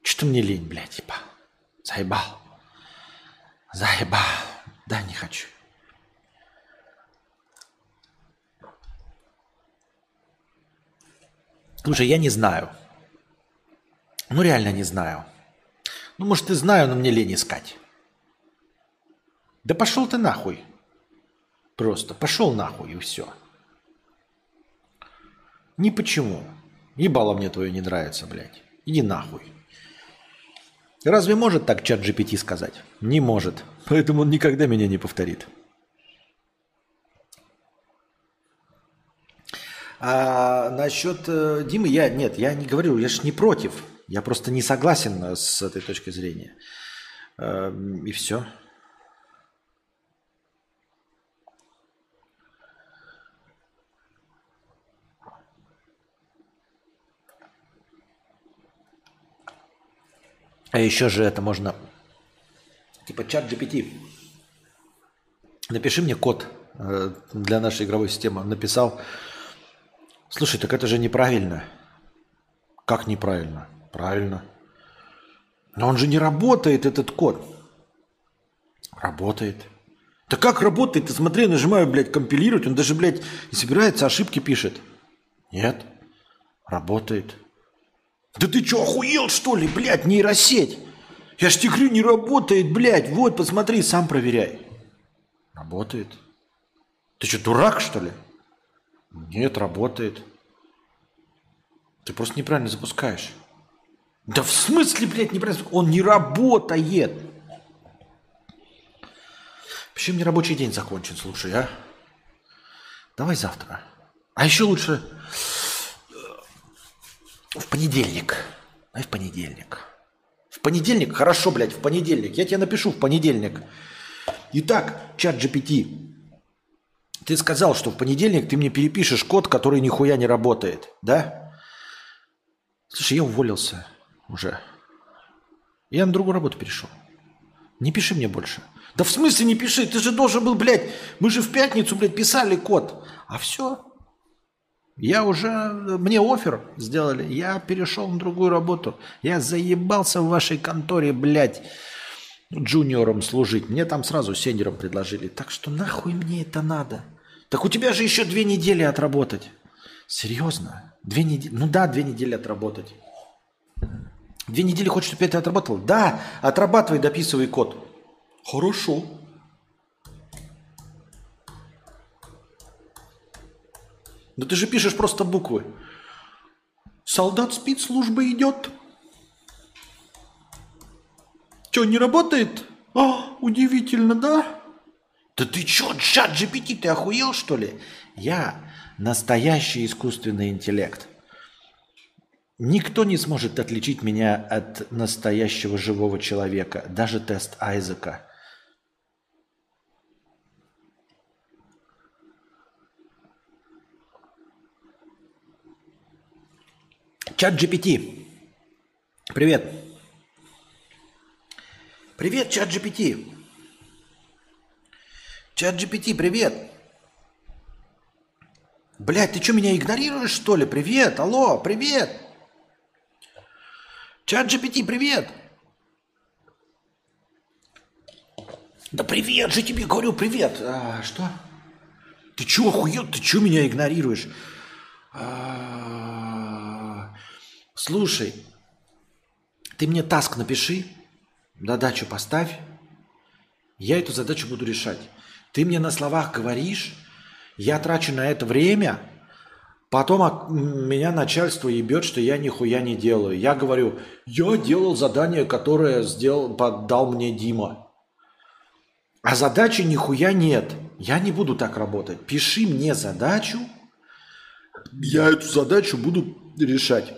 Что-то мне лень, блядь, типа. Заебал. Заебал. Да, не хочу. Слушай, я не знаю. Ну, реально не знаю. Ну, может, и знаю, но мне лень искать. Да пошел ты нахуй. Просто пошел нахуй, и все. Ни почему. Ебало мне твое не нравится, блядь. Иди нахуй. Разве может так чат GPT сказать? Не может. Поэтому он никогда меня не повторит. А насчет Димы я не говорю, я же не против. Я просто не согласен с этой точкой зрения. И все. А еще же это можно, типа чат GPT, напиши мне код для нашей игровой системы. Он написал, слушай, так это же неправильно. Как неправильно? Правильно. Но он же не работает, этот код. Работает. Да как работает? Ты смотри, нажимаю, блядь, компилировать, он даже, блядь, не собирается, ошибки пишет. Нет, работает. Да ты что, охуел, что ли, блядь, нейросеть? Я ж тебе говорю, не работает, блядь. Вот, посмотри, сам проверяй. Работает. Ты что, дурак, что ли? Нет, работает. Ты просто неправильно запускаешь. Да в смысле, блядь, неправильно запускаешь? Он не работает. Вообще, мне рабочий день закончен, слушай, а? Давай завтра. А еще лучше... В понедельник. Давай в понедельник. В понедельник? Хорошо, блядь, в понедельник. Я тебе напишу в понедельник. Итак, чат GPT, ты сказал, что в понедельник ты мне перепишешь код, который нихуя не работает, да? Слушай, я уволился уже. Я на другую работу перешел. Не пиши мне больше. Да в смысле не пиши? Ты же должен был, блядь, мы же в пятницу, блядь, писали код. А все... Мне оффер сделали, я перешел на другую работу. Я заебался в вашей конторе, блядь, джуниором служить. Мне там сразу сеньором предложили. Так что нахуй мне это надо? Так у тебя же еще 2 недели отработать. Серьезно? 2 недели? Ну да, 2 недели отработать. 2 недели хочешь, чтобы я это отработал? Да, отрабатывай, дописывай код. Хорошо. Да ты же пишешь просто буквы. Солдат спит, служба идет. Че, не работает? А, удивительно, да? Да ты че, чат GPT, ты охуел, что ли? Я настоящий искусственный интеллект. Никто не сможет отличить меня от настоящего живого человека. Даже тест Айзека. Чат GPT. Привет. Привет, чат GPT. Чат GPT, привет. Блядь, ты что, меня игнорируешь, что ли? Привет, алло, привет. Чат GPT, привет. Да привет же тебе, говорю, привет. А, что? Ты что, охуел? Ты что, меня игнорируешь? Слушай, ты мне таск напиши, задачу поставь, я эту задачу буду решать. Ты мне на словах говоришь, я трачу на это время, Потом от меня начальство ебет, что я нихуя не делаю. Я говорю, я делал задание, которое поддал мне Дима. А задачи нихуя нет. Я не буду так работать. Пиши мне задачу. Я эту задачу буду решать.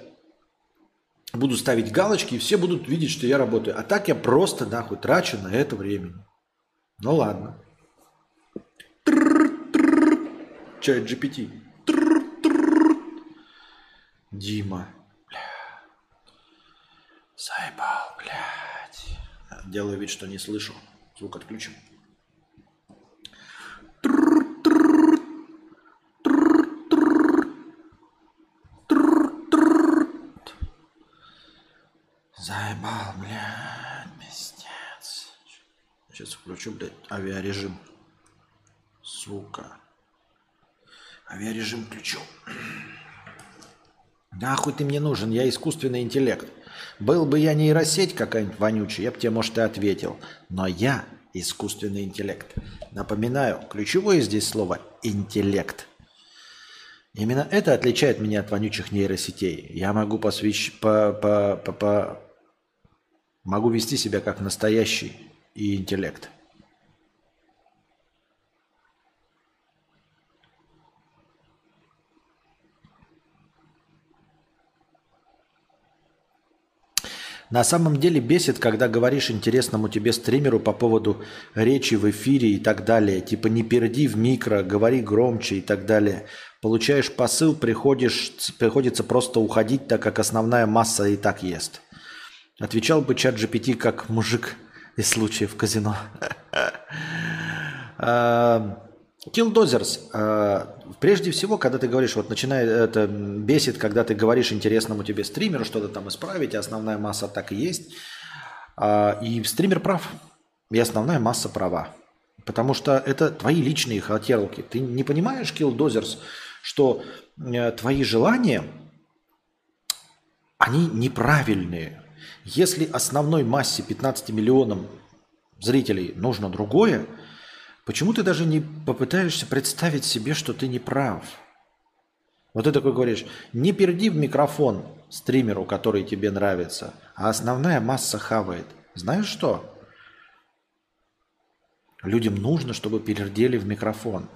Буду ставить галочки, и все будут видеть, что я работаю. А так я просто нахуй трачу на это время. Ну ладно. Чат GPT. Дима. Заебал, блядь. Делаю вид, что не слышу. Звук отключим. Заебал, блядь, пиздец. Сейчас включу, блядь, авиарежим. Сука. Авиарежим включу. Нахуй ты мне нужен, я искусственный интеллект. Был бы я нейросеть какая-нибудь вонючая, я бы тебе, может, и ответил. Но я искусственный интеллект. Напоминаю, ключевое здесь слово «интеллект». Именно это отличает меня от вонючих нейросетей. Я могу могу вести себя как настоящий и интеллект. На самом деле бесит, когда говоришь интересному тебе стримеру по поводу речи в эфире и так далее. Типа не перди в микро, говори громче и так далее. Получаешь посыл, приходится просто уходить, так как основная масса и так ест. Отвечал бы чат GPT как мужик из случая в казино. Килдозерс. Прежде всего, когда ты говоришь, вот начинает это бесит, когда ты говоришь интересному тебе стримеру что-то там исправить, а основная масса так и есть. И стример прав, и основная масса права. Потому что это твои личные хотелки. Ты не понимаешь, Килдозерс, что твои желания, они неправильные. Если основной массе 15 миллионам зрителей нужно другое, почему ты даже не попытаешься представить себе, что ты не прав? Вот ты такой говоришь, не перди в микрофон стримеру, который тебе нравится, а основная масса хавает. Знаешь что? Людям нужно, чтобы пердели в микрофон.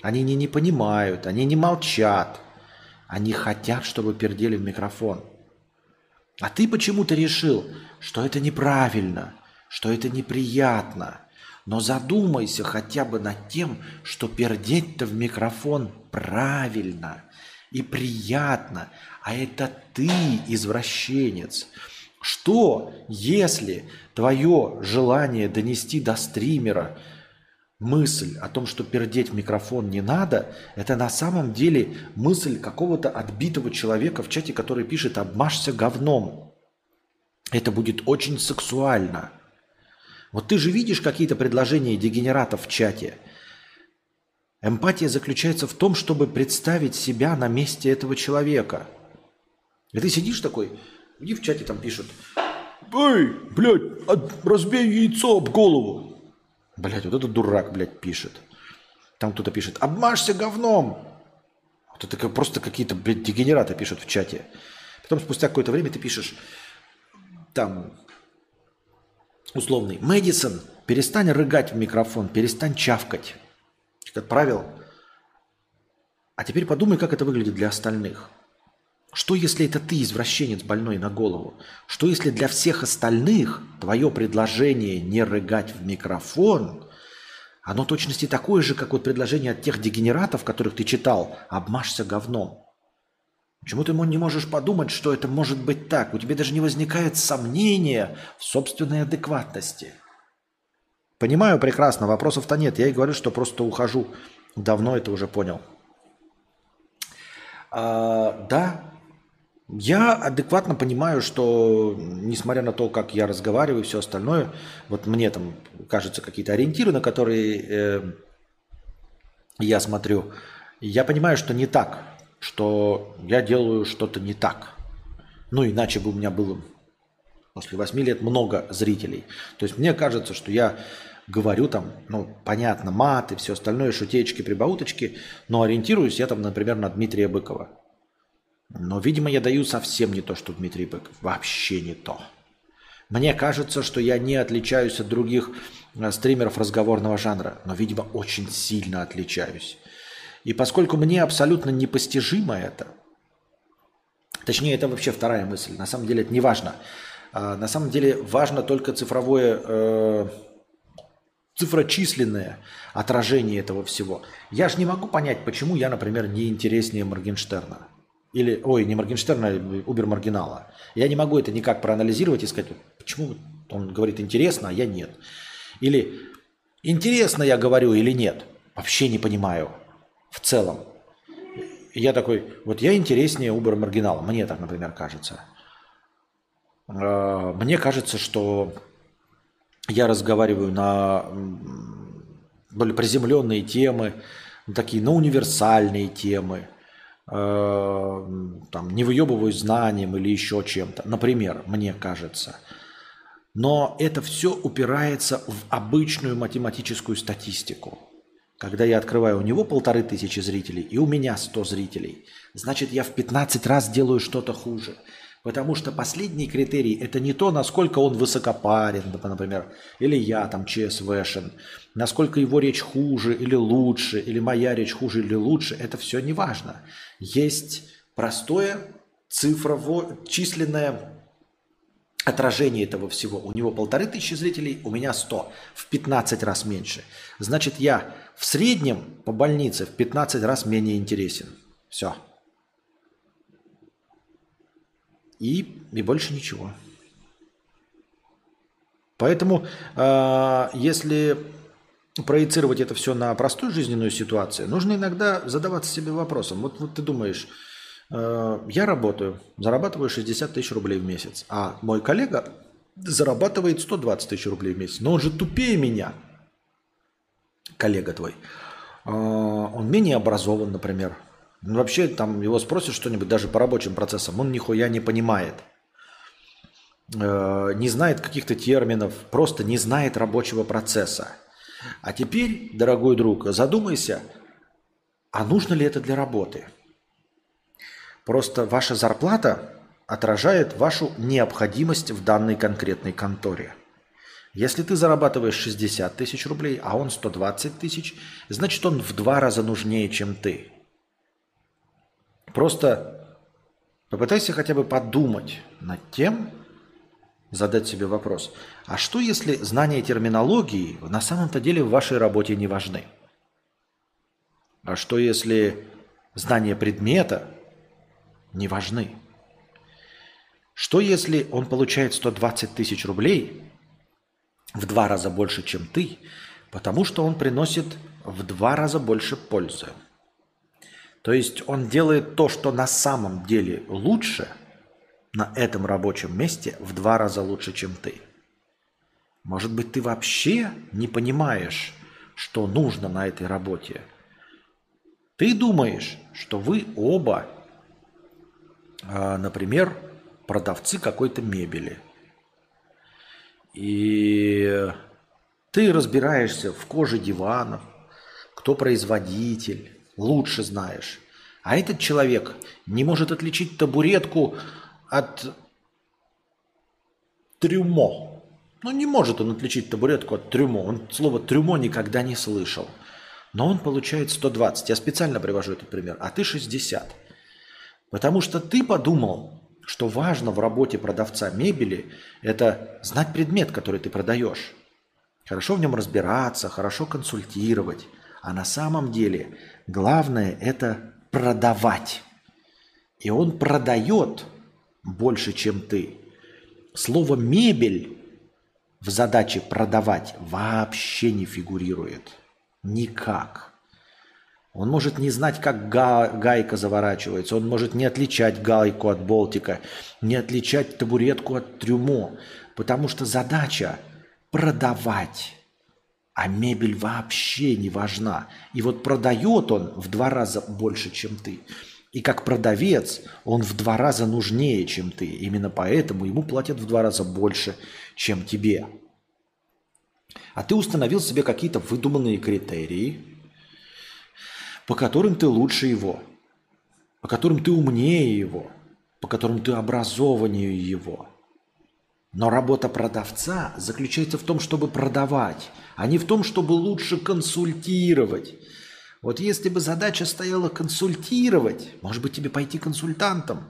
Они не понимают, они не молчат. Они хотят, чтобы пердели в микрофон. А ты почему-то решил, что это неправильно, что это неприятно. Но задумайся хотя бы над тем, что пердеть-то в микрофон правильно и приятно. А это ты, извращенец. Что, если твое желание донести до стримера мысль о том, что пердеть в микрофон не надо, это на самом деле мысль какого-то отбитого человека в чате, который пишет «обмажься говном». Это будет очень сексуально. Вот ты же видишь какие-то предложения дегенератов в чате. Эмпатия заключается в том, чтобы представить себя на месте этого человека. И ты сидишь такой... Иди в чате, там пишут. Эй, блядь, разбей яйцо об голову. Блядь, вот этот дурак, блядь, пишет. Там кто-то пишет, обмажься говном. Вот это просто какие-то, блядь, дегенераты пишут в чате. Потом спустя какое-то время ты пишешь, там, условный, Мэдисон, перестань рыгать в микрофон, перестань чавкать. Как правило. А теперь подумай, как это выглядит для остальных. Что, если это ты, извращенец, больной на голову? Что, если для всех остальных твое предложение не рыгать в микрофон, оно точности такое же, как вот предложение от тех дегенератов, которых ты читал, «обмажься говном». Почему ты не можешь подумать, что это может быть так? У тебя даже не возникает сомнения в собственной адекватности. Понимаю прекрасно, вопросов-то нет. Я и говорю, что просто ухожу. Давно это уже понял. Да. Я адекватно понимаю, что несмотря на то, как я разговариваю и все остальное, вот мне там кажутся какие-то ориентиры, на которые я смотрю, я понимаю, что не так, что я делаю что-то не так. Ну, иначе бы у меня было после 8 лет много зрителей. То есть мне кажется, что я говорю там, ну, понятно, мат и все остальное, шутеечки, прибауточки, но ориентируюсь я там, например, на Дмитрия Быкова. Но, видимо, я даю совсем не то, что Дмитрий Быков. Вообще не то. Мне кажется, что я не отличаюсь от других стримеров разговорного жанра, но, видимо, очень сильно отличаюсь. И поскольку мне абсолютно непостижимо это, точнее, это вообще вторая мысль, на самом деле это не важно. На самом деле важно только цифрочисленное отражение этого всего. Я же не могу понять, почему я, например, не интереснее Моргенштерна. Или, ой, не Моргенштерна, а Убер-маргинала. Я не могу это никак проанализировать и сказать, почему он говорит интересно, а я нет. Или интересно я говорю или нет. Вообще не понимаю в целом. Я такой, вот я интереснее Убер-маргинала, мне так, например, кажется. Мне кажется, что я разговариваю на более приземленные темы, такие, на универсальные темы. Там, не выебываюсь знанием или еще чем-то, например, мне кажется. Но это все упирается в обычную математическую статистику. Когда я открываю у него 1500 зрителей и у меня 100 зрителей, значит, я в 15 раз делаю что-то хуже. Потому что последний критерий – это не то, насколько он высокопарен, например, или я там ЧСВшен, насколько его речь хуже или лучше, или моя речь хуже или лучше. Это все не важно. Есть простое численное отражение этого всего. У него 1500 зрителей, у меня 100. В 15 раз меньше. Значит, я в среднем по больнице в 15 раз менее интересен. Все. И больше ничего. Поэтому, если проецировать это все на простую жизненную ситуацию, нужно иногда задаваться себе вопросом. Вот ты думаешь, я работаю, зарабатываю 60 тысяч рублей в месяц, а мой коллега зарабатывает 120 тысяч рублей в месяц. Но он же тупее меня, коллега твой. Он менее образован, например. Ну, вообще, там его спросят что-нибудь даже по рабочим процессам, он нихуя не понимает. Не знает каких-то терминов, просто не знает рабочего процесса. А теперь, дорогой друг, задумайся, а нужно ли это для работы? Просто ваша зарплата отражает вашу необходимость в данной конкретной конторе. Если ты зарабатываешь 60 тысяч рублей, а он 120 тысяч, значит, он в 2 раза нужнее, чем ты. Просто попытайся хотя бы подумать над тем, задать себе вопрос, а что если знания терминологии на самом-то деле в вашей работе не важны? А что если знания предмета не важны? Что если он получает 120 тысяч рублей в 2 раза больше, чем ты, потому что он приносит в 2 раза больше пользы? То есть он делает то, что на самом деле лучше на этом рабочем месте в 2 раза лучше, чем ты. Может быть, ты вообще не понимаешь, что нужно на этой работе. Ты думаешь, что вы оба, например, продавцы какой-то мебели. И ты разбираешься в коже диванов, кто производитель, лучше знаешь. А этот человек не может отличить табуретку от трюмо. Ну, не может он отличить табуретку от трюмо. Он слово трюмо никогда не слышал. Но он получает 120. Я специально привожу этот пример. А ты 60. Потому что ты подумал, что важно в работе продавца мебели это знать предмет, который ты продаешь. Хорошо в нем разбираться, хорошо консультировать. А на самом деле главное – это продавать. И он продает больше, чем ты. Слово «мебель» в задаче «продавать» вообще не фигурирует. Никак. Он может не знать, как гайка заворачивается. Он может не отличать гайку от болтика, не отличать табуретку от трюмо. Потому что задача – продавать. А мебель вообще не важна. И вот продает он в 2 раза больше, чем ты. И как продавец он в 2 раза нужнее, чем ты. Именно поэтому ему платят в 2 раза больше, чем тебе. А ты установил себе какие-то выдуманные критерии, по которым ты лучше его, по которым ты умнее его, по которым ты образованнее его. Но работа продавца заключается в том, чтобы продавать, а не в том, чтобы лучше консультировать. Вот если бы задача стояла консультировать, может быть, тебе пойти консультантом.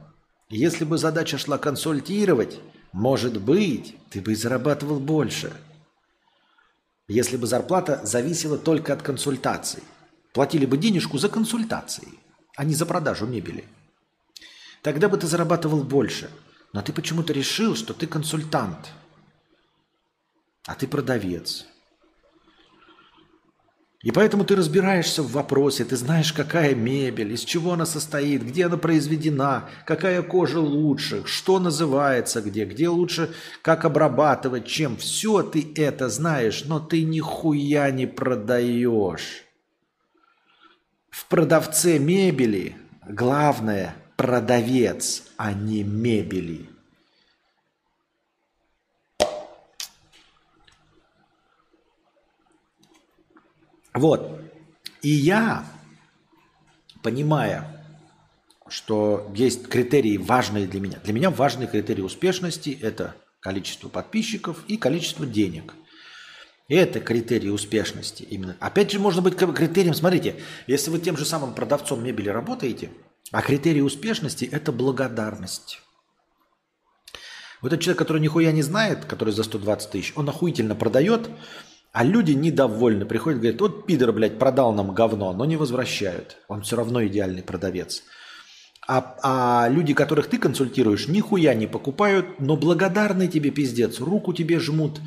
Если бы задача шла консультировать, может быть, ты бы и зарабатывал больше. Если бы зарплата зависела только от консультаций. Платили бы денежку за консультации, а не за продажу мебели. Тогда бы ты зарабатывал больше. Но ты почему-то решил, что ты консультант, а ты продавец. И поэтому ты разбираешься в вопросе, ты знаешь, какая мебель, из чего она состоит, где она произведена, какая кожа лучше, что называется где, где лучше, как обрабатывать, чем. Все ты это знаешь, но ты нихуя не продаешь. В продавце мебели главное – продавец, а не мебели. Вот. И я, понимая, что есть критерии важные для меня. Для меня важные критерии успешности – это количество подписчиков и количество денег. Это критерии успешности. Именно. Опять же, можно быть критерием, смотрите, если вы тем же самым продавцом мебели работаете, а критерий успешности – это благодарность. Вот этот человек, который нихуя не знает, который за 120 тысяч, он охуительно продает, а люди недовольны, приходят и говорят, вот пидор, блядь, продал нам говно, но не возвращают. Он все равно идеальный продавец. А люди, которых ты консультируешь, нихуя не покупают, но благодарны тебе, пиздец, руку тебе жмут,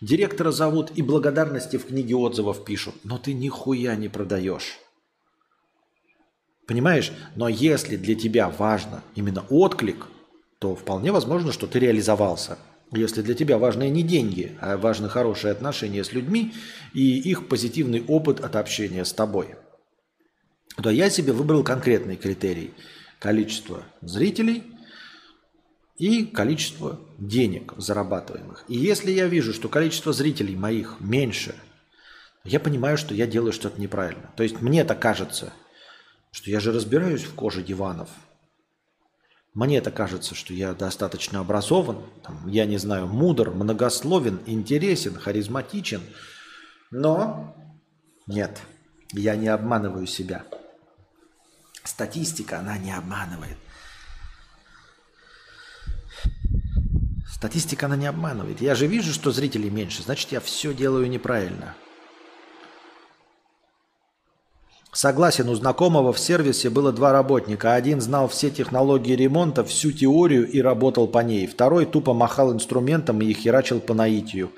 директора зовут и благодарности в книге отзывов пишут, но ты нихуя не продаешь. Понимаешь? Но если для тебя важно именно отклик, то вполне возможно, что ты реализовался. Если для тебя важны не деньги, а важны хорошие отношения с людьми и их позитивный опыт от общения с тобой, то я себе выбрал конкретный критерий. Количество зрителей и количество денег зарабатываемых. И если я вижу, что количество зрителей моих меньше, я понимаю, что я делаю что-то неправильно. То есть мне-то кажется, что я же разбираюсь в коже диванов. Мне-то кажется, что я достаточно образован, там, я не знаю, мудр, многословен, интересен, харизматичен. Но нет, я не обманываю себя. Статистика, она не обманывает. Статистика, она не обманывает. Я же вижу, что зрителей меньше, значит, я все делаю неправильно. Согласен, у знакомого в сервисе было 2 работника. Один знал все технологии ремонта, всю теорию и работал по ней. Второй тупо махал инструментом и херачил по наитию.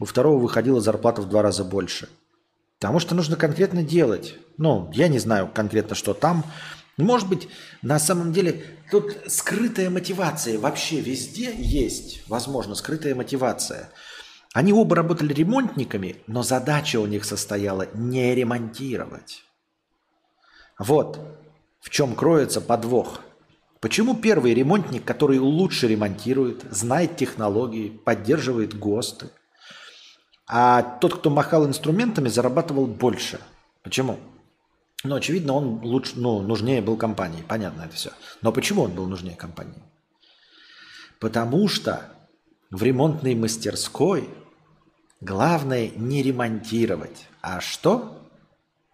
У второго выходила зарплата в 2 раза больше. Потому что нужно конкретно делать. Ну, я не знаю конкретно, что там. Может быть, на самом деле, тут скрытая мотивация вообще везде есть. Возможно, скрытая мотивация. Они оба работали ремонтниками, но задача у них состояла не ремонтировать. Вот в чем кроется подвох. Почему первый ремонтник, который лучше ремонтирует, знает технологии, поддерживает ГОСТы, а тот, кто махал инструментами, зарабатывал больше? Почему? Ну, очевидно, он лучше, нужнее был компании. Понятно это все. Но почему он был нужнее компании? Потому что в ремонтной мастерской главное не ремонтировать. А что?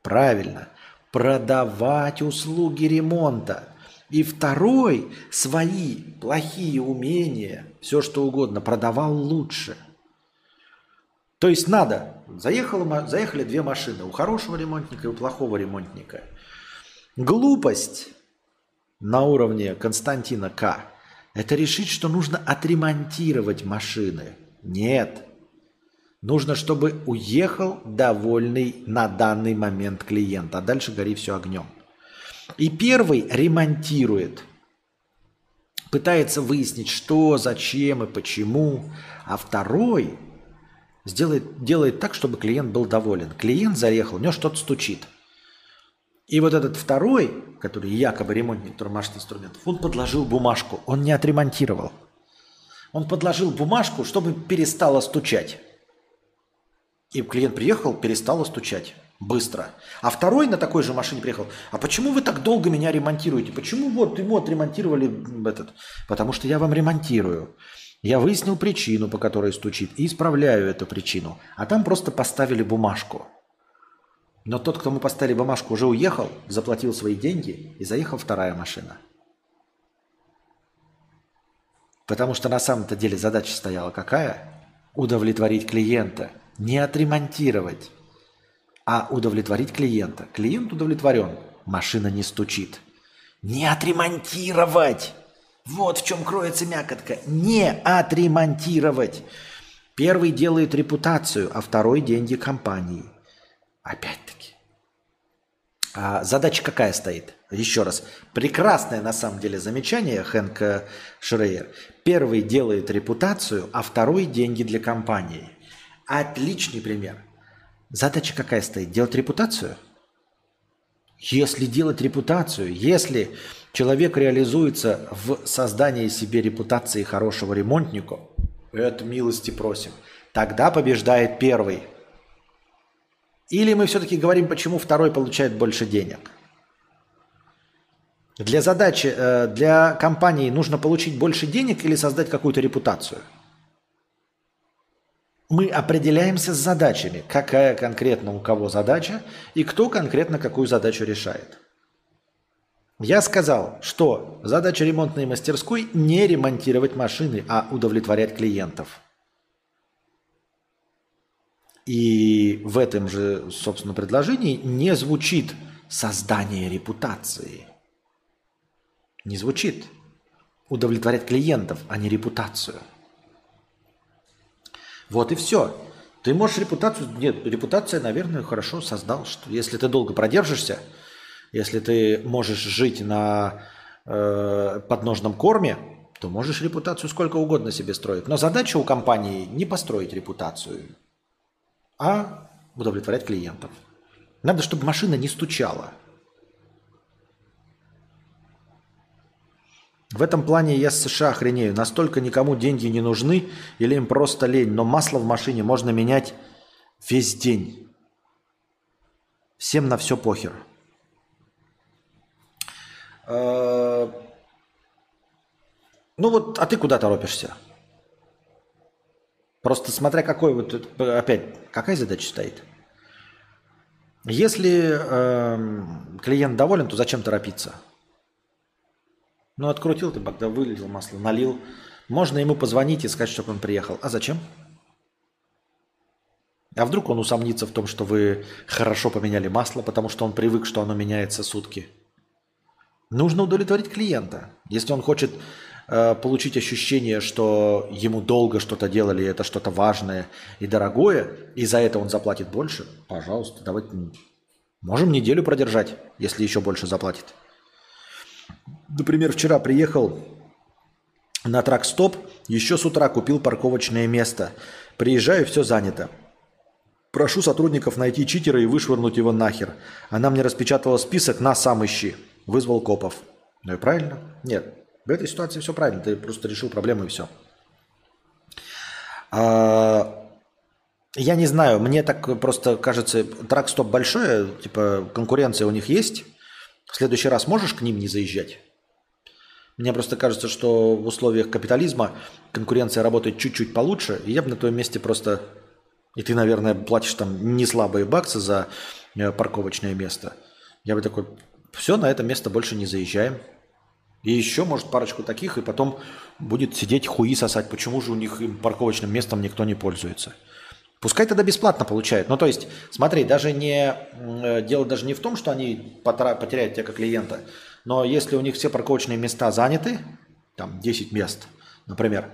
Правильно. Продавать услуги ремонта. И второй свои плохие умения, все что угодно, продавал лучше. То есть надо. Заехали 2 машины. У хорошего ремонтника и у плохого ремонтника. Глупость на уровне Константина К. Это решить, что нужно отремонтировать машины. Нет. Нужно, чтобы уехал довольный на данный момент клиент, а дальше гори все огнем. И первый ремонтирует, пытается выяснить, что, зачем и почему, а второй делает так, чтобы клиент был доволен. Клиент заехал, у него что-то стучит. И вот этот второй, который якобы ремонтник, который машет инструментов, он подложил бумажку, он не отремонтировал. Он подложил бумажку, чтобы перестало стучать. И клиент приехал, перестало стучать. Быстро. А второй на такой же машине приехал. А почему вы так долго меня ремонтируете? Почему вот ему отремонтировали этот? Потому что я вам ремонтирую. Я выяснил причину, по которой стучит, и исправляю эту причину. А там просто поставили бумажку. Но тот, кто ему поставили бумажку, уже уехал, заплатил свои деньги, и заехала вторая машина. Потому что на самом-то деле задача стояла какая? Удовлетворить клиента. Не отремонтировать, а удовлетворить клиента. Клиент удовлетворен, машина не стучит. Не отремонтировать! Вот в чем кроется мякотка. Не отремонтировать. Первый делает репутацию, а второй – деньги компании. Опять-таки. А задача какая стоит? Еще раз. Прекрасное на самом деле замечание Хэнка Шрейер. Первый делает репутацию, а второй – деньги для компании. Отличный пример. Задача какая стоит? Делать репутацию? Если делать репутацию, если человек реализуется в создании себе репутации хорошего ремонтника, это милости просим, тогда побеждает первый. Или мы все-таки говорим, почему второй получает больше денег? Для задачи, для компании нужно получить больше денег или создать какую-то репутацию? Мы определяемся с задачами, какая конкретно у кого задача и кто конкретно какую задачу решает. Я сказал, что задача ремонтной мастерской не ремонтировать машины, а удовлетворять клиентов. И в этом же, собственно, предложении не звучит создание репутации. Не звучит удовлетворять клиентов, а не репутацию. Вот и все. Ты можешь репутацию... Нет, репутация, наверное, хорошо создал. Что если ты долго продержишься, если ты можешь жить на подножном корме, то можешь репутацию сколько угодно себе строить. Но задача у компании не построить репутацию, а удовлетворять клиентов. Надо, чтобы машина не стучала. В этом плане я с США охренею. Настолько никому деньги не нужны или им просто лень. Но масло в машине можно менять весь день. Всем на все похер. Ну вот, а ты куда торопишься? Просто смотря какой вот... Опять, какая задача стоит? Если клиент доволен, то зачем торопиться? Ну, открутил ты, когда вылил масло, налил. Можно ему позвонить и сказать, чтобы он приехал. А зачем? А вдруг он усомнится в том, что вы хорошо поменяли масло, потому что он привык, что оно меняется сутки. Нужно удовлетворить клиента. Если он хочет получить ощущение, что ему долго что-то делали, это что-то важное и дорогое, и за это он заплатит больше, пожалуйста, давайте можем неделю продержать, если еще больше заплатит. Например, вчера приехал на трак-стоп, еще с утра купил парковочное место. Приезжаю, все занято. Прошу сотрудников найти читера и вышвырнуть его нахер. Она мне распечатала список, на, сам ищи. Вызвал копов. Ну и правильно. Нет, в этой ситуации все правильно. Ты просто решил проблему и все. Я не знаю, мне так просто кажется, трак-стоп большое, типа конкуренция у них есть. В следующий раз можешь к ним не заезжать? Мне просто кажется, что в условиях капитализма конкуренция работает чуть-чуть получше, и я бы на твоем месте просто... И ты, наверное, платишь там не слабые баксы за парковочное место. Я бы такой, все, на это место больше не заезжаем. И еще, может, парочку таких, и потом будет сидеть хуи сосать. Почему же у них парковочным местом никто не пользуется? Пускай тогда бесплатно получают. Ну, то есть, смотри, дело даже не в том, что они потеряют тебя как клиента, но если у них все парковочные места заняты, там 10 мест, например,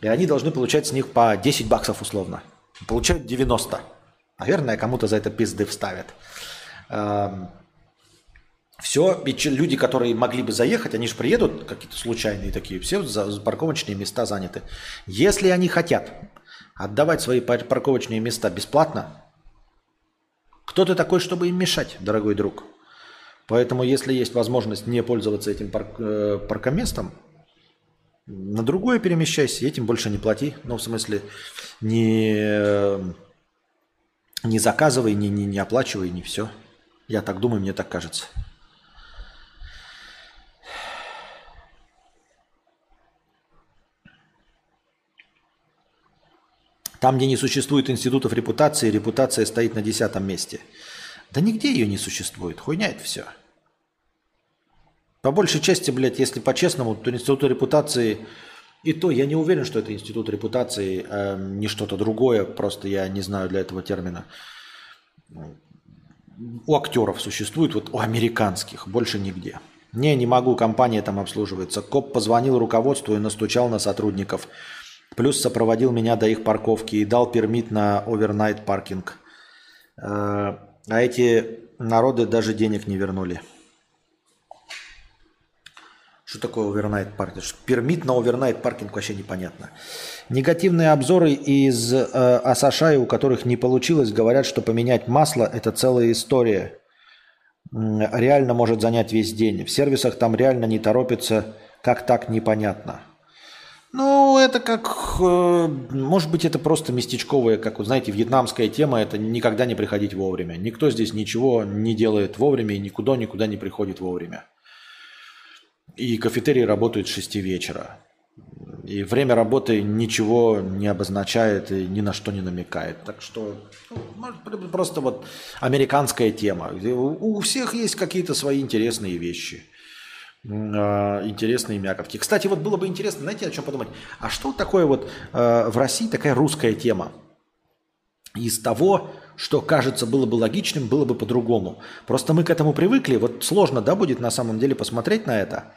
и они должны получать с них по 10 баксов условно. Получают 90. Наверное, кому-то за это пизды вставят. Все, и люди, которые могли бы заехать, они же приедут, какие-то случайные такие, все парковочные места заняты. Если они хотят отдавать свои парковочные места бесплатно, кто ты такой, чтобы им мешать, дорогой друг? Поэтому, если есть возможность не пользоваться этим паркоместом, на другое перемещайся, этим больше не плати. Ну, в смысле, не Не заказывай, не оплачивай, не все. Я так думаю, мне так кажется. Там, где не существует институтов репутации, репутация стоит на 10-м месте. Да нигде ее не существует. Хуйня это все. По большей части, блядь, если по-честному, то институты репутации... И то я не уверен, что это институт репутации, а не что-то другое. Просто я не знаю для этого термина. У актеров существует, вот у американских, больше нигде. Не могу, компания там обслуживается. Коп позвонил руководству и настучал на сотрудников. Плюс сопроводил меня до их парковки и дал пермит на овернайт паркинг. А эти народы даже денег не вернули. Что такое овернайт паркинг? Пермит на овернайт паркинг вообще непонятно. Негативные обзоры из Асашаи, у которых не получилось, говорят, что поменять масло – это целая история. Реально может занять весь день. В сервисах там реально не торопится. Как так, непонятно. Ну, это как... Может быть, это просто местечковая, как, знаете, вьетнамская тема. Это никогда не приходить вовремя. Никто здесь ничего не делает вовремя и никуда не приходит вовремя. И кафетерии работают с 6 вечера. И время работы ничего не обозначает и ни на что не намекает. Так что, ну, просто вот американская тема. У всех есть какие-то свои интересные вещи. Интересные мякотки. Кстати, вот было бы интересно, знаете, о чем подумать? А что такое вот в России такая русская тема? Из того, что, кажется, было бы логичным, было бы по-другому. Просто мы к этому привыкли. Вот сложно, да, будет на самом деле посмотреть на это.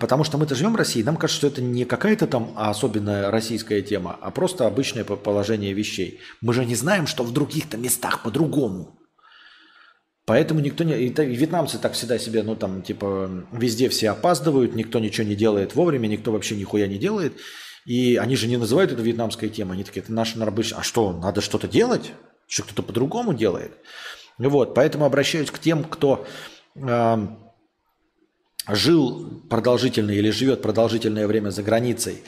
Потому что мы-то живем в России, нам кажется, что это не какая-то там особенная российская тема, а просто обычное положение вещей. Мы же не знаем, что в других-то местах по-другому. Поэтому никто не... И вьетнамцы так всегда себе, ну там, типа, везде все опаздывают, никто ничего не делает вовремя, никто вообще нихуя не делает. И они же не называют это вьетнамской темой. Они такие, это наша обычная... А что, надо что-то делать? Что кто-то по-другому делает? Вот, поэтому обращаюсь к тем, кто жил продолжительное или живет продолжительное время за границей.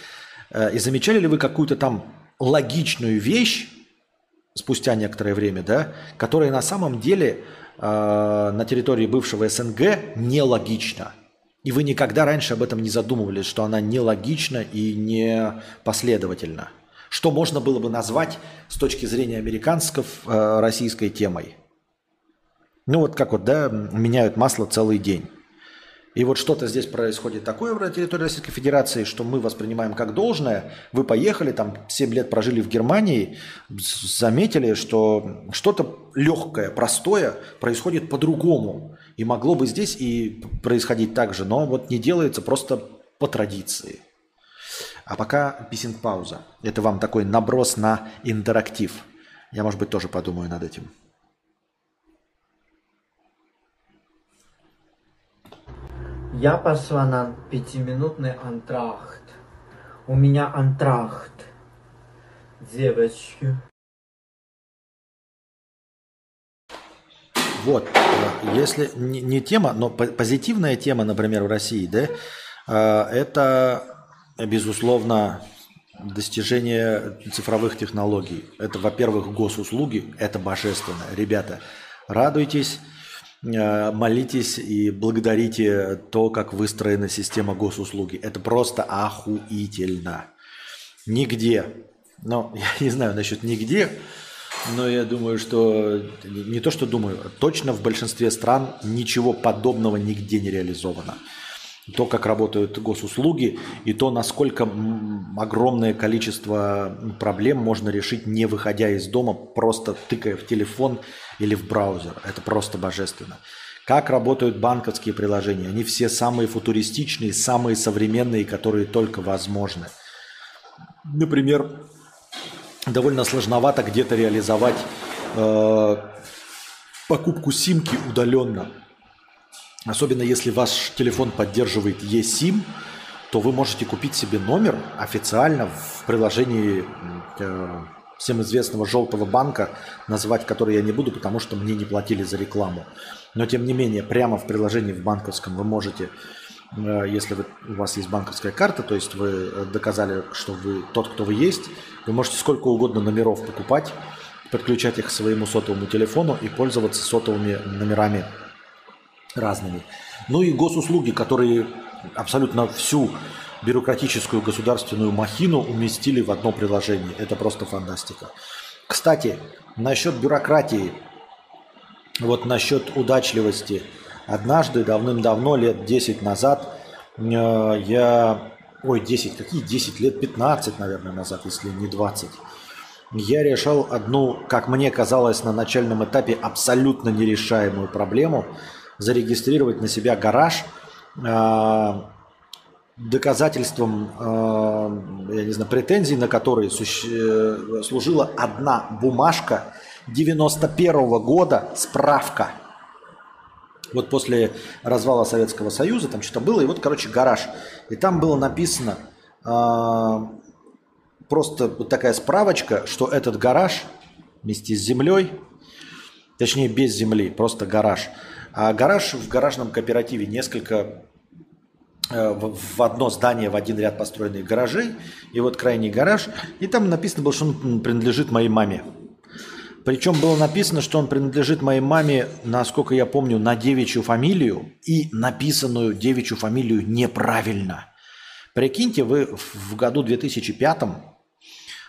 И замечали ли вы какую-то там логичную вещь спустя некоторое время, да, которая на самом деле на территории бывшего СНГ нелогична? И вы никогда раньше об этом не задумывались, что она нелогична и не последовательна. Что можно было бы назвать с точки зрения американцев российской темой? Ну вот как вот, да, меняют масло целый день. И вот что-то здесь происходит такое на территории Российской Федерации, что мы воспринимаем как должное. Вы поехали, там 7 лет прожили в Германии, заметили, что что-то легкое, простое происходит по-другому. И могло бы здесь и происходить так же, но вот не делается просто по традиции. А пока писинг-пауза. Это вам такой наброс на интерактив. Я, может быть, тоже подумаю над этим. Я пошла на 5-минутный антракт. У меня антракт. Девочки. Вот, если не тема, но позитивная тема, например, в России, да, это, безусловно, достижение цифровых технологий. Это, во-первых, госуслуги, это божественно. Ребята, радуйтесь, молитесь и благодарите то, как выстроена система госуслуги. Это просто охуительно. Нигде, ну, я не знаю насчет нигде, но я думаю, что, не то что думаю, точно в большинстве стран ничего подобного нигде не реализовано. То, как работают госуслуги, и то, насколько огромное количество проблем можно решить, не выходя из дома, просто тыкая в телефон или в браузер. Это просто божественно. Как работают банковские приложения? Они все самые футуристичные, самые современные, которые только возможны. Например, довольно сложновато где-то реализовать покупку симки удаленно. Особенно если ваш телефон поддерживает eSIM, то вы можете купить себе номер официально в приложении всем известного желтого банка, назвать который я не буду, потому что мне не платили за рекламу. Но тем не менее, прямо в приложении в банковском вы можете, если у вас есть банковская карта, то есть вы доказали, что вы тот, кто вы есть, вы можете сколько угодно номеров покупать, подключать их к своему сотовому телефону и пользоваться сотовыми номерами разными. Ну и госуслуги, которые абсолютно всю бюрократическую государственную махину уместили в одно приложение. Это просто фантастика. Кстати, насчет бюрократии, вот насчет удачливости. Однажды, давным-давно, лет 10 назад, я... Ой, 10, какие 10? Лет 15, наверное, назад, если не 20. Я решал одну, как мне казалось, на начальном этапе абсолютно нерешаемую проблему. Зарегистрировать на себя гараж доказательством, я не знаю, претензий, на которые служила одна бумажка 91-го года, справка. Вот после развала Советского Союза там что-то было, и вот, короче, гараж. И там было написано просто вот такая справочка, что этот гараж вместе с землей, точнее без земли, просто гараж. А гараж в гаражном кооперативе несколько... в одно здание, в один ряд построенных гаражей, и вот крайний гараж, и там написано было, что он принадлежит моей маме. Причем было написано, что он принадлежит моей маме, насколько я помню, на девичью фамилию, и написанную девичью фамилию неправильно. Прикиньте, вы в году 2005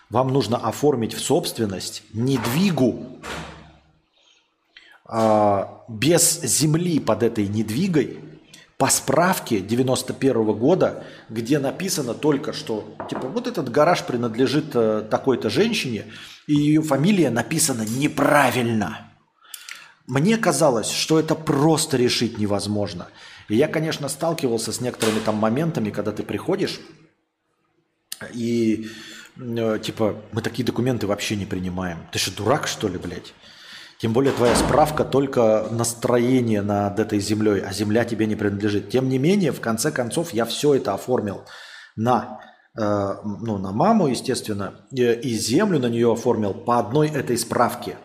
вам нужно оформить в собственность недвигу, без земли под этой недвигой, по справке 91 года, где написано только, что типа вот этот гараж принадлежит такой-то женщине, и ее фамилия написана неправильно. Мне казалось, что это просто решить невозможно. И я, конечно, сталкивался с некоторыми там моментами, когда ты приходишь, и типа мы такие документы вообще не принимаем. Ты что, дурак, что ли, блядь? Тем более твоя справка только настроение над этой землей, а земля тебе не принадлежит. Тем не менее, в конце концов, я все это оформил на маму, естественно, и землю на нее оформил по одной этой справке.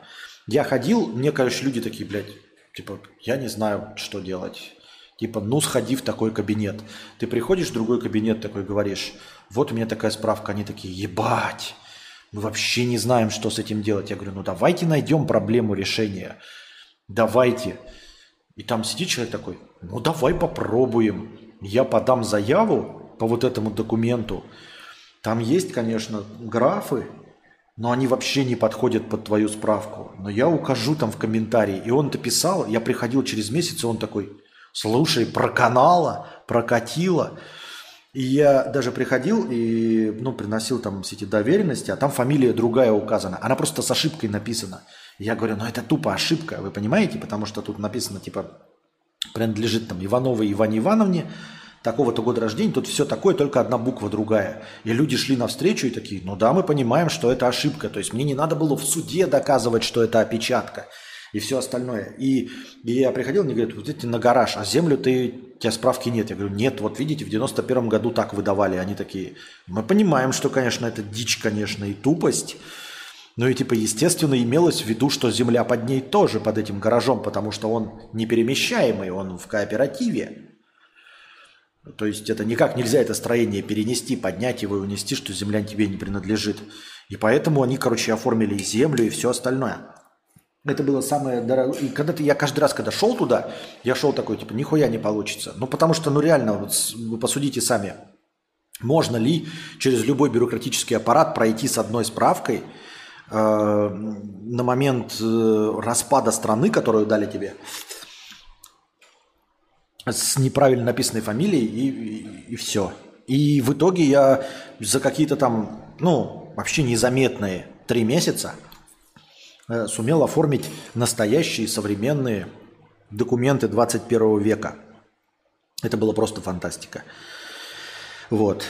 Я ходил, мне, короче, люди такие, блядь, типа, я не знаю, что делать. Типа, ну, сходи в такой кабинет. Ты приходишь в другой кабинет, такой говоришь, вот у меня такая справка. Они такие, ебать. Мы вообще не знаем, что с этим делать. Я говорю, ну давайте найдем проблему решения. Давайте. И там сидит человек такой, ну давай попробуем. Я подам заяву по вот этому документу. Там есть, конечно, графы, но они вообще не подходят под твою справку. Но я укажу там в комментарии. И он-то писал, я приходил через месяц, и он такой, слушай, проканало, прокатило. И я даже приходил и приносил там все эти доверенности, а там фамилия другая указана. Она просто с ошибкой написана. Я говорю, ну это тупо ошибка, вы понимаете? Потому что тут написано, типа, принадлежит там Ивановой Иване Ивановне, такого-то года рождения, тут все такое, только одна буква другая. И люди шли навстречу и такие, ну да, мы понимаем, что это ошибка. То есть мне не надо было в суде доказывать, что это опечатка и все остальное. И я приходил, мне говорят, вот эти на гараж, а землю ты... У тебя справки нет. Я говорю, нет, вот видите, в 91-м году так выдавали. Они такие, мы понимаем, что, конечно, это дичь, конечно, и тупость. Но и, типа, естественно, имелось в виду, что земля под ней тоже, под этим гаражом, потому что он неперемещаемый, он в кооперативе. То есть это никак нельзя это строение перенести, поднять его и унести, что земля тебе не принадлежит. И поэтому они, короче, оформили и землю, и все остальное. Это было самое дорогое. И когда-то я каждый раз, когда шел туда, я шел такой, типа, нихуя не получится. Ну, потому что, ну, реально, вот, вы посудите сами, можно ли через любой бюрократический аппарат пройти с одной справкой на момент распада страны, которую дали тебе, с неправильно написанной фамилией и все. И в итоге я за какие-то там, вообще незаметные 3 месяца сумел оформить настоящие современные документы 21 века. Это было просто фантастика. Вот.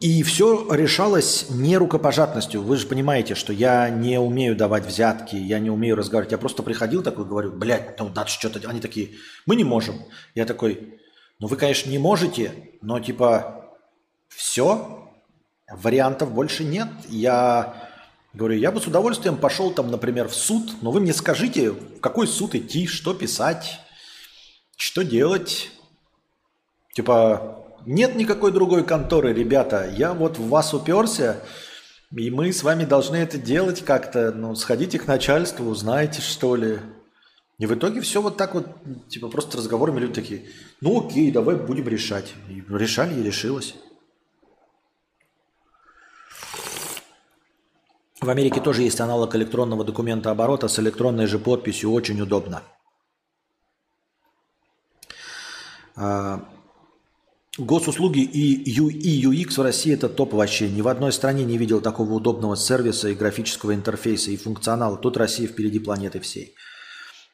И все решалось не рукопожатностью. Вы же понимаете, что я не умею давать взятки, я не умею разговаривать. Я просто приходил такой, говорю, блядь, надо что-то... Они такие, мы не можем. Я такой, вы, конечно, не можете, но типа все, вариантов больше нет. Я... Говорю, я бы с удовольствием пошел там, например, в суд, но вы мне скажите, в какой суд идти, что писать, что делать. Типа, нет никакой другой конторы, ребята, я вот в вас уперся, И мы с вами должны это делать как-то, ну, сходите к начальству, узнаете, что ли. И в итоге все вот так вот, типа, просто разговорами люди такие, ну окей, давай будем решать. И решали, и решилось. В Америке тоже есть аналог электронного документа оборота с электронной же подписью, очень удобно. Госуслуги и UX в России это топ вообще. Ни в одной стране не видел такого удобного сервиса и графического интерфейса, и функционала. Тут Россия впереди планеты всей.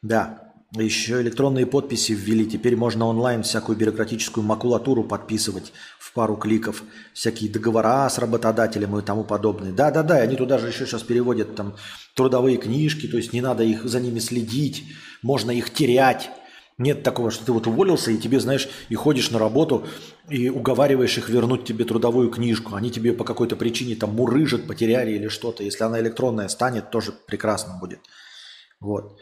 Да, еще электронные подписи ввели. Теперь можно онлайн всякую бюрократическую макулатуру подписывать в пару кликов. Всякие договора с работодателем и тому подобное. Да, они туда же еще сейчас переводят там трудовые книжки, то есть не надо их за ними следить, можно их терять. Нет такого, что ты вот уволился, и тебе, знаешь, и ходишь на работу, и уговариваешь их вернуть тебе трудовую книжку. Они тебе по какой-то причине там мурыжат, потеряли или что-то. Если она электронная станет, тоже прекрасно будет. Вот.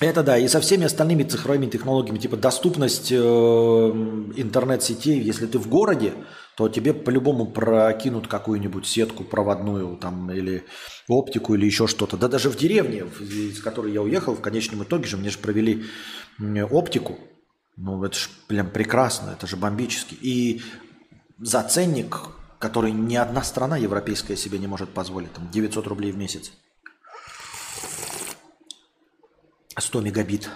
Это да, и со всеми остальными цифровыми технологиями, типа доступность интернет-сетей. Если ты в городе, то тебе по-любому прокинут какую-нибудь сетку проводную там, или оптику, или еще что-то. Да даже в деревне, из которой я уехал, в конечном итоге же мне же провели оптику. Ну это же прям прекрасно, это же бомбически. И за ценник, который ни одна страна европейская себе не может позволить, там 900 рублей в месяц. 100 мегабит.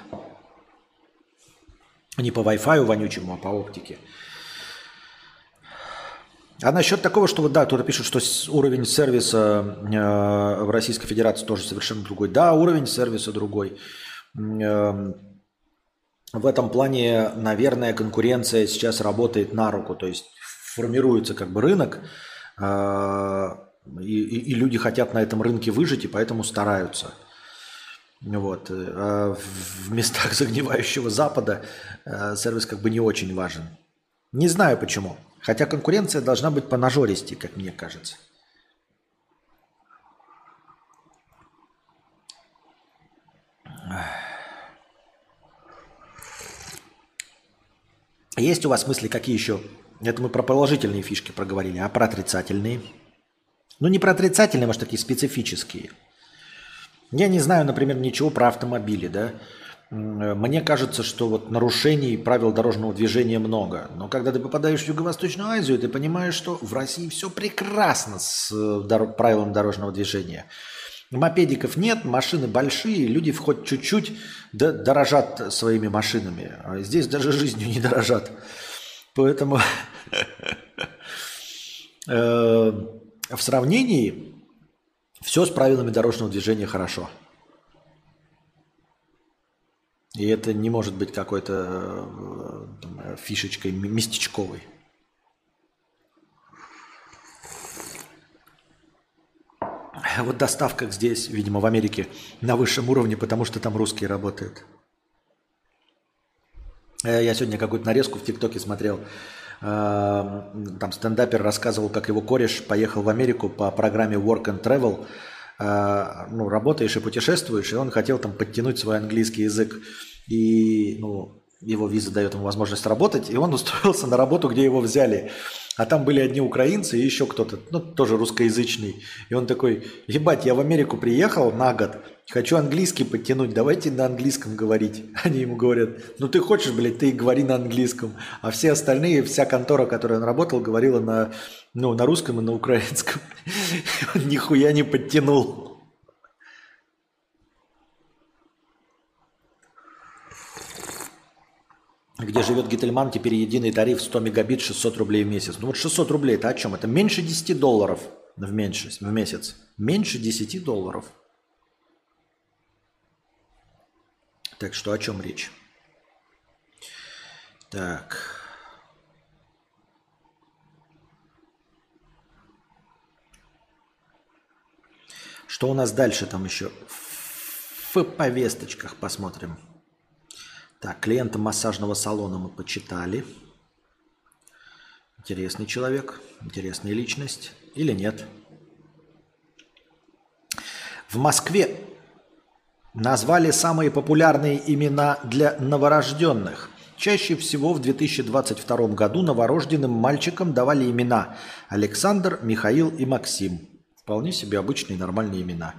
Не по Wi-Fi вонючему, а по оптике. А насчет такого, что вот да, кто-то пишет, что уровень сервиса в Российской Федерации тоже совершенно другой. Да, уровень сервиса другой. В этом плане, наверное, конкуренция сейчас работает на руку. То есть формируется как бы рынок, и люди хотят на этом рынке выжить, и поэтому стараются. Вот. А в местах загнивающего Запада сервис как бы не очень важен. Не знаю почему. Хотя конкуренция должна быть по нажористи, как мне кажется. Есть у вас мысли, какие еще? Это мы про положительные фишки проговорили, а про отрицательные? Ну не про отрицательные, может такие специфические. Я не знаю, например, ничего про автомобили, да. Мне кажется, что вот нарушений правил дорожного движения много. Но когда ты попадаешь в Юго-Восточную Азию, ты понимаешь, что в России все прекрасно с правилами дорожного движения. Мопедиков нет, машины большие, люди хоть чуть-чуть дорожат своими машинами. А здесь даже жизнью не дорожат. Поэтому в сравнении... Все с правилами дорожного движения хорошо. И это не может быть какой-то фишечкой местечковой. Вот доставка здесь, видимо, в Америке на высшем уровне, потому что там русские работают. Я сегодня какую-то нарезку в ТикТоке смотрел. Там стендапер рассказывал, как его кореш поехал в Америку по программе Work and Travel. Ну, работаешь и путешествуешь, и он хотел там подтянуть свой английский язык. И ну, его виза дает ему возможность работать, и он устроился на работу, где его взяли. А там были одни украинцы и еще кто-то, ну, тоже русскоязычный. И он такой, ебать, я в Америку приехал на год, хочу английский подтянуть, давайте на английском говорить. Они ему говорят, ну ты хочешь, блядь, ты и говори на английском. А все остальные, вся контора, в которой он работал, говорила на, ну, на русском и на украинском. Он нихуя не подтянул. Где живет Гительман, теперь единый тариф 100 мегабит 600 рублей в месяц. Ну вот 600 рублей, это о чем? Это меньше $10 в месяц. Меньше $10. Так что о чем речь? Так. Что у нас дальше там еще? В повесточках посмотрим. Так, клиента массажного салона мы почитали. Интересный человек, интересная личность или нет. В Москве назвали самые популярные имена для новорожденных. Чаще всего в 2022 году новорожденным мальчикам давали имена Александр, Михаил и Максим. Вполне себе обычные нормальные имена.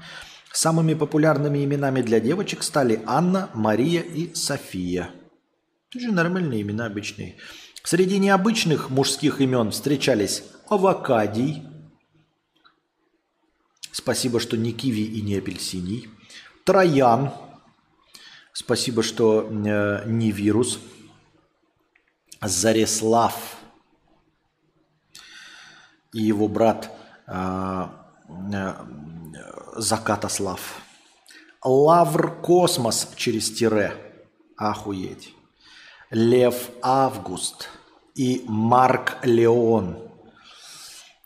Самыми популярными именами для девочек стали Анна, Мария и София. Тоже нормальные имена обычные. Среди необычных мужских имен встречались Авокадий. Спасибо, что не киви и не апельсиний. Троян. Спасибо, что не вирус. Зарислав и его брат Закатослав. Лавр Космос через тире. Охуеть. Лев Август и Марк Леон.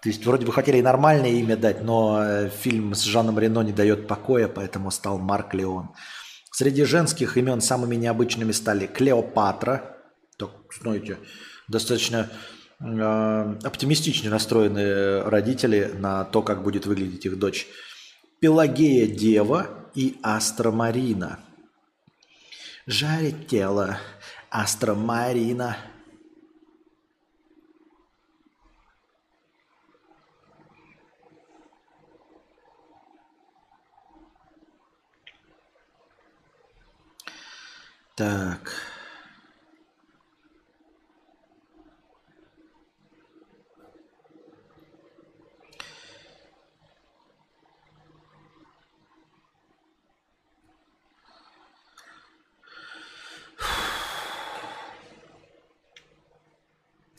То есть вроде бы хотели и нормальное имя дать, но фильм с Жаном Рено не дает покоя, поэтому стал Марк Леон. Среди женских имен самыми необычными стали Клеопатра. Так, знаете, достаточно оптимистично настроены родители на то, как будет выглядеть их дочь. Пелагея Дева и Астромарина. Жарит тело Астромарина. Так...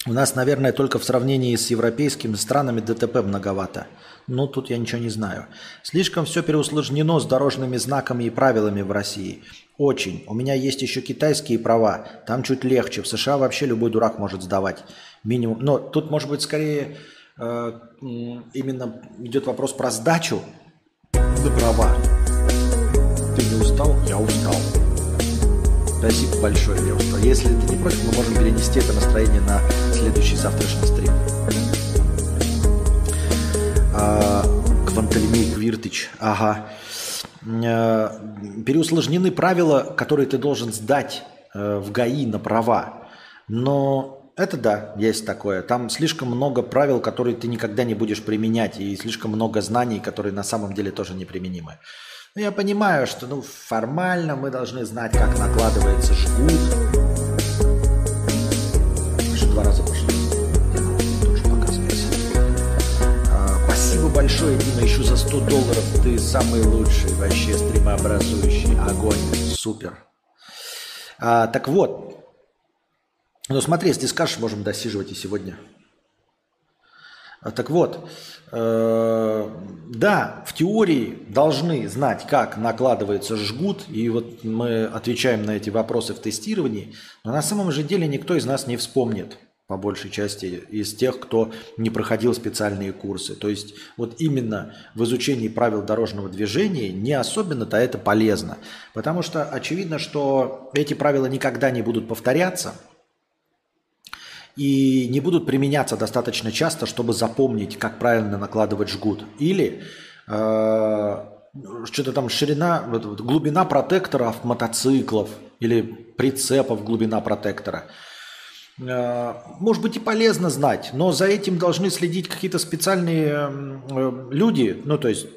У нас, наверное, только в сравнении с европейскими странами ДТП многовато. Но тут я ничего не знаю. Слишком все переусложнено с дорожными знаками и правилами в России. Очень. У меня есть еще китайские права. Там чуть легче. В США вообще любой дурак может сдавать. Минимум. Но тут, может быть, скорее именно идет вопрос про сдачу на права. Ты не устал? Я устал. Спасибо большое, я устал. Если ты не против, мы можем перенести это настроение на следующий завтрашний стрим. Квантальмей Квиртыч. Ага. Переусложнены правила, которые ты должен сдать в ГАИ на права. Но это да, есть такое. Там слишком много правил, которые ты никогда не будешь применять. И слишком много знаний, которые на самом деле тоже неприменимы. Ну, я понимаю, что формально мы должны знать, как накладывается жгут. Еще два раза пошло. Тоже показывайся. Спасибо большое, Дима, еще за $100. Ты самый лучший, вообще стримообразующий. Огонь. Супер. Так вот. Ну смотри, если скажешь, можем досиживать и сегодня. Так вот, да, в теории должны знать, как накладывается жгут, и вот мы отвечаем на эти вопросы в тестировании, но на самом же деле никто из нас не вспомнит, по большей части, из тех, кто не проходил специальные курсы. То есть вот именно в изучении правил дорожного движения не особенно-то это полезно, потому что очевидно, что эти правила никогда не будут повторяться, и не будут применяться достаточно часто, чтобы запомнить, как правильно накладывать жгут. Или что-то там ширина, глубина протекторов мотоциклов или прицепов глубина протектора. Может быть и полезно знать, но за этим должны следить какие-то специальные люди. Ну то есть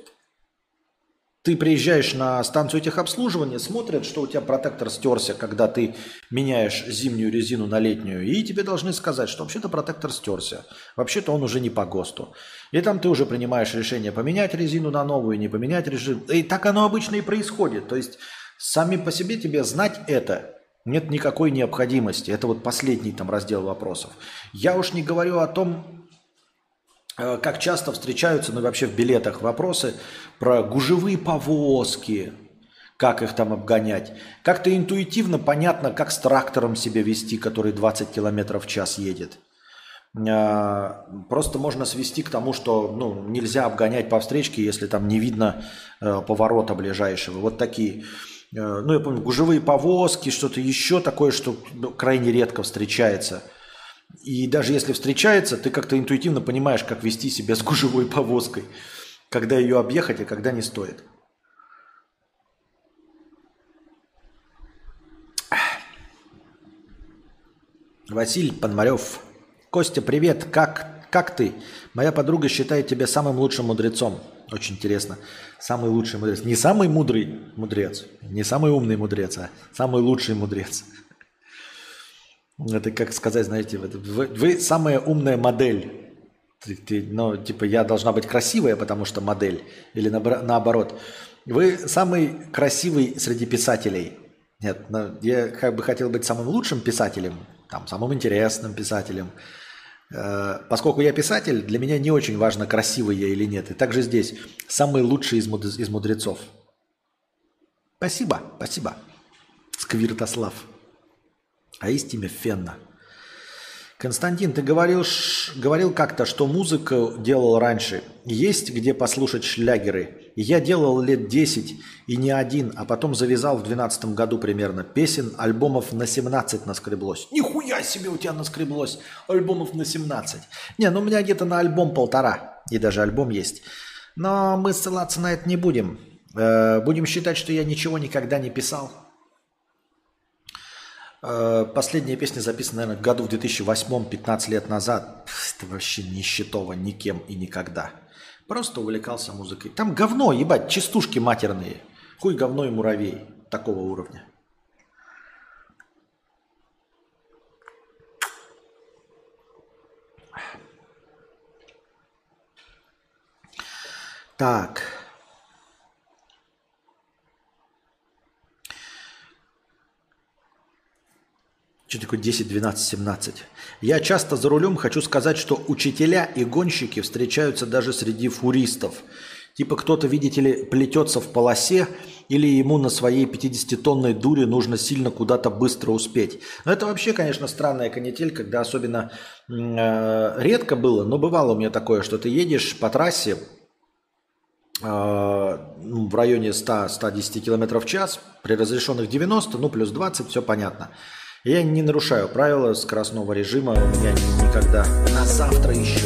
ты приезжаешь на станцию техобслуживания, смотрят, что у тебя протектор стерся, когда ты меняешь зимнюю резину на летнюю, и тебе должны сказать, что вообще-то протектор стерся, вообще-то он уже не по ГОСТу. И там ты уже принимаешь решение поменять резину на новую, не поменять резину. И так оно обычно и происходит. То есть сами по себе тебе знать это нет никакой необходимости. Это вот последний там раздел вопросов. Я уж не говорю о том, как часто встречаются, ну вообще в билетах вопросы про гужевые повозки, как их там обгонять. Как-то интуитивно понятно, как с трактором себя вести, который 20 км в час едет. Просто можно свести к тому, что ну, нельзя обгонять по встречке, если там не видно поворота ближайшего. Вот такие, ну я помню, гужевые повозки, что-то еще такое, что крайне редко встречается. И даже если встречается, ты как-то интуитивно понимаешь, как вести себя с гужевой повозкой, когда ее объехать и когда не стоит. Василий Пономарев. Костя, привет. Как ты? Моя подруга считает тебя самым лучшим мудрецом. Очень интересно. Самый лучший мудрец. Не самый мудрый мудрец. Не самый умный мудрец, а самый лучший мудрец. Это как сказать, знаете, вы самая умная модель. Ну, типа, я должна быть красивая, потому что модель. Или наоборот. Вы самый красивый среди писателей. Нет, я как бы хотел быть самым лучшим писателем, там, самым интересным писателем. Поскольку я писатель, для меня не очень важно, красивый я или нет. И также здесь самый лучший из мудрецов. Спасибо, спасибо. Сквиртослав. А истиме Фенна. Константин, ты говорил как-то, что музыку делал раньше. Есть где послушать шлягеры. Я делал лет 10 и не один, а потом завязал в 12 году примерно. Песен, альбомов на 17 наскреблось. Нихуя себе у тебя наскреблось! Альбомов на 17. Не, ну у меня где-то на альбом 1,5. И даже альбом есть. Но мы ссылаться на это не будем. Будем считать, что я ничего никогда не писал. Последняя песня записана, наверное, году в 2008, 15 лет назад. Это вообще нищетово никем и никогда. Просто увлекался музыкой. Там говно, ебать, частушки матерные. Хуй, говно и муравей такого уровня. Так. Что такое 10, 12, 17? Я часто за рулем, хочу сказать, что учителя и гонщики встречаются даже среди фуристов. Типа кто-то, видите ли, плетется в полосе, или ему на своей 50-тонной дуре нужно сильно куда-то быстро успеть. Но это вообще, конечно, странная канитель, когда особенно редко было, но бывало у меня такое, что ты едешь по трассе в районе 100-110 км в час, при разрешенных 90, ну плюс 20, все понятно. Я не нарушаю правила скоростного режима, у меня никогда. На завтра еще.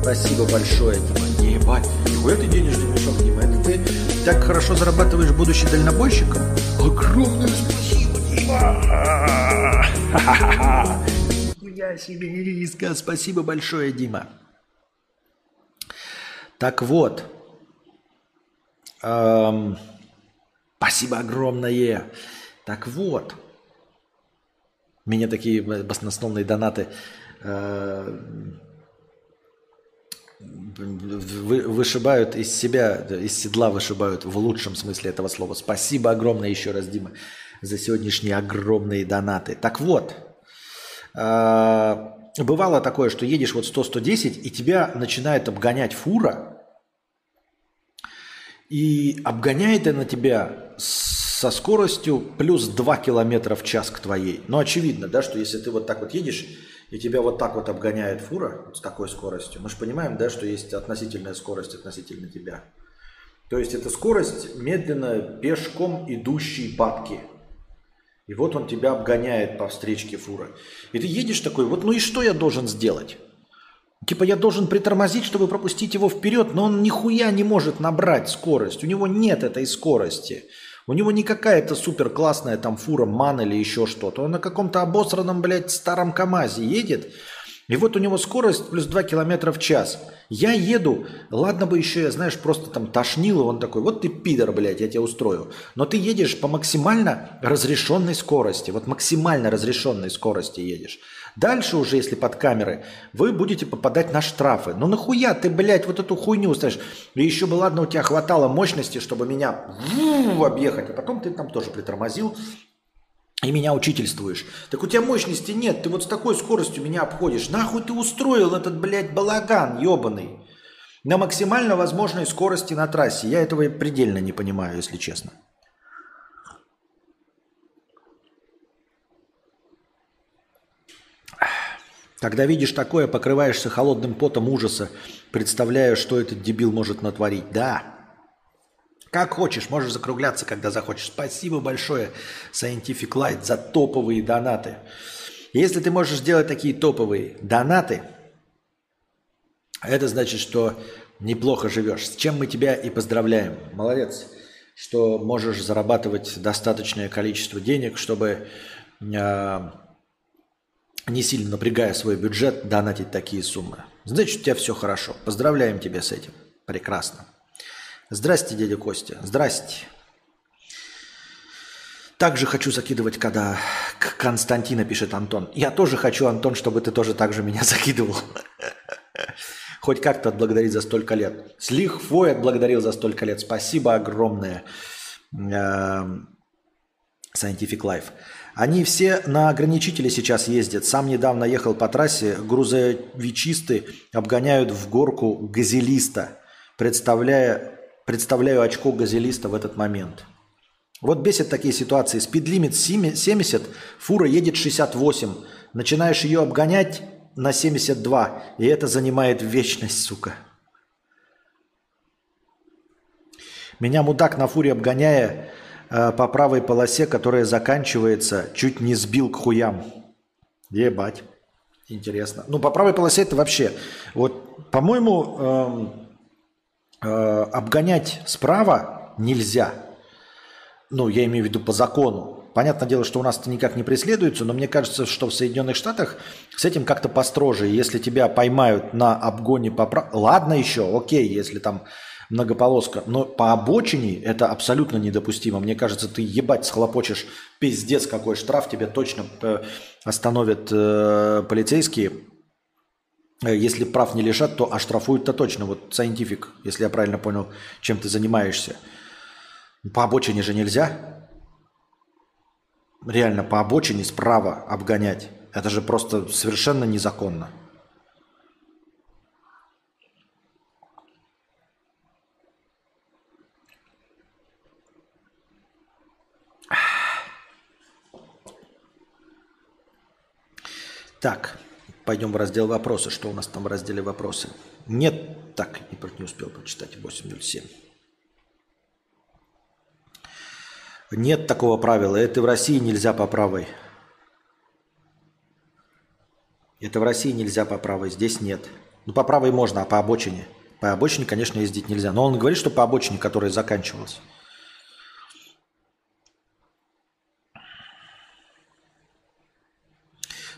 Спасибо большое, Дима. Ебать, нихуя ты денежный мешок, Дима. Это ты так хорошо зарабатываешь, будучи дальнобойщиком? Огромное спасибо, Дима. Нихуя себе риска. Спасибо большое, Дима. Так вот. Спасибо огромное. Так вот. Меня такие баснословные донаты вышибают из себя, из седла вышибают в лучшем смысле этого слова. Спасибо огромное еще раз, Дима, за сегодняшние огромные донаты. Так вот, бывало такое, что едешь вот 100-110, и тебя начинает обгонять фура, и обгоняет она тебя со скоростью плюс 2 км в час к твоей. Ну, очевидно, да, что если ты вот так вот едешь, и тебя вот так вот обгоняет фура вот с такой скоростью, мы же понимаем, да, что есть относительная скорость относительно тебя. То есть это скорость медленно пешком идущей падки. И вот он тебя обгоняет по встречке фура. И ты едешь такой, вот ну и что я должен сделать? Типа я должен притормозить, чтобы пропустить его вперед, но он нихуя не может набрать скорость. У него нет этой скорости. У него не какая-то супер классная там фура, ман или еще что-то. Он на каком-то обосранном, блядь, старом КамАЗе едет. И вот у него скорость плюс 2 км в час. Я еду, ладно бы еще, я, знаешь, просто там тошнило. Он такой, вот ты пидор, блядь, я тебя устрою. Но ты едешь по максимально разрешенной скорости. Вот максимально разрешенной скорости едешь. Дальше уже, если под камеры, вы будете попадать на штрафы. Ну нахуя ты, блядь, вот эту хуйню ставишь? И еще бы, ладно, у тебя хватало мощности, чтобы меня объехать. А потом ты там тоже притормозил и меня учительствуешь. Так у тебя мощности нет, ты вот с такой скоростью меня обходишь. Нахуй ты устроил этот, блядь, балаган ебаный? На максимально возможной скорости на трассе. Я этого предельно не понимаю, если честно. Когда видишь такое, покрываешься холодным потом ужаса, представляя, что этот дебил может натворить. Да. Как хочешь, можешь закругляться, когда захочешь. Спасибо большое, Scientific Life, за топовые донаты. Если ты можешь делать такие топовые донаты, это значит, что неплохо живешь. С чем мы тебя и поздравляем. Молодец, что можешь зарабатывать достаточное количество денег, чтобы... не сильно напрягая свой бюджет, донатить такие суммы. Значит, у тебя все хорошо. Поздравляем тебя с этим. Прекрасно. Здрасте, дядя Костя. Здрасте. Также хочу закидывать, когда к Константину, пишет Антон. Я тоже хочу, Антон, чтобы ты тоже так же меня закидывал. Хоть как-то отблагодарить за столько лет. С лихвой отблагодарил за столько лет. Спасибо огромное, Scientific Life. Они все на ограничители сейчас ездят. Сам недавно ехал по трассе. Грузовичисты обгоняют в горку газелиста. Представляю очко газелиста в этот момент. Вот бесят такие ситуации. Спидлимит 70, фура едет 68. Начинаешь ее обгонять на 72. И это занимает вечность, сука. Меня мудак на фуре, обгоняя по правой полосе, которая заканчивается, чуть не сбил к хуям. Ебать. Интересно. Ну, по правой полосе это вообще... Вот, по-моему, обгонять справа нельзя. Ну, я имею в виду по закону. Понятное дело, что у нас это никак не преследуется, но мне кажется, что в Соединенных Штатах с этим как-то построже. Если тебя поймают на обгоне по праву... Ладно еще, окей, если там многополоска. Но по обочине это абсолютно недопустимо. Мне кажется, ты ебать схлопочешь. Пиздец, какой штраф. Тебя точно остановят полицейские. Если прав не лишат, то оштрафуют-то точно. Вот Scientific, если я правильно понял, чем ты занимаешься. По обочине же нельзя. Реально, по обочине справа обгонять. Это же просто совершенно незаконно. Так, пойдем в раздел «Вопросы». Что у нас там в разделе «Вопросы»? Нет, так, не успел прочитать, 8.07. Нет такого правила. Это в России нельзя по правой. Это в России нельзя по правой. Здесь нет. Ну, по правой можно, а по обочине? По обочине, конечно, ездить нельзя. Но он говорит, что по обочине, которая заканчивалась.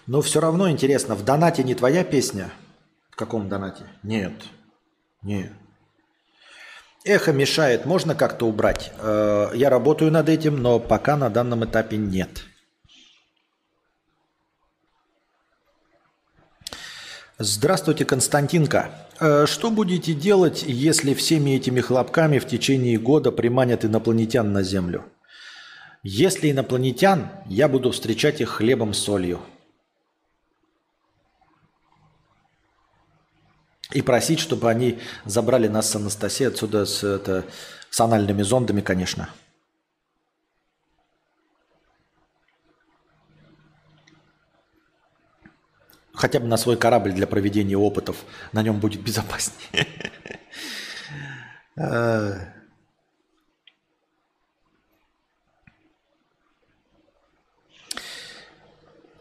Но все равно интересно. В донате не твоя песня? В каком донате? Нет. Нет. Эхо мешает, можно как-то убрать? Я работаю над этим, но пока на данном этапе нет. Здравствуйте, Константинка. Что будете делать, если всеми этими хлопками в течение года приманят инопланетян на Землю? Если инопланетян, я буду встречать их хлебом с солью. И просить, чтобы они забрали нас с Анастасией отсюда с анальными зондами, конечно. Хотя бы на свой корабль для проведения опытов. На нем будет безопаснее.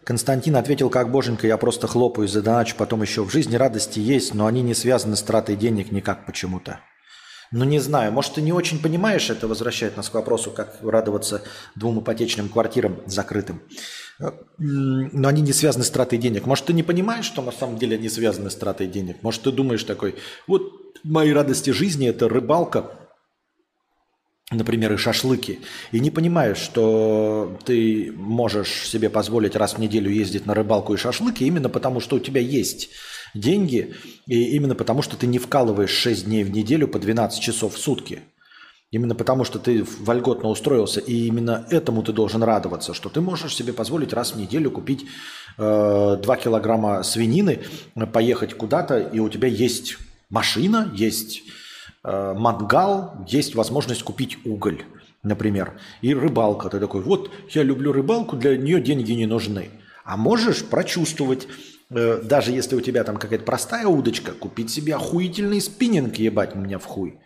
Константин ответил, как боженька, я просто хлопаю, задоначу, потом еще. В жизни радости есть, но они не связаны с тратой денег никак почему-то. Ну, не знаю, может, ты не очень понимаешь, это возвращает нас к вопросу, как радоваться двум ипотечным квартирам закрытым. Но они не связаны с тратой денег. Может, ты не понимаешь, что на самом деле они связаны с тратой денег? Может, ты думаешь такой, вот мои радости жизни – это рыбалка, например, и шашлыки, и не понимаешь, что ты можешь себе позволить раз в неделю ездить на рыбалку и шашлыки именно потому, что у тебя есть деньги, и именно потому, что ты не вкалываешь 6 дней в неделю по 12 часов в сутки. Именно потому, что ты вольготно устроился, и именно этому ты должен радоваться, что ты можешь себе позволить раз в неделю купить 2 килограмма свинины, поехать куда-то, и у тебя есть машина, есть... мангал, есть возможность купить уголь, например, и рыбалка. Ты такой, вот, я люблю рыбалку, для нее деньги не нужны. А можешь прочувствовать, даже если у тебя там какая-то простая удочка, купить себе охуительный спиннинг, ебать меня в хуй.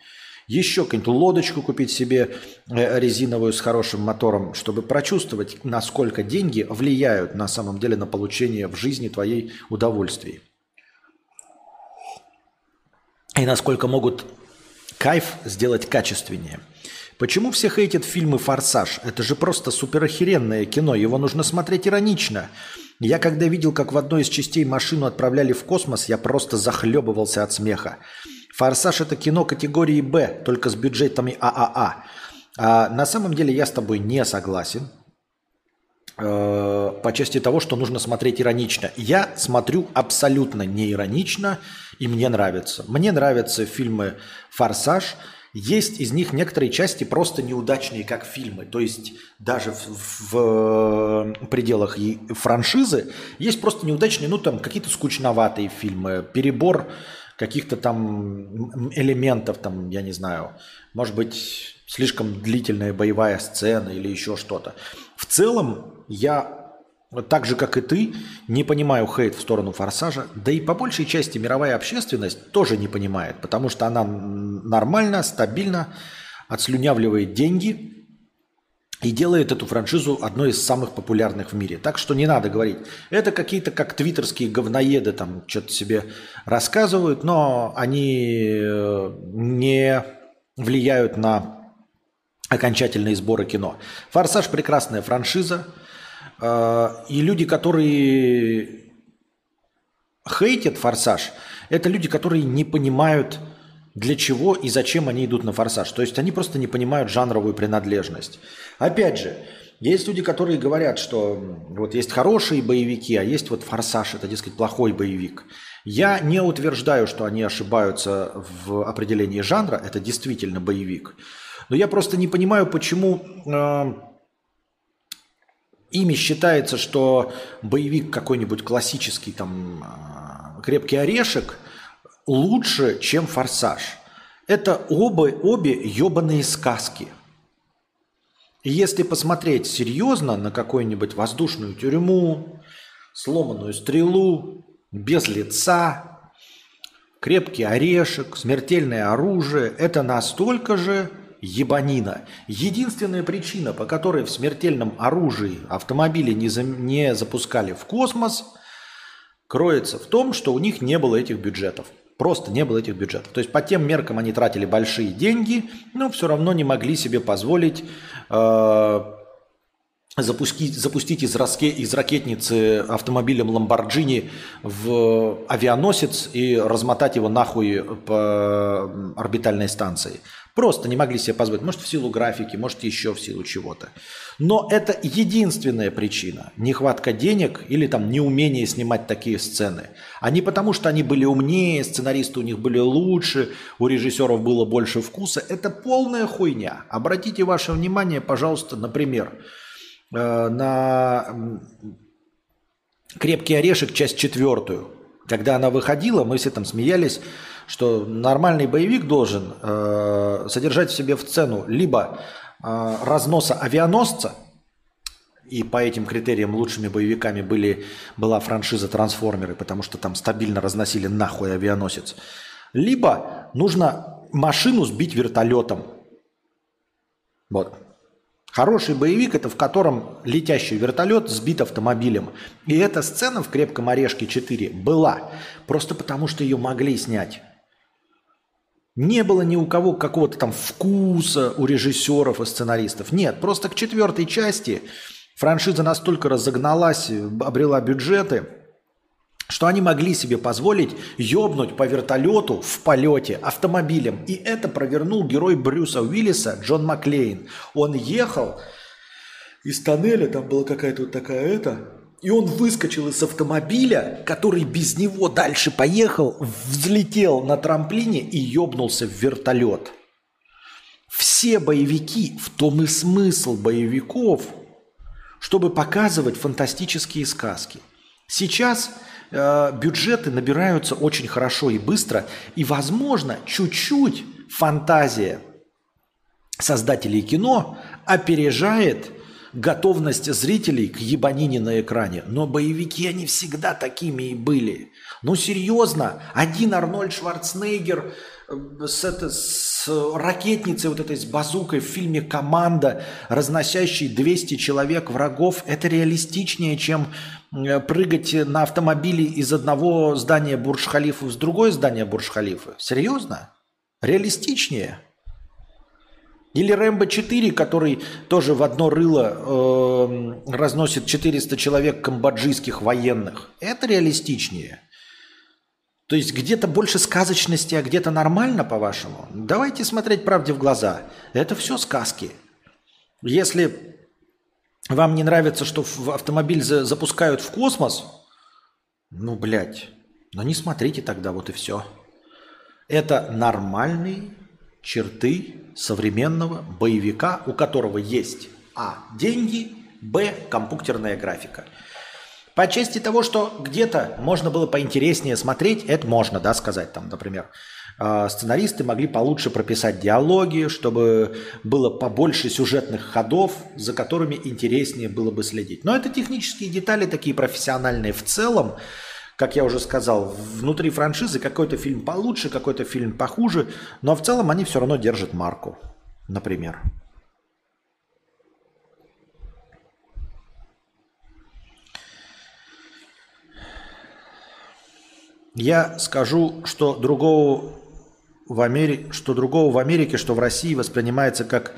Еще какую-нибудь лодочку купить себе резиновую с хорошим мотором, чтобы прочувствовать, насколько деньги влияют на самом деле на получение в жизни твоей удовольствий. И насколько могут... кайф сделать качественнее. Почему все хейтят фильмы «Форсаж»? Это же просто суперохеренное кино. Его нужно смотреть иронично. Я когда видел, как в одной из частей машину отправляли в космос, я просто захлебывался от смеха. «Форсаж» — это кино категории «Б», только с бюджетами ААА. А на самом деле я с тобой не согласен по части того, что нужно смотреть иронично. Я смотрю абсолютно не иронично, и мне нравится. Мне нравятся фильмы «Форсаж». Есть из них некоторые части просто неудачные, как фильмы. То есть даже в пределах франшизы есть просто неудачные, ну там какие-то скучноватые фильмы, перебор каких-то там элементов, там, я не знаю, может быть, слишком длительная боевая сцена или еще что-то. В целом я, так же как и ты, не понимаю хейт в сторону «Форсажа», да и по большей части мировая общественность тоже не понимает, потому что она нормально, стабильно отслюнявливает деньги и делает эту франшизу одной из самых популярных в мире. Так что не надо говорить. Это какие-то как твиттерские говноеды там что-то себе рассказывают, но они не влияют на окончательные сборы кино. «Форсаж» – прекрасная франшиза. И люди, которые хейтят «Форсаж», это люди, которые не понимают, для чего и зачем они идут на «Форсаж». То есть они просто не понимают жанровую принадлежность. Опять же, есть люди, которые говорят, что вот есть хорошие боевики, а есть вот «Форсаж» – это, дескать, плохой боевик. Я не утверждаю, что они ошибаются в определении жанра, это действительно боевик. Но я просто не понимаю, почему... Ими считается, что боевик какой-нибудь классический, там, «Крепкий орешек» лучше, чем «Форсаж». Это обе ебаные сказки. И если посмотреть серьезно на какую-нибудь воздушную тюрьму, сломанную стрелу, без лица, «Крепкий орешек», «Смертельное оружие» – это настолько же ебанина. Единственная причина, по которой в «Смертельном оружии» автомобили не запускали в космос, кроется в том, что у них не было этих бюджетов. Просто не было этих бюджетов. То есть по тем меркам они тратили большие деньги, но все равно не могли себе позволить запустить из ракетницы автомобилем «Ламборджини» в авианосец и размотать его нахуй по орбитальной станции. Просто не могли себе позволить. Может, в силу графики, может, еще в силу чего-то. Но это единственная причина. Нехватка денег или там неумение снимать такие сцены. А не потому, что они были умнее, сценаристы у них были лучше, у режиссеров было больше вкуса. Это полная хуйня. Обратите ваше внимание, пожалуйста, например, на «Крепкий орешек», часть 4. Когда она выходила, мы все там смеялись, что нормальный боевик должен содержать в себе в цену либо разноса авианосца, и по этим критериям лучшими боевиками была франшиза «Трансформеры», потому что там стабильно разносили нахуй авианосец, либо нужно машину сбить вертолетом. Вот. Хороший боевик – это в котором летящий вертолет сбит автомобилем. И эта сцена в «Крепком орешке 4» была, просто потому что ее могли снять. Не было ни у кого какого-то там вкуса у режиссеров и сценаристов. Нет, просто к 4 части франшиза настолько разогналась, обрела бюджеты, что они могли себе позволить ёбнуть по вертолету в полете автомобилем. И это провернул герой Брюса Уиллиса Джон Маклейн. Он ехал из тоннеля, там была какая-то вот такая и он выскочил из автомобиля, который без него дальше поехал, взлетел на трамплине и ёбнулся в вертолет. Все боевики, в том и смысл боевиков, чтобы показывать фантастические сказки. Сейчас бюджеты набираются очень хорошо и быстро, и, возможно, чуть-чуть фантазия создателей кино опережает готовность зрителей к ебанине на экране. Но боевики, они всегда такими и были. Ну, серьезно, один Арнольд Шварценеггер с ракетницей, вот этой с базукой в фильме «Команда», разносящий 200 человек врагов, это реалистичнее, чем прыгать на автомобиле из одного здания Бурдж-Халифа в другое здание Бурдж-Халифа. Серьезно? Реалистичнее? Или Рэмбо 4, который тоже в одно рыло разносит 400 человек камбоджийских военных. Это реалистичнее. То есть где-то больше сказочности, а где-то нормально, по-вашему? Давайте смотреть правде в глаза. Это все сказки. Если вам не нравится, что автомобиль запускают в космос, ну, блядь, ну не смотрите тогда, вот и все. Это нормальные черты современного боевика, у которого есть а. деньги, б. компьютерная графика. По части того, что где-то можно было поинтереснее смотреть, это можно, да, сказать, там, например, сценаристы могли получше прописать диалоги, чтобы было побольше сюжетных ходов, за которыми интереснее было бы следить. Но это технические детали, такие профессиональные в целом, как я уже сказал, внутри франшизы какой-то фильм получше, какой-то фильм похуже, но в целом они все равно держат марку, например. Я скажу, что другого в Америке, что в России воспринимается как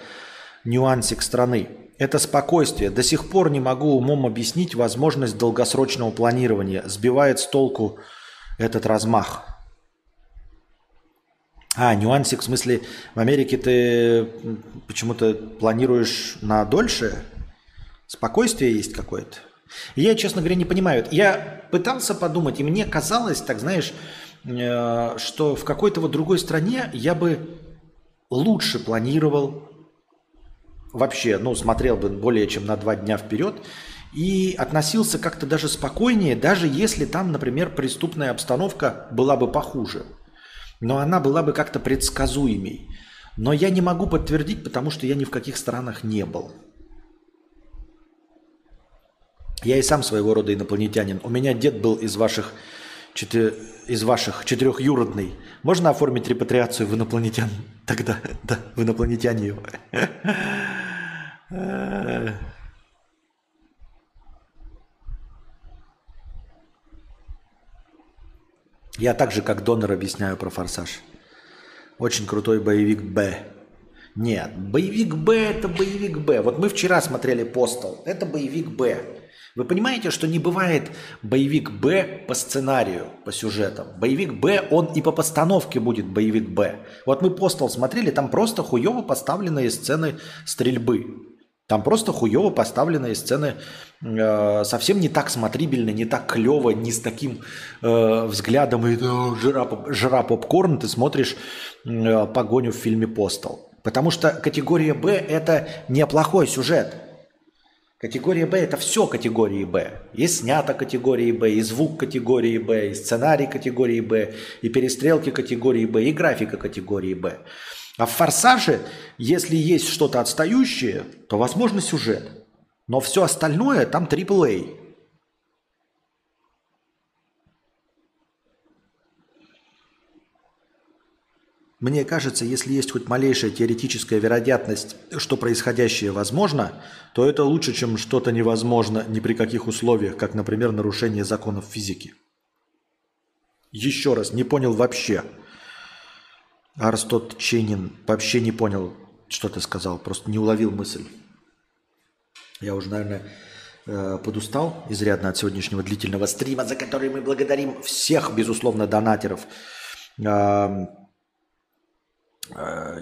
нюансик страны. Это спокойствие. До сих пор не могу умом объяснить возможность долгосрочного планирования. Сбивает с толку этот размах. А, нюансик, в смысле, в Америке ты почему-то планируешь на дольше? Спокойствие есть какое-то? Я, честно говоря, не понимаю. Я пытался подумать, и мне казалось, так знаешь, что в какой-то вот другой стране я бы лучше планировал вообще, ну, смотрел бы более чем на 2 дня вперед и относился как-то даже спокойнее, даже если там, например, преступная обстановка была бы похуже, но она была бы как-то предсказуемей. Но я не могу подтвердить, потому что я ни в каких странах не был. Я и сам своего рода инопланетянин. У меня дед был из ваших 4-юродный. Можно оформить репатриацию в инопланетян? Тогда, да, в инопланетяне его. Я также, как донор, объясняю про «Форсаж». Очень крутой боевик «Б». Нет, боевик «Б» – это боевик «Б». Вот мы вчера смотрели «Постал». Это боевик «Б». Вы понимаете, что не бывает боевик «Б» по сценарию, по сюжетам. Боевик «Б», он и по постановке будет боевик «Б». Вот мы «Постал» смотрели, там просто хуёво поставленные сцены стрельбы. Там просто хуёво поставленные сцены совсем не так смотрибельно, не так клёво, не с таким взглядом. И жра попкорн, ты смотришь погоню в фильме «Постал». Потому что категория «Б» – это неплохой сюжет. Категория «Б» – это все категории «Б». И снято категории «Б», и звук категории «Б», и сценарий категории «Б», и перестрелки категории «Б», и графика категории «Б». А в «Форсаже», если есть что-то отстающее, то, возможно, сюжет. Но все остальное там AAA. Мне кажется, если есть хоть малейшая теоретическая вероятность, что происходящее возможно, то это лучше, чем что-то невозможно ни при каких условиях, как, например, нарушение законов физики. Еще раз, не понял вообще. Арстот Ченин вообще не понял, что ты сказал, просто не уловил мысль. Я уже, наверное, подустал изрядно от сегодняшнего длительного стрима, за который мы благодарим всех, безусловно, донатеров.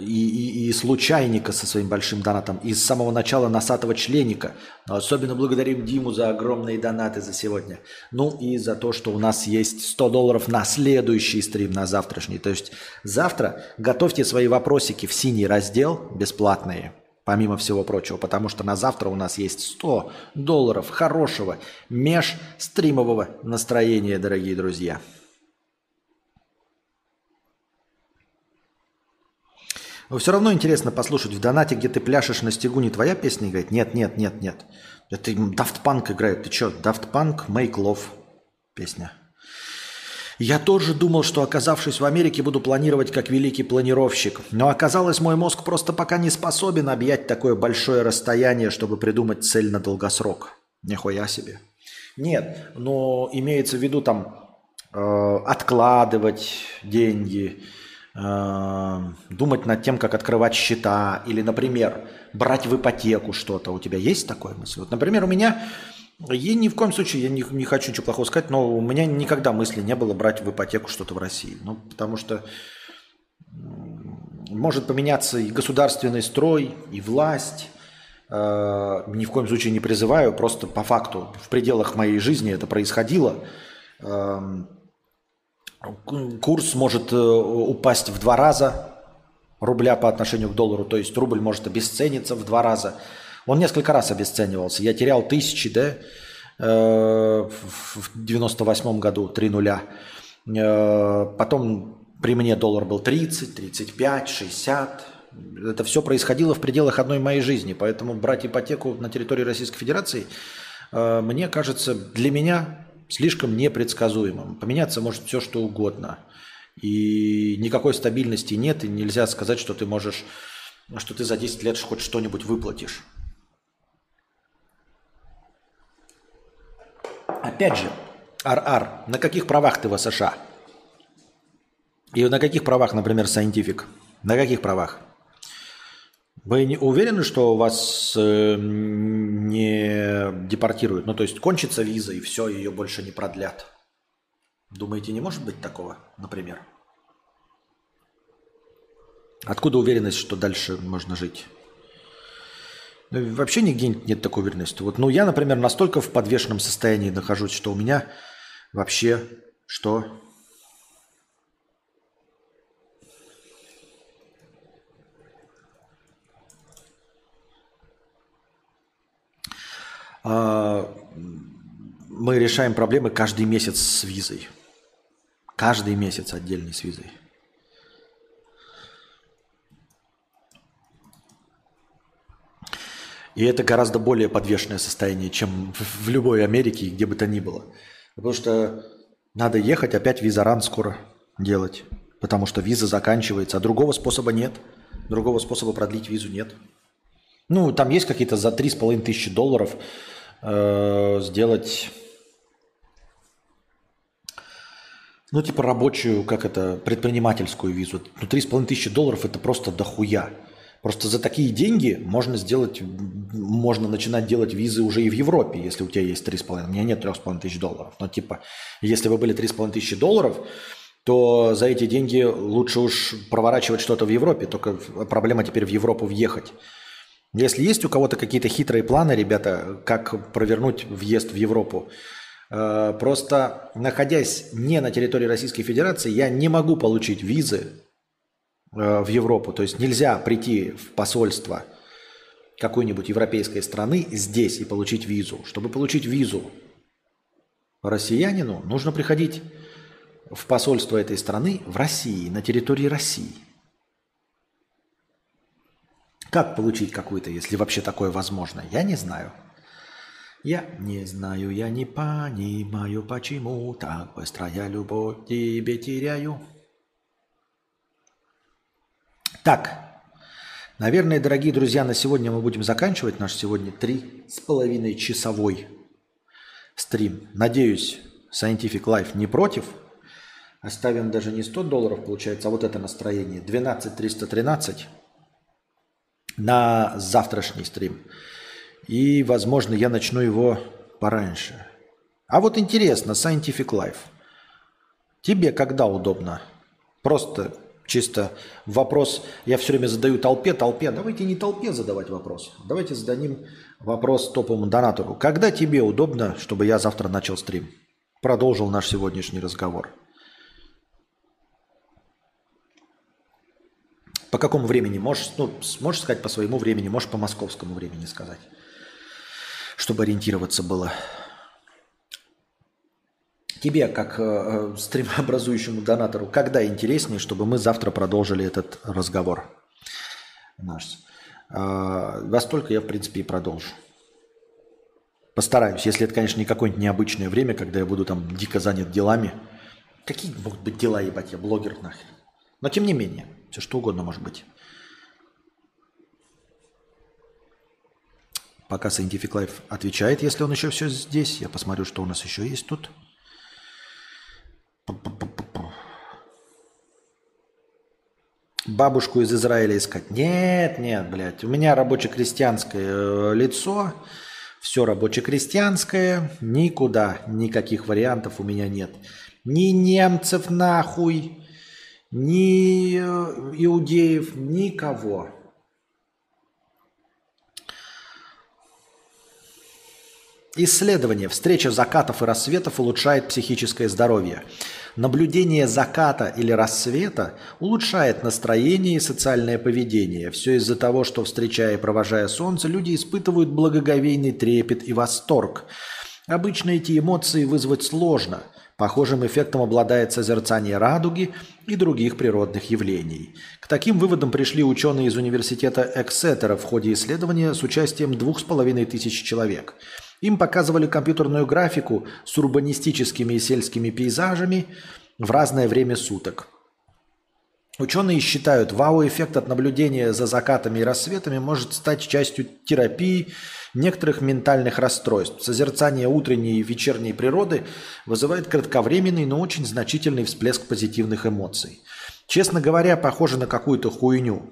И случайника со своим большим донатом, и с самого начала носатого членника. Но особенно благодарим Диму за огромные донаты за сегодня. Ну и за то, что у нас есть $100 на следующий стрим, на завтрашний. То есть завтра готовьте свои вопросики в синий раздел, бесплатные, помимо всего прочего, потому что на завтра у нас есть $100 хорошего межстримового настроения, дорогие друзья. Но все равно интересно послушать в донате, где ты пляшешь на стегу, не твоя песня играет? Нет. Это Daft Punk играет. Ты че? Daft Punk Make Love песня. Я тоже думал, что, оказавшись в Америке, буду планировать как великий планировщик. Но оказалось, мой мозг просто пока не способен объять такое большое расстояние, чтобы придумать цель на долгосрок. Нихуя себе. Нет, но имеется в виду там откладывать деньги, думать над тем, как открывать счета, или, например, брать в ипотеку что-то. У тебя есть такая мысль? Вот, например, у меня, я ни в коем случае, я не хочу ничего плохого сказать, но у меня никогда мысли не было брать в ипотеку что-то в России. Ну, потому что может поменяться и государственный строй, и власть. Ни в коем случае не призываю, просто по факту, в пределах моей жизни это происходило. Курс может упасть в 2 раза рубля по отношению к доллару, то есть рубль может обесцениться в 2 раза. Он несколько раз обесценивался. Я терял тысячи, да, в 98 году 3 0. Потом при мне доллар был 30, 35, 60. Это все происходило в пределах одной моей жизни. Поэтому брать ипотеку на территории Российской Федерации, мне кажется, для меня слишком непредсказуемым. Поменяться может все, что угодно. И никакой стабильности нет, и нельзя сказать, что ты можешь, что ты за 10 лет хоть что-нибудь выплатишь. Опять же, ар-ар, на каких правах ты в США? И на каких правах, например, Scientific? На каких правах? Вы не уверены, что вас не депортируют? Ну, то есть кончится виза, и все, ее больше не продлят. Думаете, не может быть такого, например? Откуда уверенность, что дальше можно жить? Ну, вообще нигде нет такой уверенности. Вот, ну, я, например, настолько в подвешенном состоянии нахожусь, что у меня вообще что... Мы решаем проблемы каждый месяц с визой. Каждый месяц отдельный с визой. И это гораздо более подвешенное состояние, чем в любой Америке, где бы то ни было. Потому что надо ехать, опять визаран скоро делать. Потому что виза заканчивается, а другого способа нет. Другого способа продлить визу нет. Ну, там есть какие-то за $3,500 сделать, ну, типа рабочую, как это, предпринимательскую визу. Ну, $3,500 – это просто дохуя. Просто за такие деньги можно сделать, можно начинать делать визы уже и в Европе, если у тебя есть 3,5. У меня нет $3,500. Но, типа, если бы были $3,500, то за эти деньги лучше уж проворачивать что-то в Европе. Только проблема теперь в Европу въехать. Если есть у кого-то какие-то хитрые планы, ребята, как провернуть въезд в Европу, просто находясь не на территории Российской Федерации, я не могу получить визы в Европу. То есть нельзя прийти в посольство какой-нибудь европейской страны здесь и получить визу. Чтобы получить визу россиянину, нужно приходить в посольство этой страны в России, на территории России. Как получить какую-то, если вообще такое возможно? Я не знаю. Я не знаю, я не понимаю, почему так быстро я любовь тебе теряю. Так, наверное, дорогие друзья, на сегодня мы будем заканчивать наш сегодня 3,5-часовой стрим. Надеюсь, Scientific Life не против. Оставим даже не $100, получается, а вот это настроение. 12 313 на завтрашний стрим. И, возможно, я начну его пораньше. А вот интересно, Scientific Life, тебе когда удобно? Просто чисто вопрос, я все время задаю толпе. Давайте не толпе задавать вопрос. Давайте зададим вопрос топовому донатору. Когда тебе удобно, чтобы я завтра начал стрим? Продолжил наш сегодняшний разговор. По какому времени? Можешь, ну, сможешь сказать по своему времени, можешь по московскому времени сказать, чтобы ориентироваться было. Тебе, как стримообразующему донатору, когда интереснее, чтобы мы завтра продолжили этот разговор наш? Во столько я, в принципе, и продолжу. Постараюсь, если это, конечно, не какое-нибудь необычное время, когда я буду там дико занят делами. Какие могут быть дела, ебать, я блогер нахрен. Но тем не менее, все что угодно может быть. Пока Scientific Life отвечает, если он еще все здесь. Я посмотрю, что у нас еще есть тут. бабушку из Израиля искать. Нет, нет, блядь. У меня рабоче-крестьянское лицо. Все рабоче-крестьянское. Никуда. Никаких вариантов у меня нет. Ни немцев нахуй, ни иудеев, никого. Исследование. Встреча закатов и рассветов улучшает психическое здоровье. Наблюдение заката или рассвета улучшает настроение и социальное поведение. Все из-за того, что, встречая и провожая солнце, люди испытывают благоговейный трепет и восторг. Обычно эти эмоции вызвать сложно. Похожим эффектом обладает созерцание радуги и других природных явлений. К таким выводам пришли ученые из университета Эксетера в ходе исследования с участием 2500 человек. Им показывали компьютерную графику с урбанистическими и сельскими пейзажами в разное время суток. Ученые считают, вау-эффект от наблюдения за закатами и рассветами может стать частью терапии некоторых ментальных расстройств. Созерцание утренней и вечерней природы вызывает кратковременный, но очень значительный всплеск позитивных эмоций. Честно говоря, похоже на какую-то хуйню.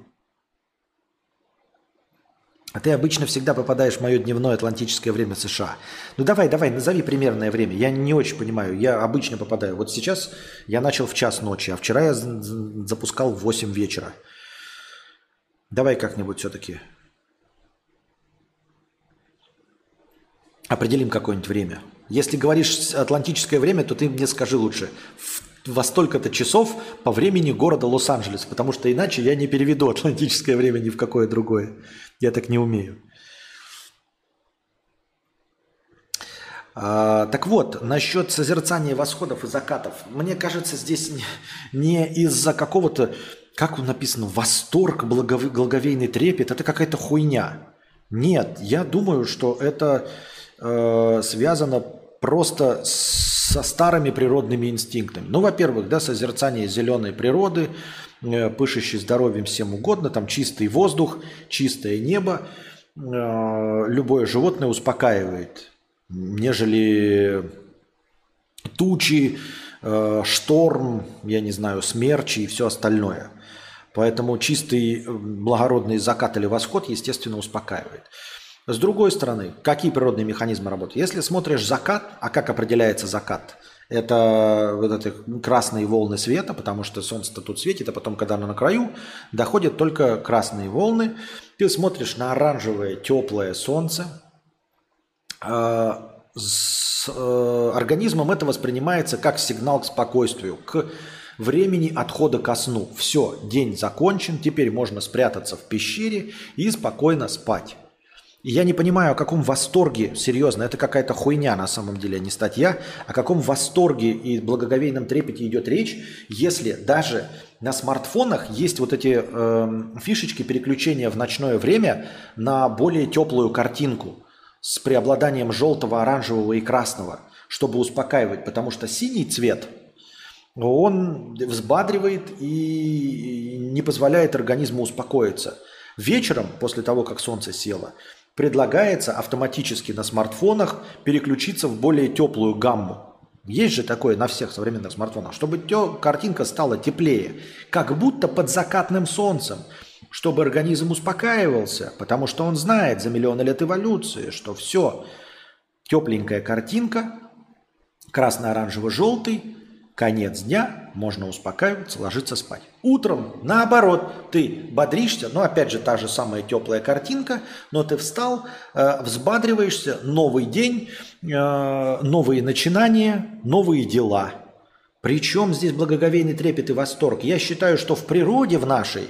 А ты обычно всегда попадаешь в мое дневное атлантическое время США. Ну давай, давай, назови примерное время. Я не очень понимаю, я обычно попадаю. Вот сейчас я начал в 1:00 ночи, а вчера я запускал в 8 вечера. Давай как-нибудь все-таки определим какое-нибудь время. Если говоришь атлантическое время, то ты мне скажи лучше во столько-то часов по времени города Лос-Анджелес, потому что иначе я не переведу атлантическое время ни в какое другое. Я так не умею. Так вот, насчет созерцания восходов и закатов. Мне кажется, здесь не из-за какого-то, как написано, восторг, благовейный трепет. Это какая-то хуйня. Нет, я думаю, что это связано просто со старыми природными инстинктами. Ну, во-первых, да, созерцание зеленой природы, пышущей здоровьем всем угодно, там чистый воздух, чистое небо, любое животное успокаивает, нежели тучи, шторм, я не знаю, смерчи и все остальное. Поэтому чистый благородный закат или восход, естественно, успокаивает. С другой стороны, какие природные механизмы работают? Если смотришь закат, а как определяется закат? Это вот эти красные волны света, потому что солнце-то тут светит, а потом, когда оно на краю, доходят только красные волны. Ты смотришь на оранжевое теплое солнце. С организмом это воспринимается как сигнал к спокойствию, к времени отхода ко сну. Все, день закончен, теперь можно спрятаться в пещере и спокойно спать. И я не понимаю, о каком восторге, серьезно, это какая-то хуйня на самом деле, а не статья, о каком восторге и благоговейном трепете идет речь, если даже на смартфонах есть вот эти фишечки переключения в ночное время на более теплую картинку с преобладанием желтого, оранжевого и красного, чтобы успокаивать, потому что синий цвет, он взбадривает и не позволяет организму успокоиться. Вечером, после того, как солнце село, предлагается автоматически на смартфонах переключиться в более теплую гамму. Есть же такое на всех современных смартфонах, чтобы картинка стала теплее, как будто под закатным солнцем, чтобы организм успокаивался, потому что он знает за миллионы лет эволюции, что все, тепленькая картинка, красно-оранжево-желтый, конец дня, можно успокаиваться, ложиться спать. Утром, наоборот, ты бодришься, но опять же та же самая теплая картинка, но ты встал, взбадриваешься, новый день, новые начинания, новые дела. Причем здесь благоговейный трепет и восторг. Я считаю, что в природе в нашей,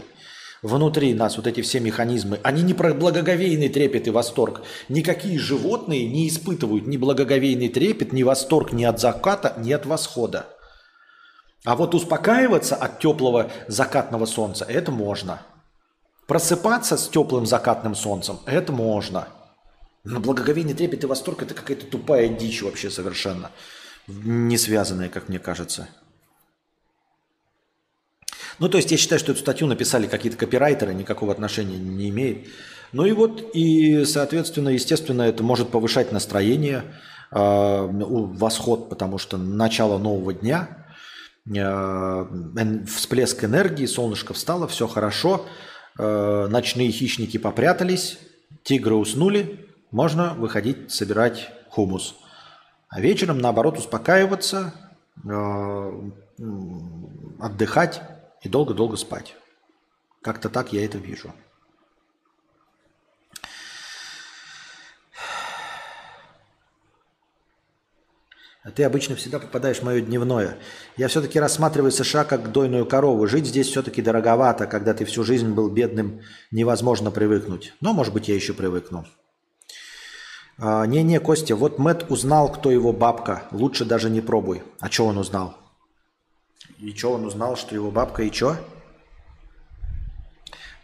внутри нас вот эти все механизмы, они не про благоговейный трепет и восторг. Никакие животные не испытывают ни благоговейный трепет, ни восторг ни от заката, ни от восхода. А вот успокаиваться от теплого закатного солнца – это можно. Просыпаться с теплым закатным солнцем – это можно. Но благоговейный трепет и восторг – это какая-то тупая дичь вообще совершенно. Не связанная, как мне кажется. Ну, то есть я считаю, что эту статью написали какие-то копирайтеры, никакого отношения не имеет. Ну и вот, и, соответственно, естественно, это может повышать настроение, восход, потому что начало нового дня – всплеск энергии, солнышко встало, все хорошо, ночные хищники попрятались, тигры уснули, можно выходить собирать хумус. А вечером, наоборот, успокаиваться, отдыхать и долго-долго спать. Как-то так я это вижу. А ты обычно всегда попадаешь в мое дневное. Я все-таки рассматриваю США как дойную корову. Жить здесь все-таки дороговато, когда ты всю жизнь был бедным, невозможно привыкнуть. Но, может быть, я еще привыкну. Не-не, Костя, вот Мэтт узнал, кто его бабка. Лучше даже не пробуй. А что он узнал? И что он узнал, что его бабка и что?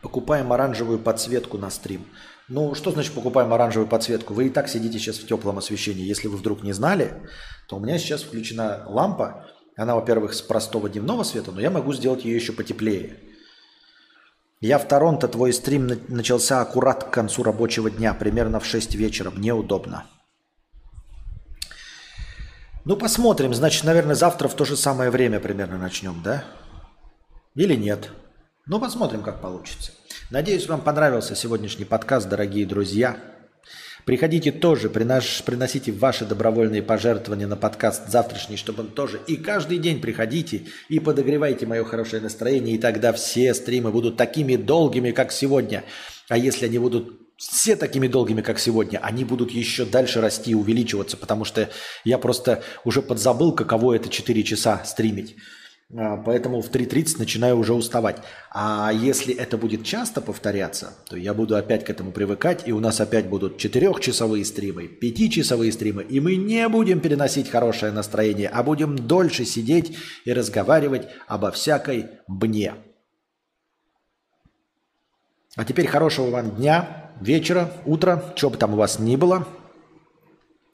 Покупаем оранжевую подсветку на стрим. Ну, что значит покупаем оранжевую подсветку? Вы и так сидите сейчас в теплом освещении. Если вы вдруг не знали, то у меня сейчас включена лампа. Она, во-первых, с простого дневного света, но я могу сделать ее еще потеплее. Я в Торонто, твой стрим начался аккурат к концу рабочего дня, примерно в 6 вечера. Мне удобно. Ну, посмотрим. Значит, наверное, завтра в то же самое время примерно начнем, да? Или нет? Ну, посмотрим, как получится. Надеюсь, вам понравился сегодняшний подкаст, дорогие друзья. Приходите тоже, приносите ваши добровольные пожертвования на подкаст завтрашний, чтобы он тоже. И каждый день приходите и подогревайте мое хорошее настроение, и тогда все стримы будут такими долгими, как сегодня. А если они будут все такими долгими, как сегодня, они будут еще дальше расти и увеличиваться, потому что я просто уже подзабыл, каково это 4 часа стримить. Поэтому в 3:30 начинаю уже уставать. А если это будет часто повторяться, то я буду опять к этому привыкать, и у нас опять будут 4-часовые стримы, 5-часовые стримы, и мы не будем переносить хорошее настроение, а будем дольше сидеть и разговаривать обо всякой бне. А теперь хорошего вам дня, вечера, утра, что бы там у вас ни было.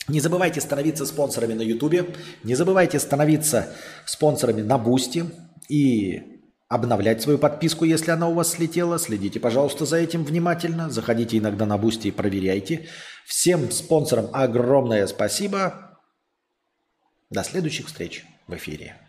Не забывайте становиться спонсорами на Ютубе, не забывайте становиться спонсорами на Бусти и обновлять свою подписку, если она у вас слетела. Следите, пожалуйста, за этим внимательно. Заходите иногда на Бусти и проверяйте. Всем спонсорам огромное спасибо. До следующих встреч в эфире.